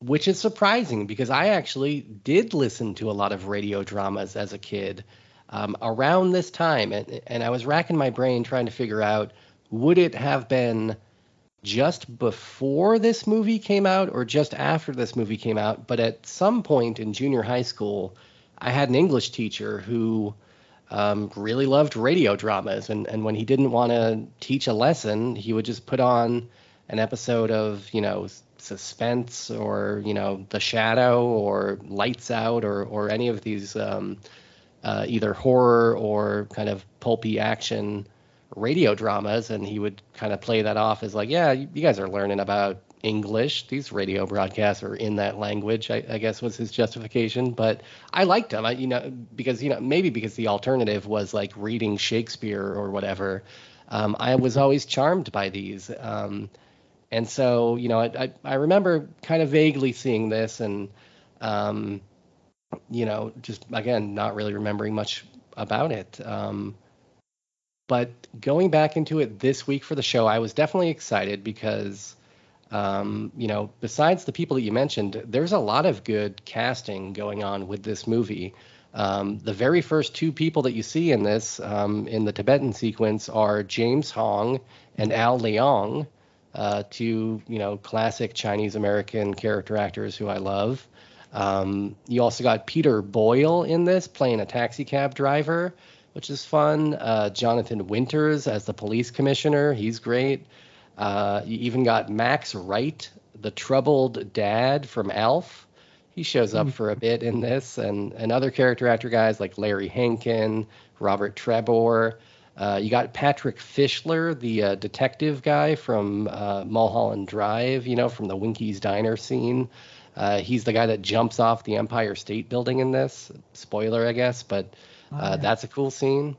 which is surprising because I actually did listen to a lot of radio dramas as a kid, um, around this time. And, and I was racking my brain trying to figure out, would it have been just before this movie came out or just after this movie came out? But at some point in junior high school, I had an English teacher who um, really loved radio dramas. And, and when he didn't want to teach a lesson, he would just put on an episode of, you know, Suspense or, you know, The Shadow or Lights Out or or any of these um, uh, either horror or kind of pulpy action radio dramas, and he would kind of play that off as like, yeah, you guys are learning about English. These radio broadcasts are in that language, I, I guess was his justification. But I liked him, I, you know, because, you know, maybe because the alternative was like reading Shakespeare or whatever. Um, I was always charmed by these. Um, and so, you know, I, I, I remember kind of vaguely seeing this and, um, you know, just, again, not really remembering much about it. Um, But going back into it this week for the show, I was definitely excited because, um, you know, besides the people that you mentioned, there's a lot of good casting going on with this movie. Um, the very first two people that you see in this, um, in the Tibetan sequence, are James Hong and Al Leong, uh, two, you know, classic Chinese-American character actors who I love. Um, you also got Peter Boyle in this playing a taxi cab driver, which is fun. Uh, Jonathan Winters as the police commissioner. He's great. Uh, you even got Max Wright, the troubled dad from Alf. He shows up for a bit in this. And, and other character actor guys like Larry Hankin, Robert Trebor. Uh, you got Patrick Fischler, the uh, detective guy from uh, Mulholland Drive, you know, from the Winkies Diner scene. Uh, he's the guy that jumps off the Empire State Building in this. Spoiler, I guess, but... Uh, that's a cool scene.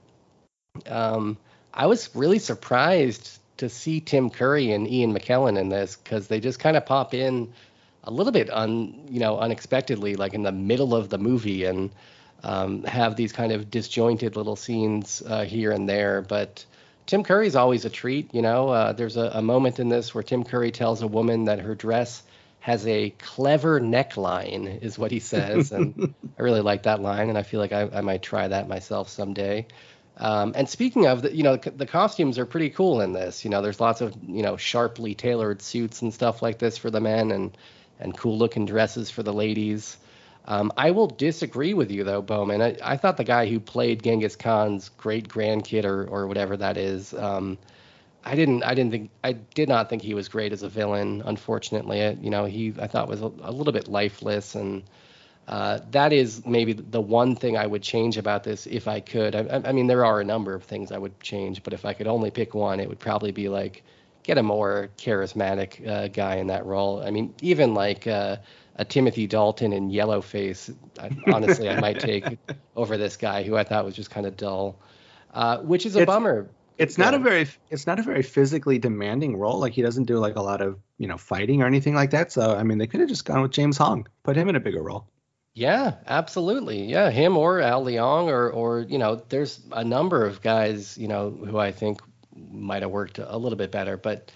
Um, I was really surprised to see Tim Curry and Ian McKellen in this because they just kind of pop in a little bit un, you know, unexpectedly, like in the middle of the movie, and um, have these kind of disjointed little scenes uh, here and there. But Tim Curry's always a treat. You know, uh, there's a, a moment in this where Tim Curry tells a woman that her dress has a clever neckline, is what he says. And I really like that line, and I feel like I, I might try that myself someday. Um, and speaking of, the, you know, the, the costumes are pretty cool in this. You know, there's lots of, you know, sharply tailored suits and stuff like this for the men and, and cool-looking dresses for the ladies. Um, I will disagree with you, though, Bowman. I, I thought the guy who played Genghis Khan's great-grandkid or or whatever that is, um, I didn't. I didn't think. I did not think he was great as a villain. Unfortunately, it, you know, he I thought was a, a little bit lifeless, and uh, that is maybe the one thing I would change about this if I could. I, I mean, there are a number of things I would change, but if I could only pick one, it would probably be like get a more charismatic uh, guy in that role. I mean, even like uh, a Timothy Dalton in Yellowface. I, honestly, I might take over this guy who I thought was just kind of dull, uh, which is a it's- bummer. It's not yeah. a very, it's not a very physically demanding role. Like he doesn't do like a lot of, you know, fighting or anything like that. So, I mean, they could have just gone with James Hong, put him in a bigger role. Yeah, absolutely. Yeah. Him or Al Leong or, or, you know, there's a number of guys, you know, who I think might have worked a little bit better. But,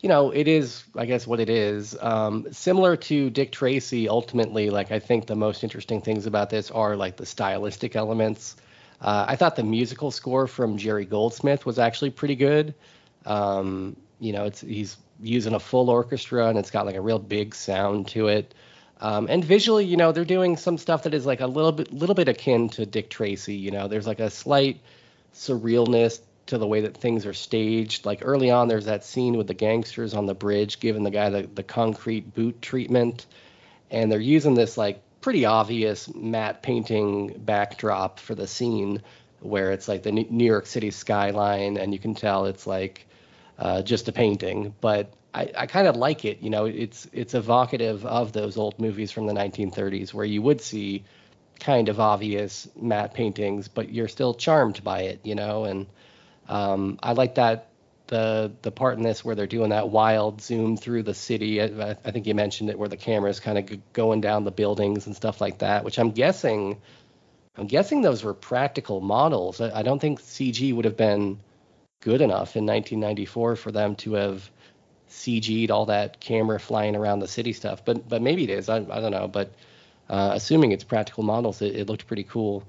you know, it is, I guess, what it is. Um, similar to Dick Tracy, ultimately, like, I think the most interesting things about this are, like, the stylistic elements. Uh, I thought the musical score from Jerry Goldsmith was actually pretty good. Um, you know, it's he's using a full orchestra, and it's got, like, a real big sound to it. Um, and visually, you know, they're doing some stuff that is, like, a little bit little bit akin to Dick Tracy. You know, there's, like, a slight surrealness to the way that things are staged. Like, early on, there's that scene with the gangsters on the bridge giving the guy the, the concrete boot treatment. And they're using this, like, pretty obvious matte painting backdrop for the scene where it's, like, the New York City skyline. And you can tell it's, like, uh, just a painting. But I, I kind of like it. You know, it's it's evocative of those old movies from the nineteen thirties where you would see kind of obvious matte paintings, but you're still charmed by it, you know. And um, I like that the the part in this where they're doing that wild zoom through the city. I, I think you mentioned it, where the camera's kind of g- going down the buildings and stuff like that, which I'm guessing I'm guessing those were practical models. I, I don't think C G would have been good enough in nineteen ninety-four for them to have C G'd all that camera flying around the city stuff, but but maybe it is. I, I don't know, but uh, assuming it's practical models, it, it looked pretty cool.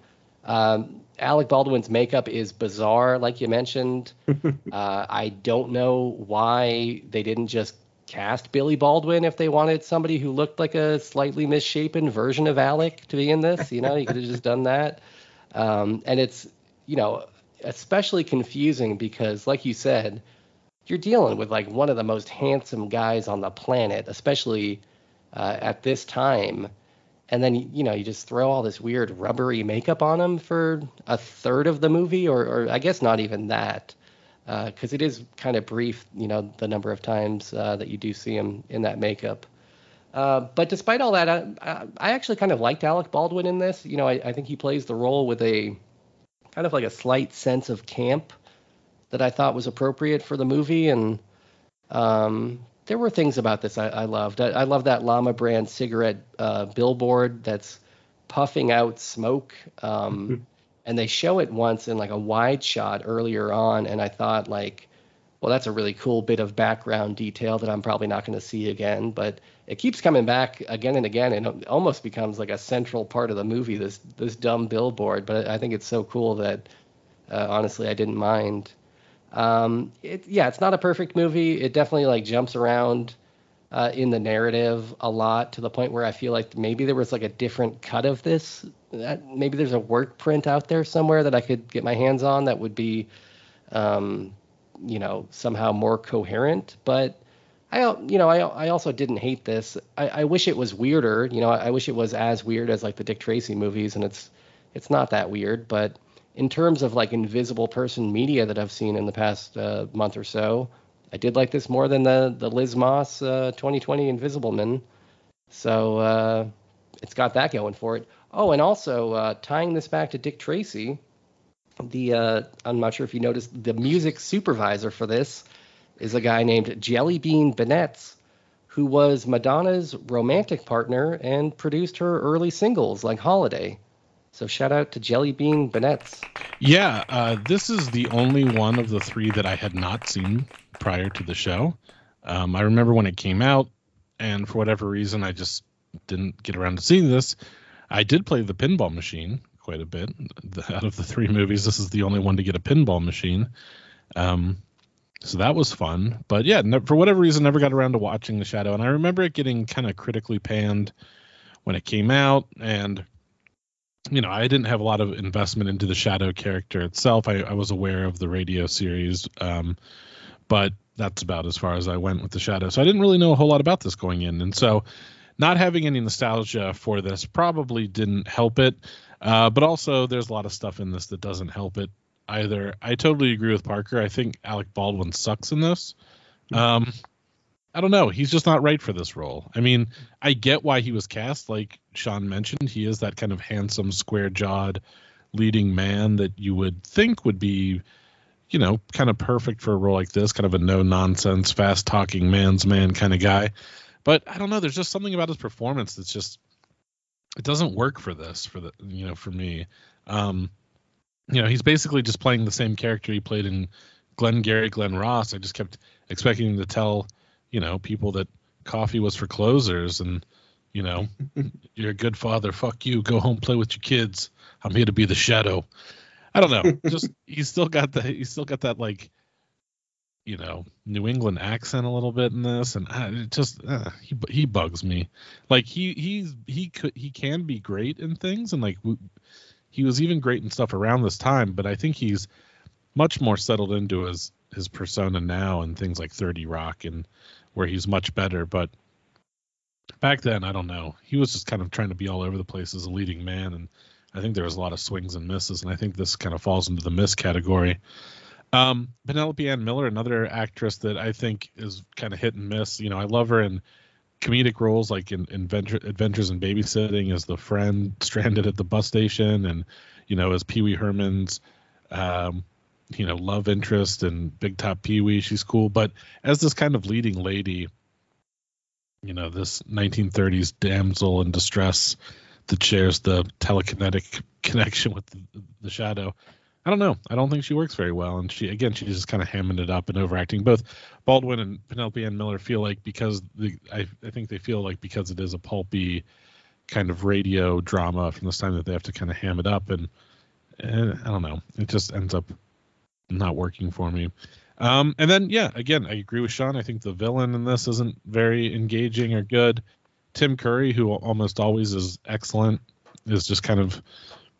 Um, Alec Baldwin's makeup is bizarre, like you mentioned. uh, I don't know why they didn't just cast Billy Baldwin if they wanted somebody who looked like a slightly misshapen version of Alec to be in this. You know, you could have just done that. Um, and it's, you know, especially confusing because, like you said, you're dealing with, like, one of the most handsome guys on the planet, especially uh, at this time. And then, you know, you just throw all this weird rubbery makeup on him for a third of the movie, or, or I guess not even that, because uh, it is kind of brief, you know, the number of times uh, that you do see him in that makeup. Uh, but despite all that, I, I actually kind of liked Alec Baldwin in this. You know, I, I think he plays the role with a kind of like a slight sense of camp that I thought was appropriate for the movie. And um, there were things about this I, I loved. I, I love that Llama brand cigarette uh, billboard that's puffing out smoke. Um, mm-hmm. And they show it once in, like, a wide shot earlier on. And I thought, like, well, that's a really cool bit of background detail that I'm probably not going to see again. But it keeps coming back again and again, and it almost becomes, like, a central part of the movie, this, this dumb billboard. But I think it's so cool that, uh, honestly, I didn't mind. Um, it, yeah, it's not a perfect movie. It definitely, like, jumps around uh, in the narrative a lot, to the point where I feel like maybe there was, like, a different cut of this. That, maybe there's a work print out there somewhere that I could get my hands on that would be, um, you know, somehow more coherent. But I, you know, I, I also didn't hate this. I, I wish it was weirder. You know, I, I wish it was as weird as, like, the Dick Tracy movies, and it's it's not that weird, but in terms of, like, invisible person media that I've seen in the past uh, month or so, I did like this more than the the Liz Moss uh, twenty twenty Invisible Man. So uh, it's got that going for it. Oh, and also uh, tying this back to Dick Tracy, the uh, I'm not sure if you noticed, the music supervisor for this is a guy named Jellybean Benitez, who was Madonna's romantic partner and produced her early singles like Holiday. So shout out to Jellybean Benitez. Yeah, uh, this is the only one of the three that I had not seen prior to the show. Um, I remember when it came out, and for whatever reason, I just didn't get around to seeing this. I did play the pinball machine quite a bit. The, out of the three movies, this is the only one to get a pinball machine. Um, so that was fun. But yeah, no, for whatever reason, never got around to watching The Shadow. And I remember it getting kind of critically panned when it came out, and you know, I didn't have a lot of investment into the Shadow character itself. I, I was aware of the radio series, um, but that's about as far as I went with the Shadow. So I didn't really know a whole lot about this going in. And so not having any nostalgia for this probably didn't help it. Uh, but also there's a lot of stuff in this that doesn't help it either. I totally agree with Parker. I think Alec Baldwin sucks in this. Um, I don't know. He's just not right for this role. I mean, I get why he was cast. Like Sean mentioned, he is that kind of handsome, square-jawed leading man that you would think would be, you know, kind of perfect for a role like this, kind of a no-nonsense, fast-talking man's man kind of guy. But I don't know. There's just something about his performance that's just, it doesn't work for this, for the, you know, for me. Um, you know, he's basically just playing the same character he played in Glengarry Glen Ross, I just kept expecting him to tell, you know, people that coffee was for closers and, you know, you're a good father. Fuck you. Go home, play with your kids. I'm here to be the shadow. I don't know. Just he's still got the he's still got that like, you know, New England accent a little bit in this, and I, it just uh, he he bugs me. Like he he's he could he can be great in things, and like we, he was even great in stuff around this time. But I think he's much more settled into his his persona now, and things like thirty Rock, and where he's much better. But back then, I don't know. He was just kind of trying to be all over the place as a leading man, and I think there was a lot of swings and misses, and I think this kind of falls into the miss category. Um, Penelope Ann Miller, another actress that I think is kind of hit and miss. You know, I love her in comedic roles like in, in Adventure, Adventures in Babysitting as the friend stranded at the bus station, and, you know, as Pee Wee Herman's, um, you know, love interest in Big Top Pee Wee. She's cool. But as this kind of leading lady, you know, this nineteen thirties damsel in distress that shares the telekinetic connection with the, the shadow. I don't know. I don't think she works very well. And she, again, she's just kind of hamming it up and overacting. Both Baldwin and Penelope Ann Miller feel like because the, I, I think they feel like because it is a pulpy kind of radio drama from this time that they have to kind of ham it up. And, and I don't know. It just ends up not working for me. Um, and then, yeah, again, I agree with Sean. I think the villain in this isn't very engaging or good. Tim Curry, who almost always is excellent, is just kind of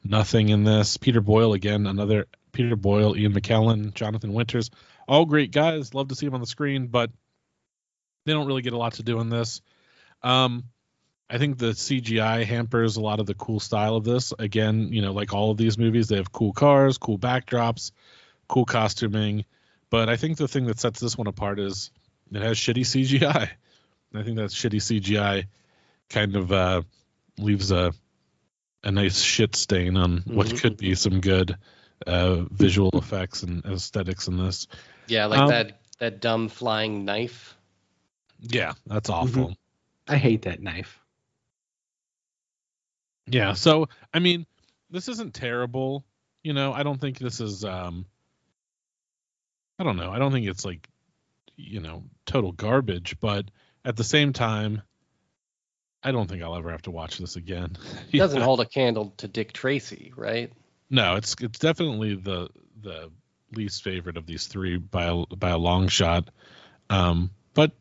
nothing in this. Peter Boyle, again, another Peter Boyle, Ian McKellen, Jonathan Winters, all great guys. Love to see them on the screen, but they don't really get a lot to do in this. Um, I think the C G I hampers a lot of the cool style of this. Again, you know, like all of these movies, they have cool cars, cool backdrops, cool costuming. But I think the thing that sets this one apart is it has shitty C G I. I think that shitty C G I kind of uh, leaves a a nice shit stain on what mm-hmm. could be some good uh, visual effects and aesthetics in this. Yeah, like um, that that dumb flying knife. Yeah, that's awful. Mm-hmm. I hate that knife. Yeah, so, I mean, this isn't terrible. You know, I don't think this is... Um, I don't know. I don't think it's like, you know, total garbage, but... At the same time, I don't think I'll ever have to watch this again. It doesn't yeah. hold a candle to Dick Tracy, right? No, it's it's definitely the the least favorite of these three by a, by a long shot. Um, but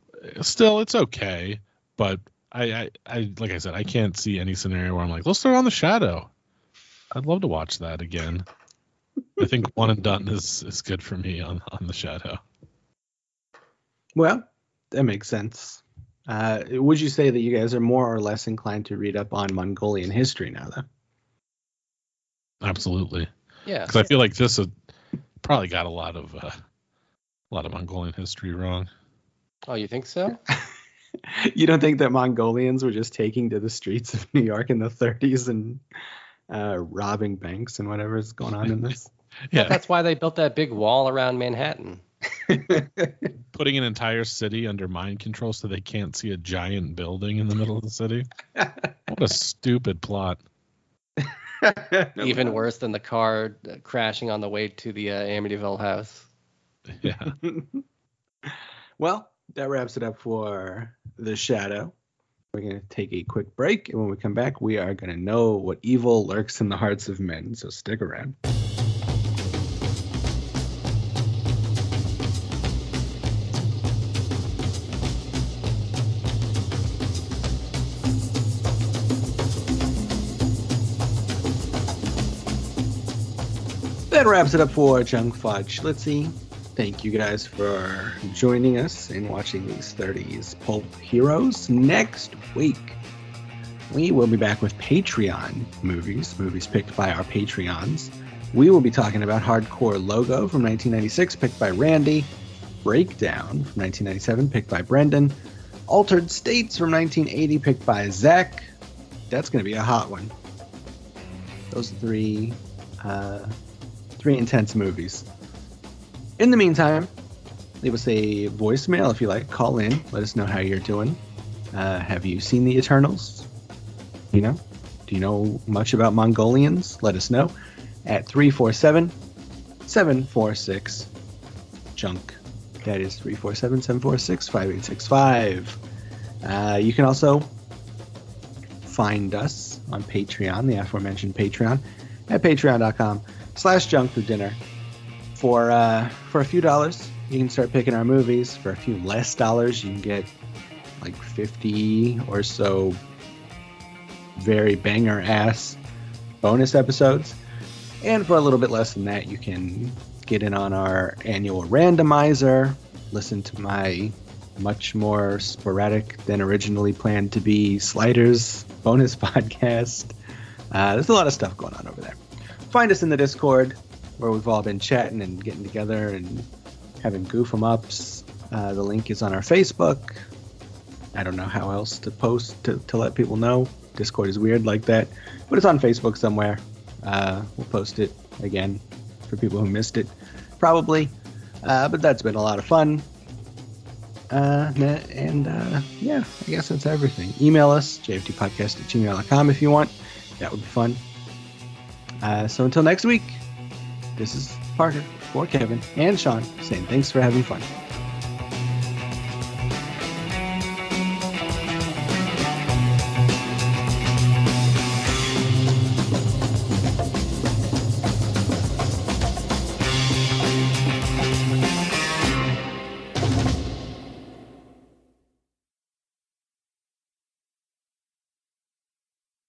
still, it's okay. But I, I, I like I said, I can't see any scenario where I'm like, let's throw on The Shadow. I'd love to watch that again. I think one and done is, is good for me on, on The Shadow. Well, that makes sense. Uh, would you say that you guys are more or less inclined to read up on Mongolian history now, though? Absolutely. Yeah. Because I feel like this is, probably got a lot of uh, a lot of Mongolian history wrong. Oh, you think so? You don't think that Mongolians were just taking to the streets of New York in the thirties and uh, robbing banks and whatever is going on in this? Yeah. But that's why they built that big wall around Manhattan. Putting an entire city under mind control so they can't see a giant building in the middle of the city. What a stupid plot. Even worse than the car crashing on the way to the uh, Amityville house. Yeah. Well, that wraps it up for The Shadow. We're going to take a quick break, and when we come back, we are going to know what evil lurks in the hearts of men, so stick around. That wraps it up for Junk Food Schlitzy. Thank you guys for joining us and watching these thirties pulp heroes. Next week, we will be back with Patreon movies, movies picked by our Patreons. We will be talking about Hardcore Logo from nineteen ninety-six, picked by Randy. Breakdown from nineteen ninety-seven, picked by Brendan. Altered States from nineteen eighty, picked by Zach. That's going to be a hot one. Those are three... Uh, Three intense movies. In the meantime, leave us a voicemail if you like. Call in. Let us know how you're doing. Uh, have you seen The Eternals? You know? Do you know much about Mongolians? Let us know at three four seven, seven four six junk. That is three four seven, seven four six, five eight six five. Uh, you can also find us on Patreon, the aforementioned Patreon, at patreon.com slash junk food dinner. For, uh, for a few dollars, you can start picking our movies. For a few less dollars, you can get like fifty or so very banger-ass bonus episodes. And for a little bit less than that, you can get in on our annual randomizer, listen to my much more sporadic than originally planned to be Sliders bonus podcast. Uh, there's a lot of stuff going on over there. Find us in the Discord, where we've all been chatting and getting together and having goof 'em ups. Uh, the link is on our Facebook. I don't know how else to post to, to let people know. Discord is weird like that, but it's on Facebook somewhere. Uh, we'll post it again for people who missed it, probably. Uh, but that's been a lot of fun. Uh, and uh, yeah, I guess that's everything. Email us, jftpodcast at gmail dot com if you want. That would be fun. Uh, so until next week, this is Parker for Kevin and Sean saying thanks for having fun.